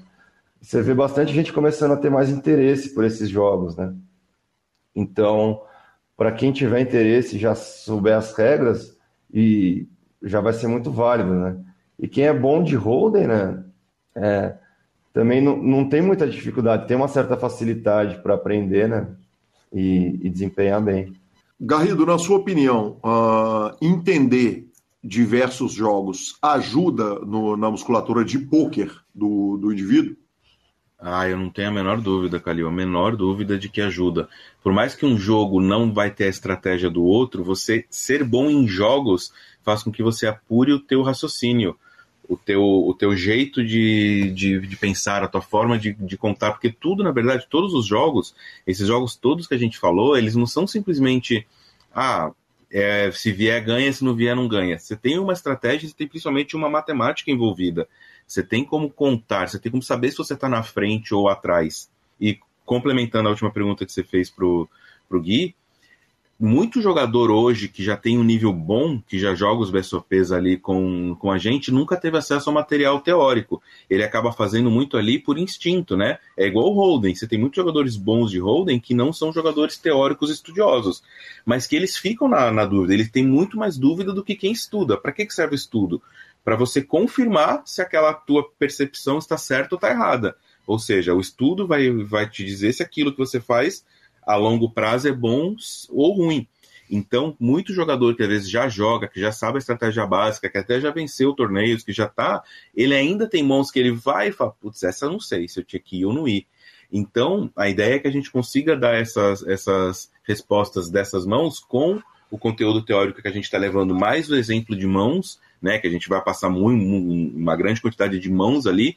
Você vê bastante gente começando a ter mais interesse por esses jogos, né? Então, para quem tiver interesse, já souber as regras, e já vai ser muito válido, né? E quem é bom de holding, né? Também não tem muita dificuldade, tem uma certa facilidade para aprender, né? E desempenhar bem. Garrido, na sua opinião, entender diversos jogos ajuda na musculatura de pôquer do indivíduo? Ah, eu não tenho a menor dúvida, Calil, a menor dúvida de que ajuda. Por mais que um jogo não vai ter a estratégia do outro, você ser bom em jogos faz com que você apure o teu raciocínio, o teu jeito de pensar, a tua forma de contar, porque tudo, na verdade, todos os jogos, esses jogos todos que a gente falou, eles não são simplesmente, se vier ganha, se não vier não ganha. Você tem uma estratégia, você tem principalmente uma matemática envolvida. Você tem como contar, você tem como saber se você está na frente ou atrás. E complementando a última pergunta que você fez pro Gui, muito jogador hoje que já tem um nível bom, que já joga os BSOPs ali com a gente, nunca teve acesso ao material teórico. Ele acaba fazendo muito ali por instinto, né? É igual o holding. Você tem muitos jogadores bons de holding que não são jogadores teóricos estudiosos, mas que eles ficam na dúvida. Eles têm muito mais dúvida do que quem estuda. Para que serve o estudo? Para você confirmar se aquela tua percepção está certa ou está errada. Ou seja, o estudo vai te dizer se aquilo que você faz a longo prazo é bom ou ruim. Então, muito jogador que às vezes já joga, que já sabe a estratégia básica, que até já venceu torneios, que já está, ele ainda tem mãos que ele vai e fala, putz, essa eu não sei se eu tinha que ir ou não ir. Então, a ideia é que a gente consiga dar essas respostas dessas mãos com o conteúdo teórico que a gente está levando, mais o exemplo de mãos, né, que a gente vai passar uma grande quantidade de mãos ali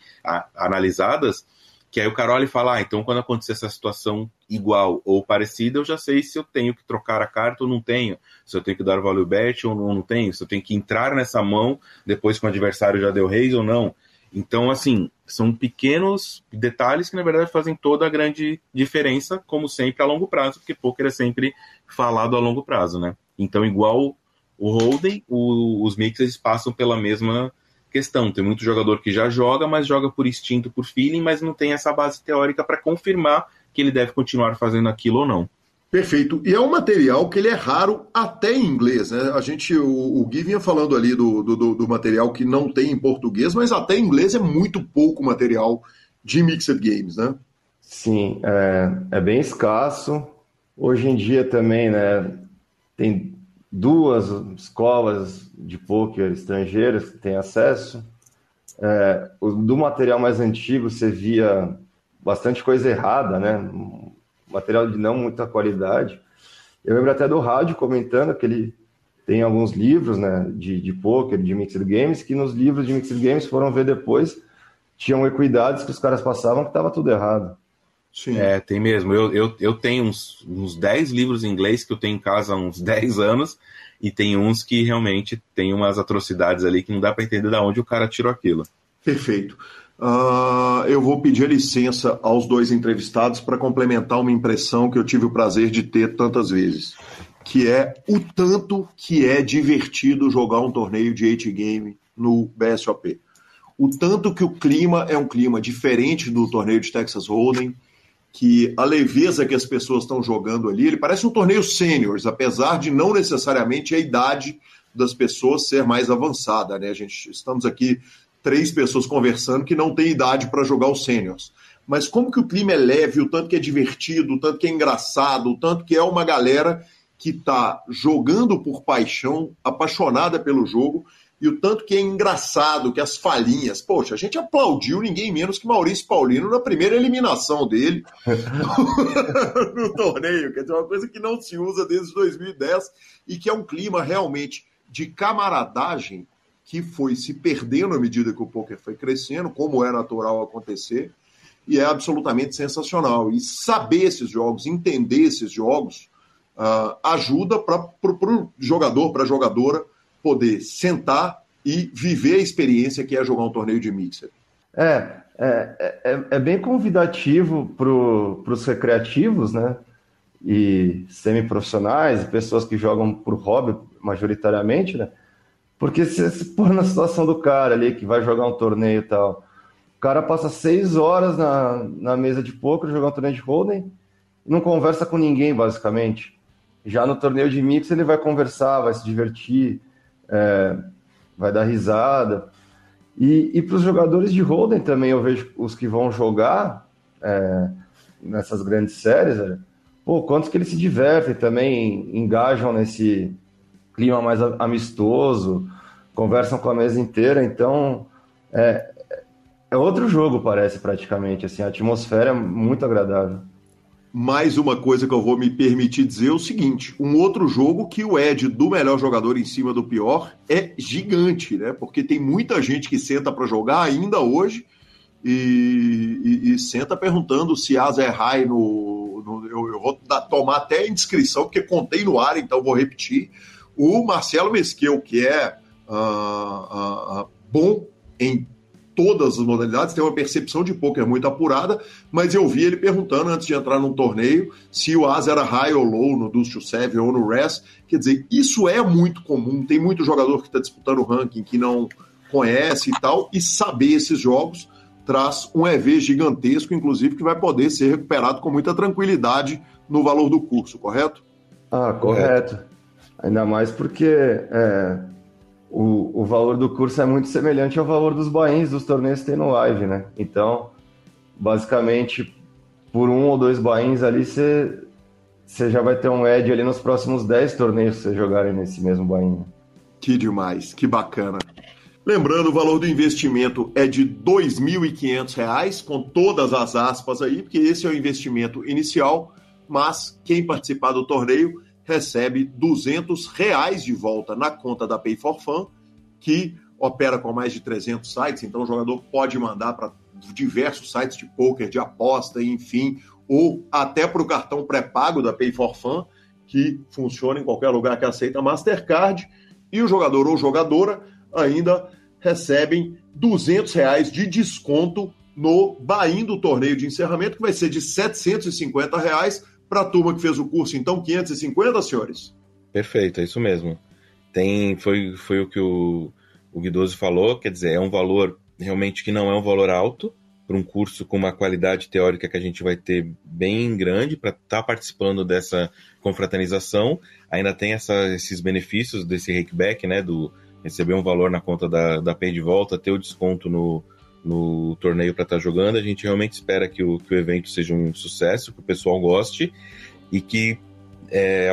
analisadas, que aí o cara olha e fala, então quando acontecer essa situação igual ou parecida, eu já sei se eu tenho que trocar a carta ou não tenho, se eu tenho que dar o value bet ou não tenho, se eu tenho que entrar nessa mão depois que o adversário já deu raise ou não. Então, assim, são pequenos detalhes que, na verdade, fazem toda a grande diferença, como sempre, a longo prazo, porque pôquer é sempre falado a longo prazo, né? Então, igual o holding, os mixers passam pela mesma questão. Tem muito jogador que já joga, mas joga por instinto, por feeling, mas não tem essa base teórica para confirmar que ele deve continuar fazendo aquilo ou não. Perfeito. E é um material que ele é raro até em inglês, né? O Gui vinha falando ali do material que não tem em português, mas até em inglês é muito pouco material de Mixed Games, né? Sim, é bem escasso. Hoje em dia também, né, tem duas escolas de pôquer estrangeiras que têm acesso. Do material mais antigo, você via bastante coisa errada, né? Material de não muita qualidade. Eu lembro até do rádio comentando que ele tem alguns livros, né, de pôquer, de Mixed Games, que nos livros de Mixed Games foram ver depois, tinham equidades que os caras passavam que estava tudo errado. Sim. Tem mesmo. Eu tenho uns 10 livros em inglês que eu tenho em casa há uns 10 anos, e tem uns que realmente tem umas atrocidades ali que não dá para entender de onde o cara tirou aquilo. Perfeito. Eu vou pedir licença aos dois entrevistados para complementar uma impressão que eu tive o prazer de ter tantas vezes, que é o tanto que é divertido jogar um torneio de 8 game no BSOP. O tanto que o clima é um clima diferente do torneio de Texas Hold'em, que a leveza que as pessoas estão jogando ali, ele parece um torneio seniors, apesar de não necessariamente a idade das pessoas ser mais avançada, né? Estamos aqui 3 pessoas conversando que não tem idade para jogar os sêniors. Mas como que o clima é leve, o tanto que é divertido, o tanto que é engraçado, o tanto que é uma galera que está jogando por paixão, apaixonada pelo jogo, e o tanto que é engraçado, que as falhinhas... Poxa, a gente aplaudiu ninguém menos que Maurício Paulino na primeira eliminação dele no torneio, que é uma coisa que não se usa desde 2010 e que é um clima realmente de camaradagem que foi se perdendo à medida que o pôquer foi crescendo, como é natural acontecer, e é absolutamente sensacional. E saber esses jogos, entender esses jogos, ajuda para o jogador, para a jogadora, poder sentar e viver a experiência que é jogar um torneio de mixer. É bem convidativo para os recreativos, né? E semiprofissionais, pessoas que jogam por hobby majoritariamente, né? Porque se você pôr na situação do cara ali, que vai jogar um torneio e tal, o cara passa 6 horas na mesa de poker, jogar um torneio de holding, e não conversa com ninguém, basicamente. Já no torneio de mix, ele vai conversar, vai se divertir, vai dar risada. E para os jogadores de holding também, eu vejo os que vão jogar nessas grandes séries, pô, quantos que eles se divertem também, engajam nesse clima mais amistoso, conversam com a mesa inteira, então é outro jogo, parece, praticamente, assim, a atmosfera é muito agradável. Mais uma coisa que eu vou me permitir dizer é o seguinte, um outro jogo que o edge do melhor jogador em cima do pior é gigante, né? Porque tem muita gente que senta para jogar ainda hoje e senta perguntando se asa é high eu vou tomar até a inscrição, porque contei no ar, então vou repetir. O Marcelo Mesquel, que é bom em todas as modalidades, tem uma percepção de poker muito apurada, mas eu vi ele perguntando antes de entrar num torneio se o asa era high ou low no Deuce to Seven ou no Res. Quer dizer, isso é muito comum, tem muito jogador que está disputando o ranking que não conhece e tal, e saber esses jogos traz um EV gigantesco, inclusive, que vai poder ser recuperado com muita tranquilidade no valor do curso, correto? Ah, correto. Ainda mais porque o valor do curso é muito semelhante ao valor dos buy-ins dos torneios que tem no live, né? Então, basicamente, por 1 ou 2 buy-ins ali, você já vai ter um edge ali nos próximos 10 torneios que vocês jogarem nesse mesmo buy-in. Que demais, que bacana. Lembrando, o valor do investimento é de R$ 2.500, com todas as aspas aí, porque esse é o investimento inicial, mas quem participar do torneio recebe R$ 200 de volta na conta da Pay4Fun, que opera com mais de 300 sites, então o jogador pode mandar para diversos sites de poker, de aposta, enfim, ou até para o cartão pré-pago da Pay4Fun, que funciona em qualquer lugar que aceita Mastercard, e o jogador ou jogadora ainda recebem R$ 200 de desconto no buy-in do torneio de encerramento, que vai ser de R$ 750 para a turma que fez o curso. Então, 550, senhores? Perfeito, é isso mesmo. Foi o que o Guidoso falou, quer dizer, é um valor realmente que não é um valor alto para um curso com uma qualidade teórica que a gente vai ter bem grande para estar participando dessa confraternização. Ainda tem esses benefícios desse rakeback, né, do receber um valor na conta da Pay de volta, ter o desconto no torneio para estar jogando. A gente realmente espera que o evento seja um sucesso, que o pessoal goste e que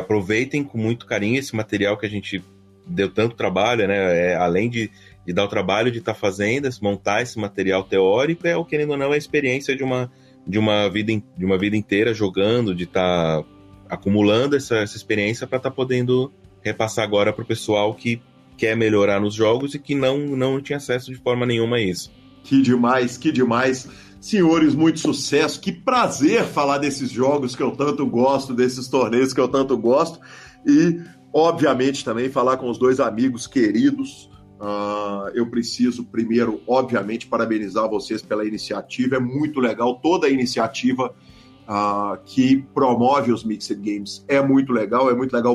aproveitem com muito carinho esse material que a gente deu tanto trabalho, né? Além de dar o trabalho de estar fazendo, montar esse material teórico, querendo ou não, é a experiência de uma vida inteira jogando, de estar acumulando essa experiência para estar podendo repassar agora para o pessoal que quer melhorar nos jogos e que não tinha acesso de forma nenhuma a isso. Que demais, que demais. Senhores, muito sucesso. Que prazer falar desses jogos que eu tanto gosto, desses torneios que eu tanto gosto. E, obviamente, também falar com os dois amigos queridos. Eu preciso, primeiro, obviamente, parabenizar vocês pela iniciativa. É muito legal toda a iniciativa que promove os Mixed Games. É muito legal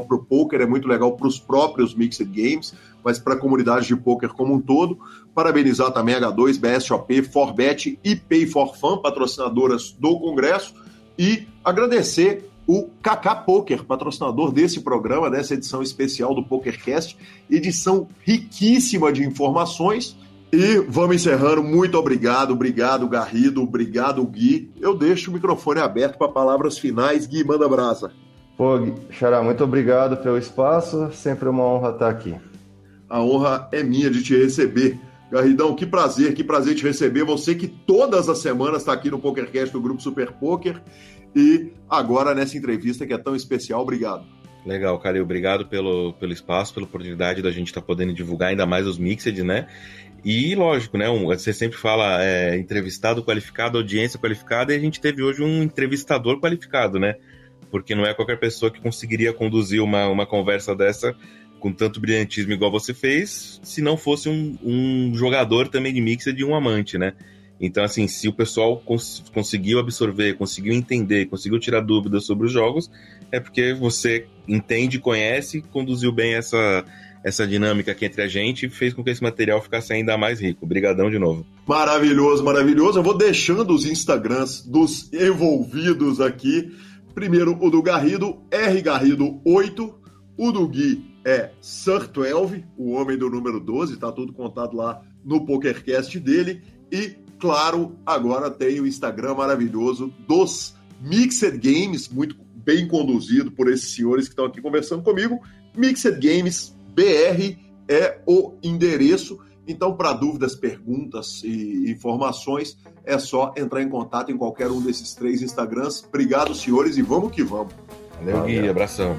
para o poker, é muito legal para os próprios Mixed Games, mas para a comunidade de poker como um todo. Parabenizar também H2, BSOP, Forbet e Pay4Fun, patrocinadoras do Congresso, e agradecer o Cacá Poker, patrocinador desse programa, dessa edição especial do PokerCast, edição riquíssima de informações. E vamos encerrando, muito obrigado Garrido, obrigado Gui. Eu deixo o microfone aberto para palavras finais. Gui, manda brasa. Pô, Xará, muito obrigado pelo espaço, sempre uma honra estar aqui. A honra é minha de te receber. Garridão, que prazer te receber. Você que todas as semanas está aqui no PokerCast do Grupo Super Poker e agora nessa entrevista que é tão especial, obrigado. Legal, Cario, obrigado pelo espaço, pela oportunidade da gente estar podendo divulgar ainda mais os Mixed, né? E, lógico, né? Você sempre fala entrevistado qualificado, audiência qualificada, e a gente teve hoje um entrevistador qualificado, né? Porque não é qualquer pessoa que conseguiria conduzir uma conversa dessa com tanto brilhantismo igual você fez, se não fosse um jogador também de Mixed e um amante, né? Então, assim, se o pessoal conseguiu absorver, conseguiu entender, conseguiu tirar dúvidas sobre os jogos, é porque você entende, conhece e conduziu bem essa dinâmica aqui entre a gente fez com que esse material ficasse ainda mais rico. Obrigadão de novo. Maravilhoso, maravilhoso. Eu vou deixando os Instagrams dos envolvidos aqui. Primeiro o do Garrido, rgarrido8, o do Gui é Sir12, o homem do número 12, tá tudo contado lá no PokerCast dele. E, claro, agora tem o Instagram maravilhoso dos Mixed Games, muito bem conduzido por esses senhores que estão aqui conversando comigo. Mixed Games BR é o endereço. Então, para dúvidas, perguntas e informações, é só entrar em contato em qualquer um desses três Instagrams. Obrigado, senhores, e vamos que vamos. Valeu, Gui, abração.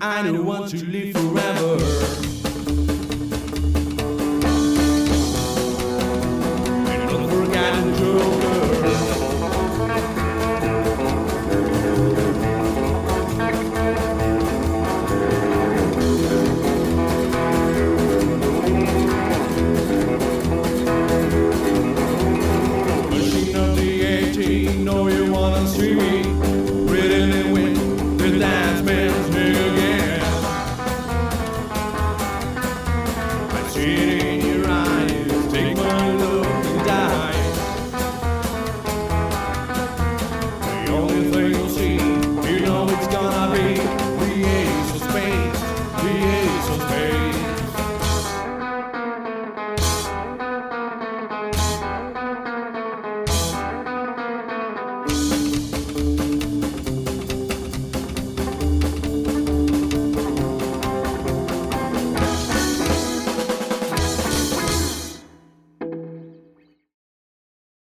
I don't want to live forever. And don't forget the joker. Machine of the 18, know you wanna see me.